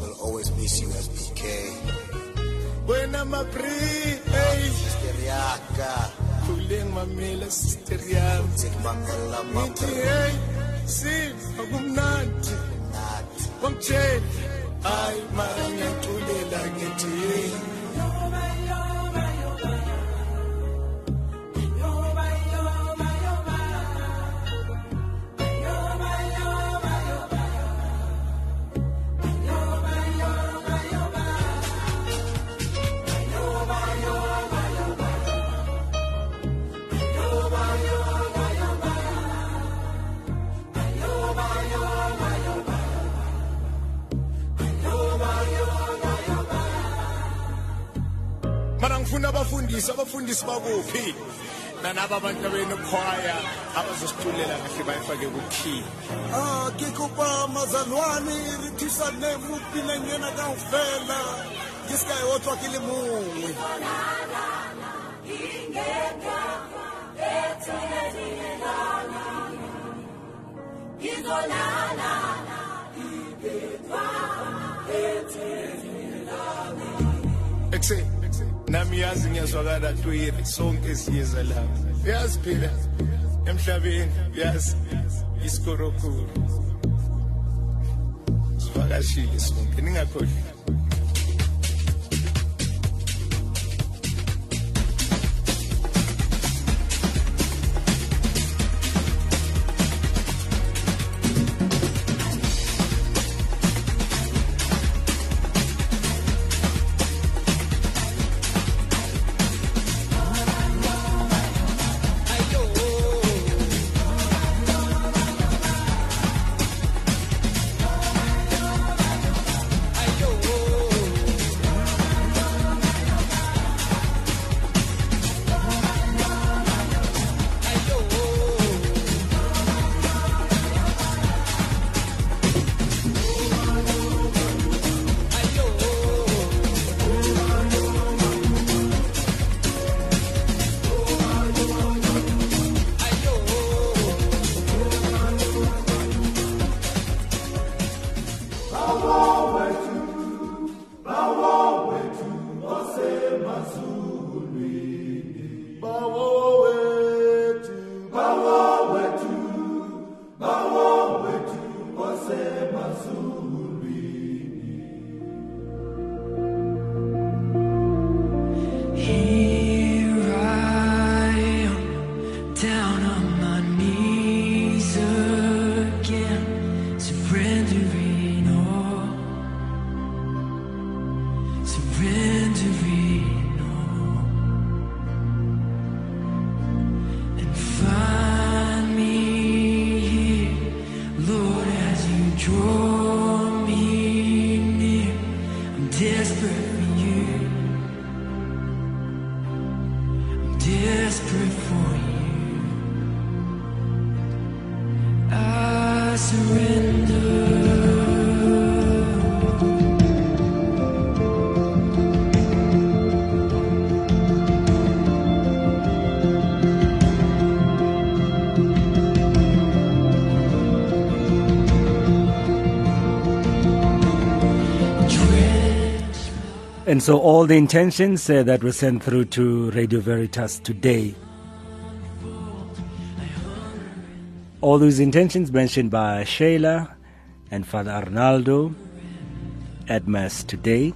will always miss you as BK. When I'm a pre, hey, Kuling mamela sister yam, mamela mamela. See, I'm not, I'm chain. I man ya tule like it. Abafundisi bakuphi nanaba abantu benokhwaya abazosithulela kahle bayifake kukhi ah kikupa mazalwani rithisa nevupi nenyana kaufela ngisikaye wotwa kile muwe ingeka ethelelana izolana ibetwa ethelelana exe Namiyazi ngiyazwakala kuye sonke siyeza lapha. Uyazi phela emhlabeni uyazi isikorokuru. Sivakashile sonke ningakhohlwa. And so all the intentions that were sent through to Radio Veritas today, all those intentions mentioned by Shayla and Father Arnaldo at Mass today,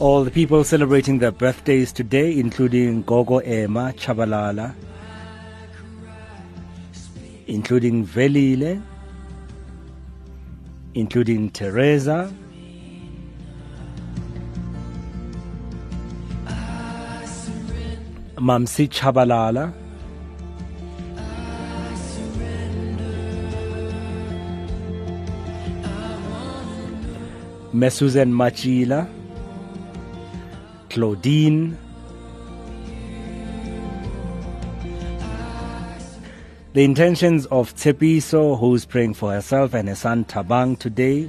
all the people celebrating their birthdays today, including Gogo Emma Chabalala, including Velile, including Teresa, Mamsi Chabalala, Mesuzan Machila, Claudine, the intentions of Tsepiso, who's praying for herself and her son Tabang today.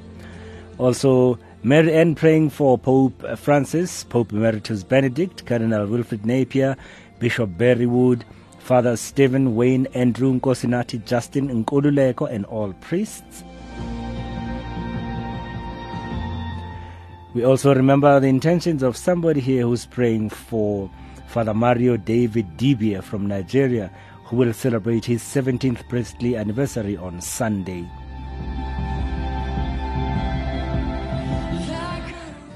Also, Mary Ann praying for Pope Francis, Pope Emeritus Benedict, Cardinal Wilfred Napier, Bishop Berrywood, Father Stephen Wayne, Andrew Nkosinati, Justin Nkoluleko, and all priests. We also remember the intentions of somebody here who's praying for Father Mario David Dibia from Nigeria, who will celebrate his 17th priestly anniversary on Sunday.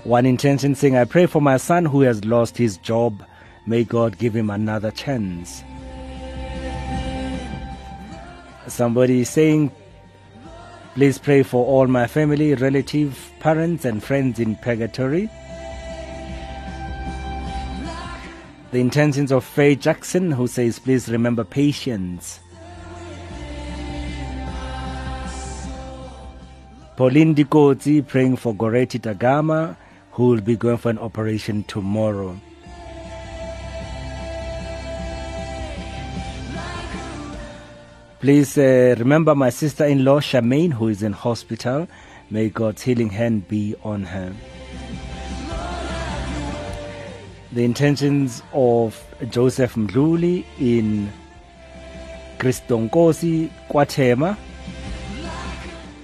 One intention saying, I pray for my son who has lost his job. May God give him another chance. Somebody is saying, please pray for all my family, relative, parents and friends in purgatory. The intentions of Faye Jackson, who says, please remember patience. Pauline Dikotsi praying for Goreti Tagama, who will be going for an operation tomorrow. Please remember my sister-in-law, Charmaine, who is in hospital. May God's healing hand be on her. The intentions of Joseph Mdluli in Kristonkosi, Kwatema.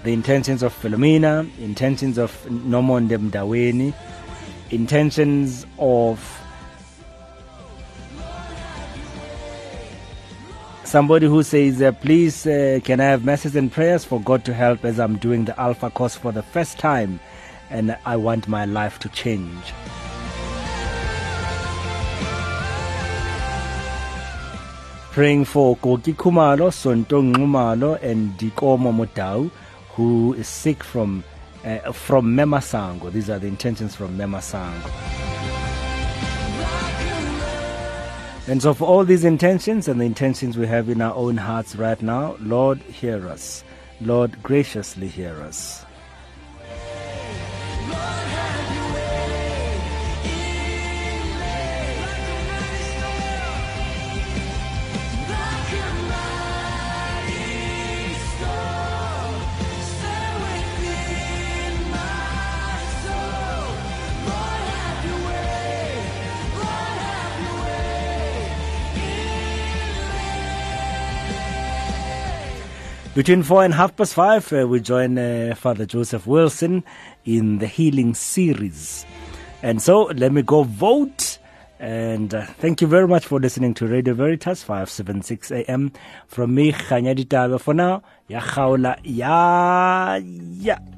The intentions of Philomena, intentions of Nomonde Mdaweni, intentions of somebody who says, please, can I have masses and prayers for God to help as I'm doing the Alpha course for the first time and I want my life to change. Praying for Koki Kumalo, Sontong Ngumalo, and Dikomo Motau, who is sick from Memasango. These are the intentions from Memasango. And so for all these intentions and the intentions we have in our own hearts right now, Lord, hear us. Lord, graciously hear us. Between 4 and 5 past 5, we join Father Joseph Wilson in the healing series. And so, let me go vote. And thank you very much for listening to Radio Veritas, 576 AM. From me, Khanyaditabe, for now, ya khawla, ya.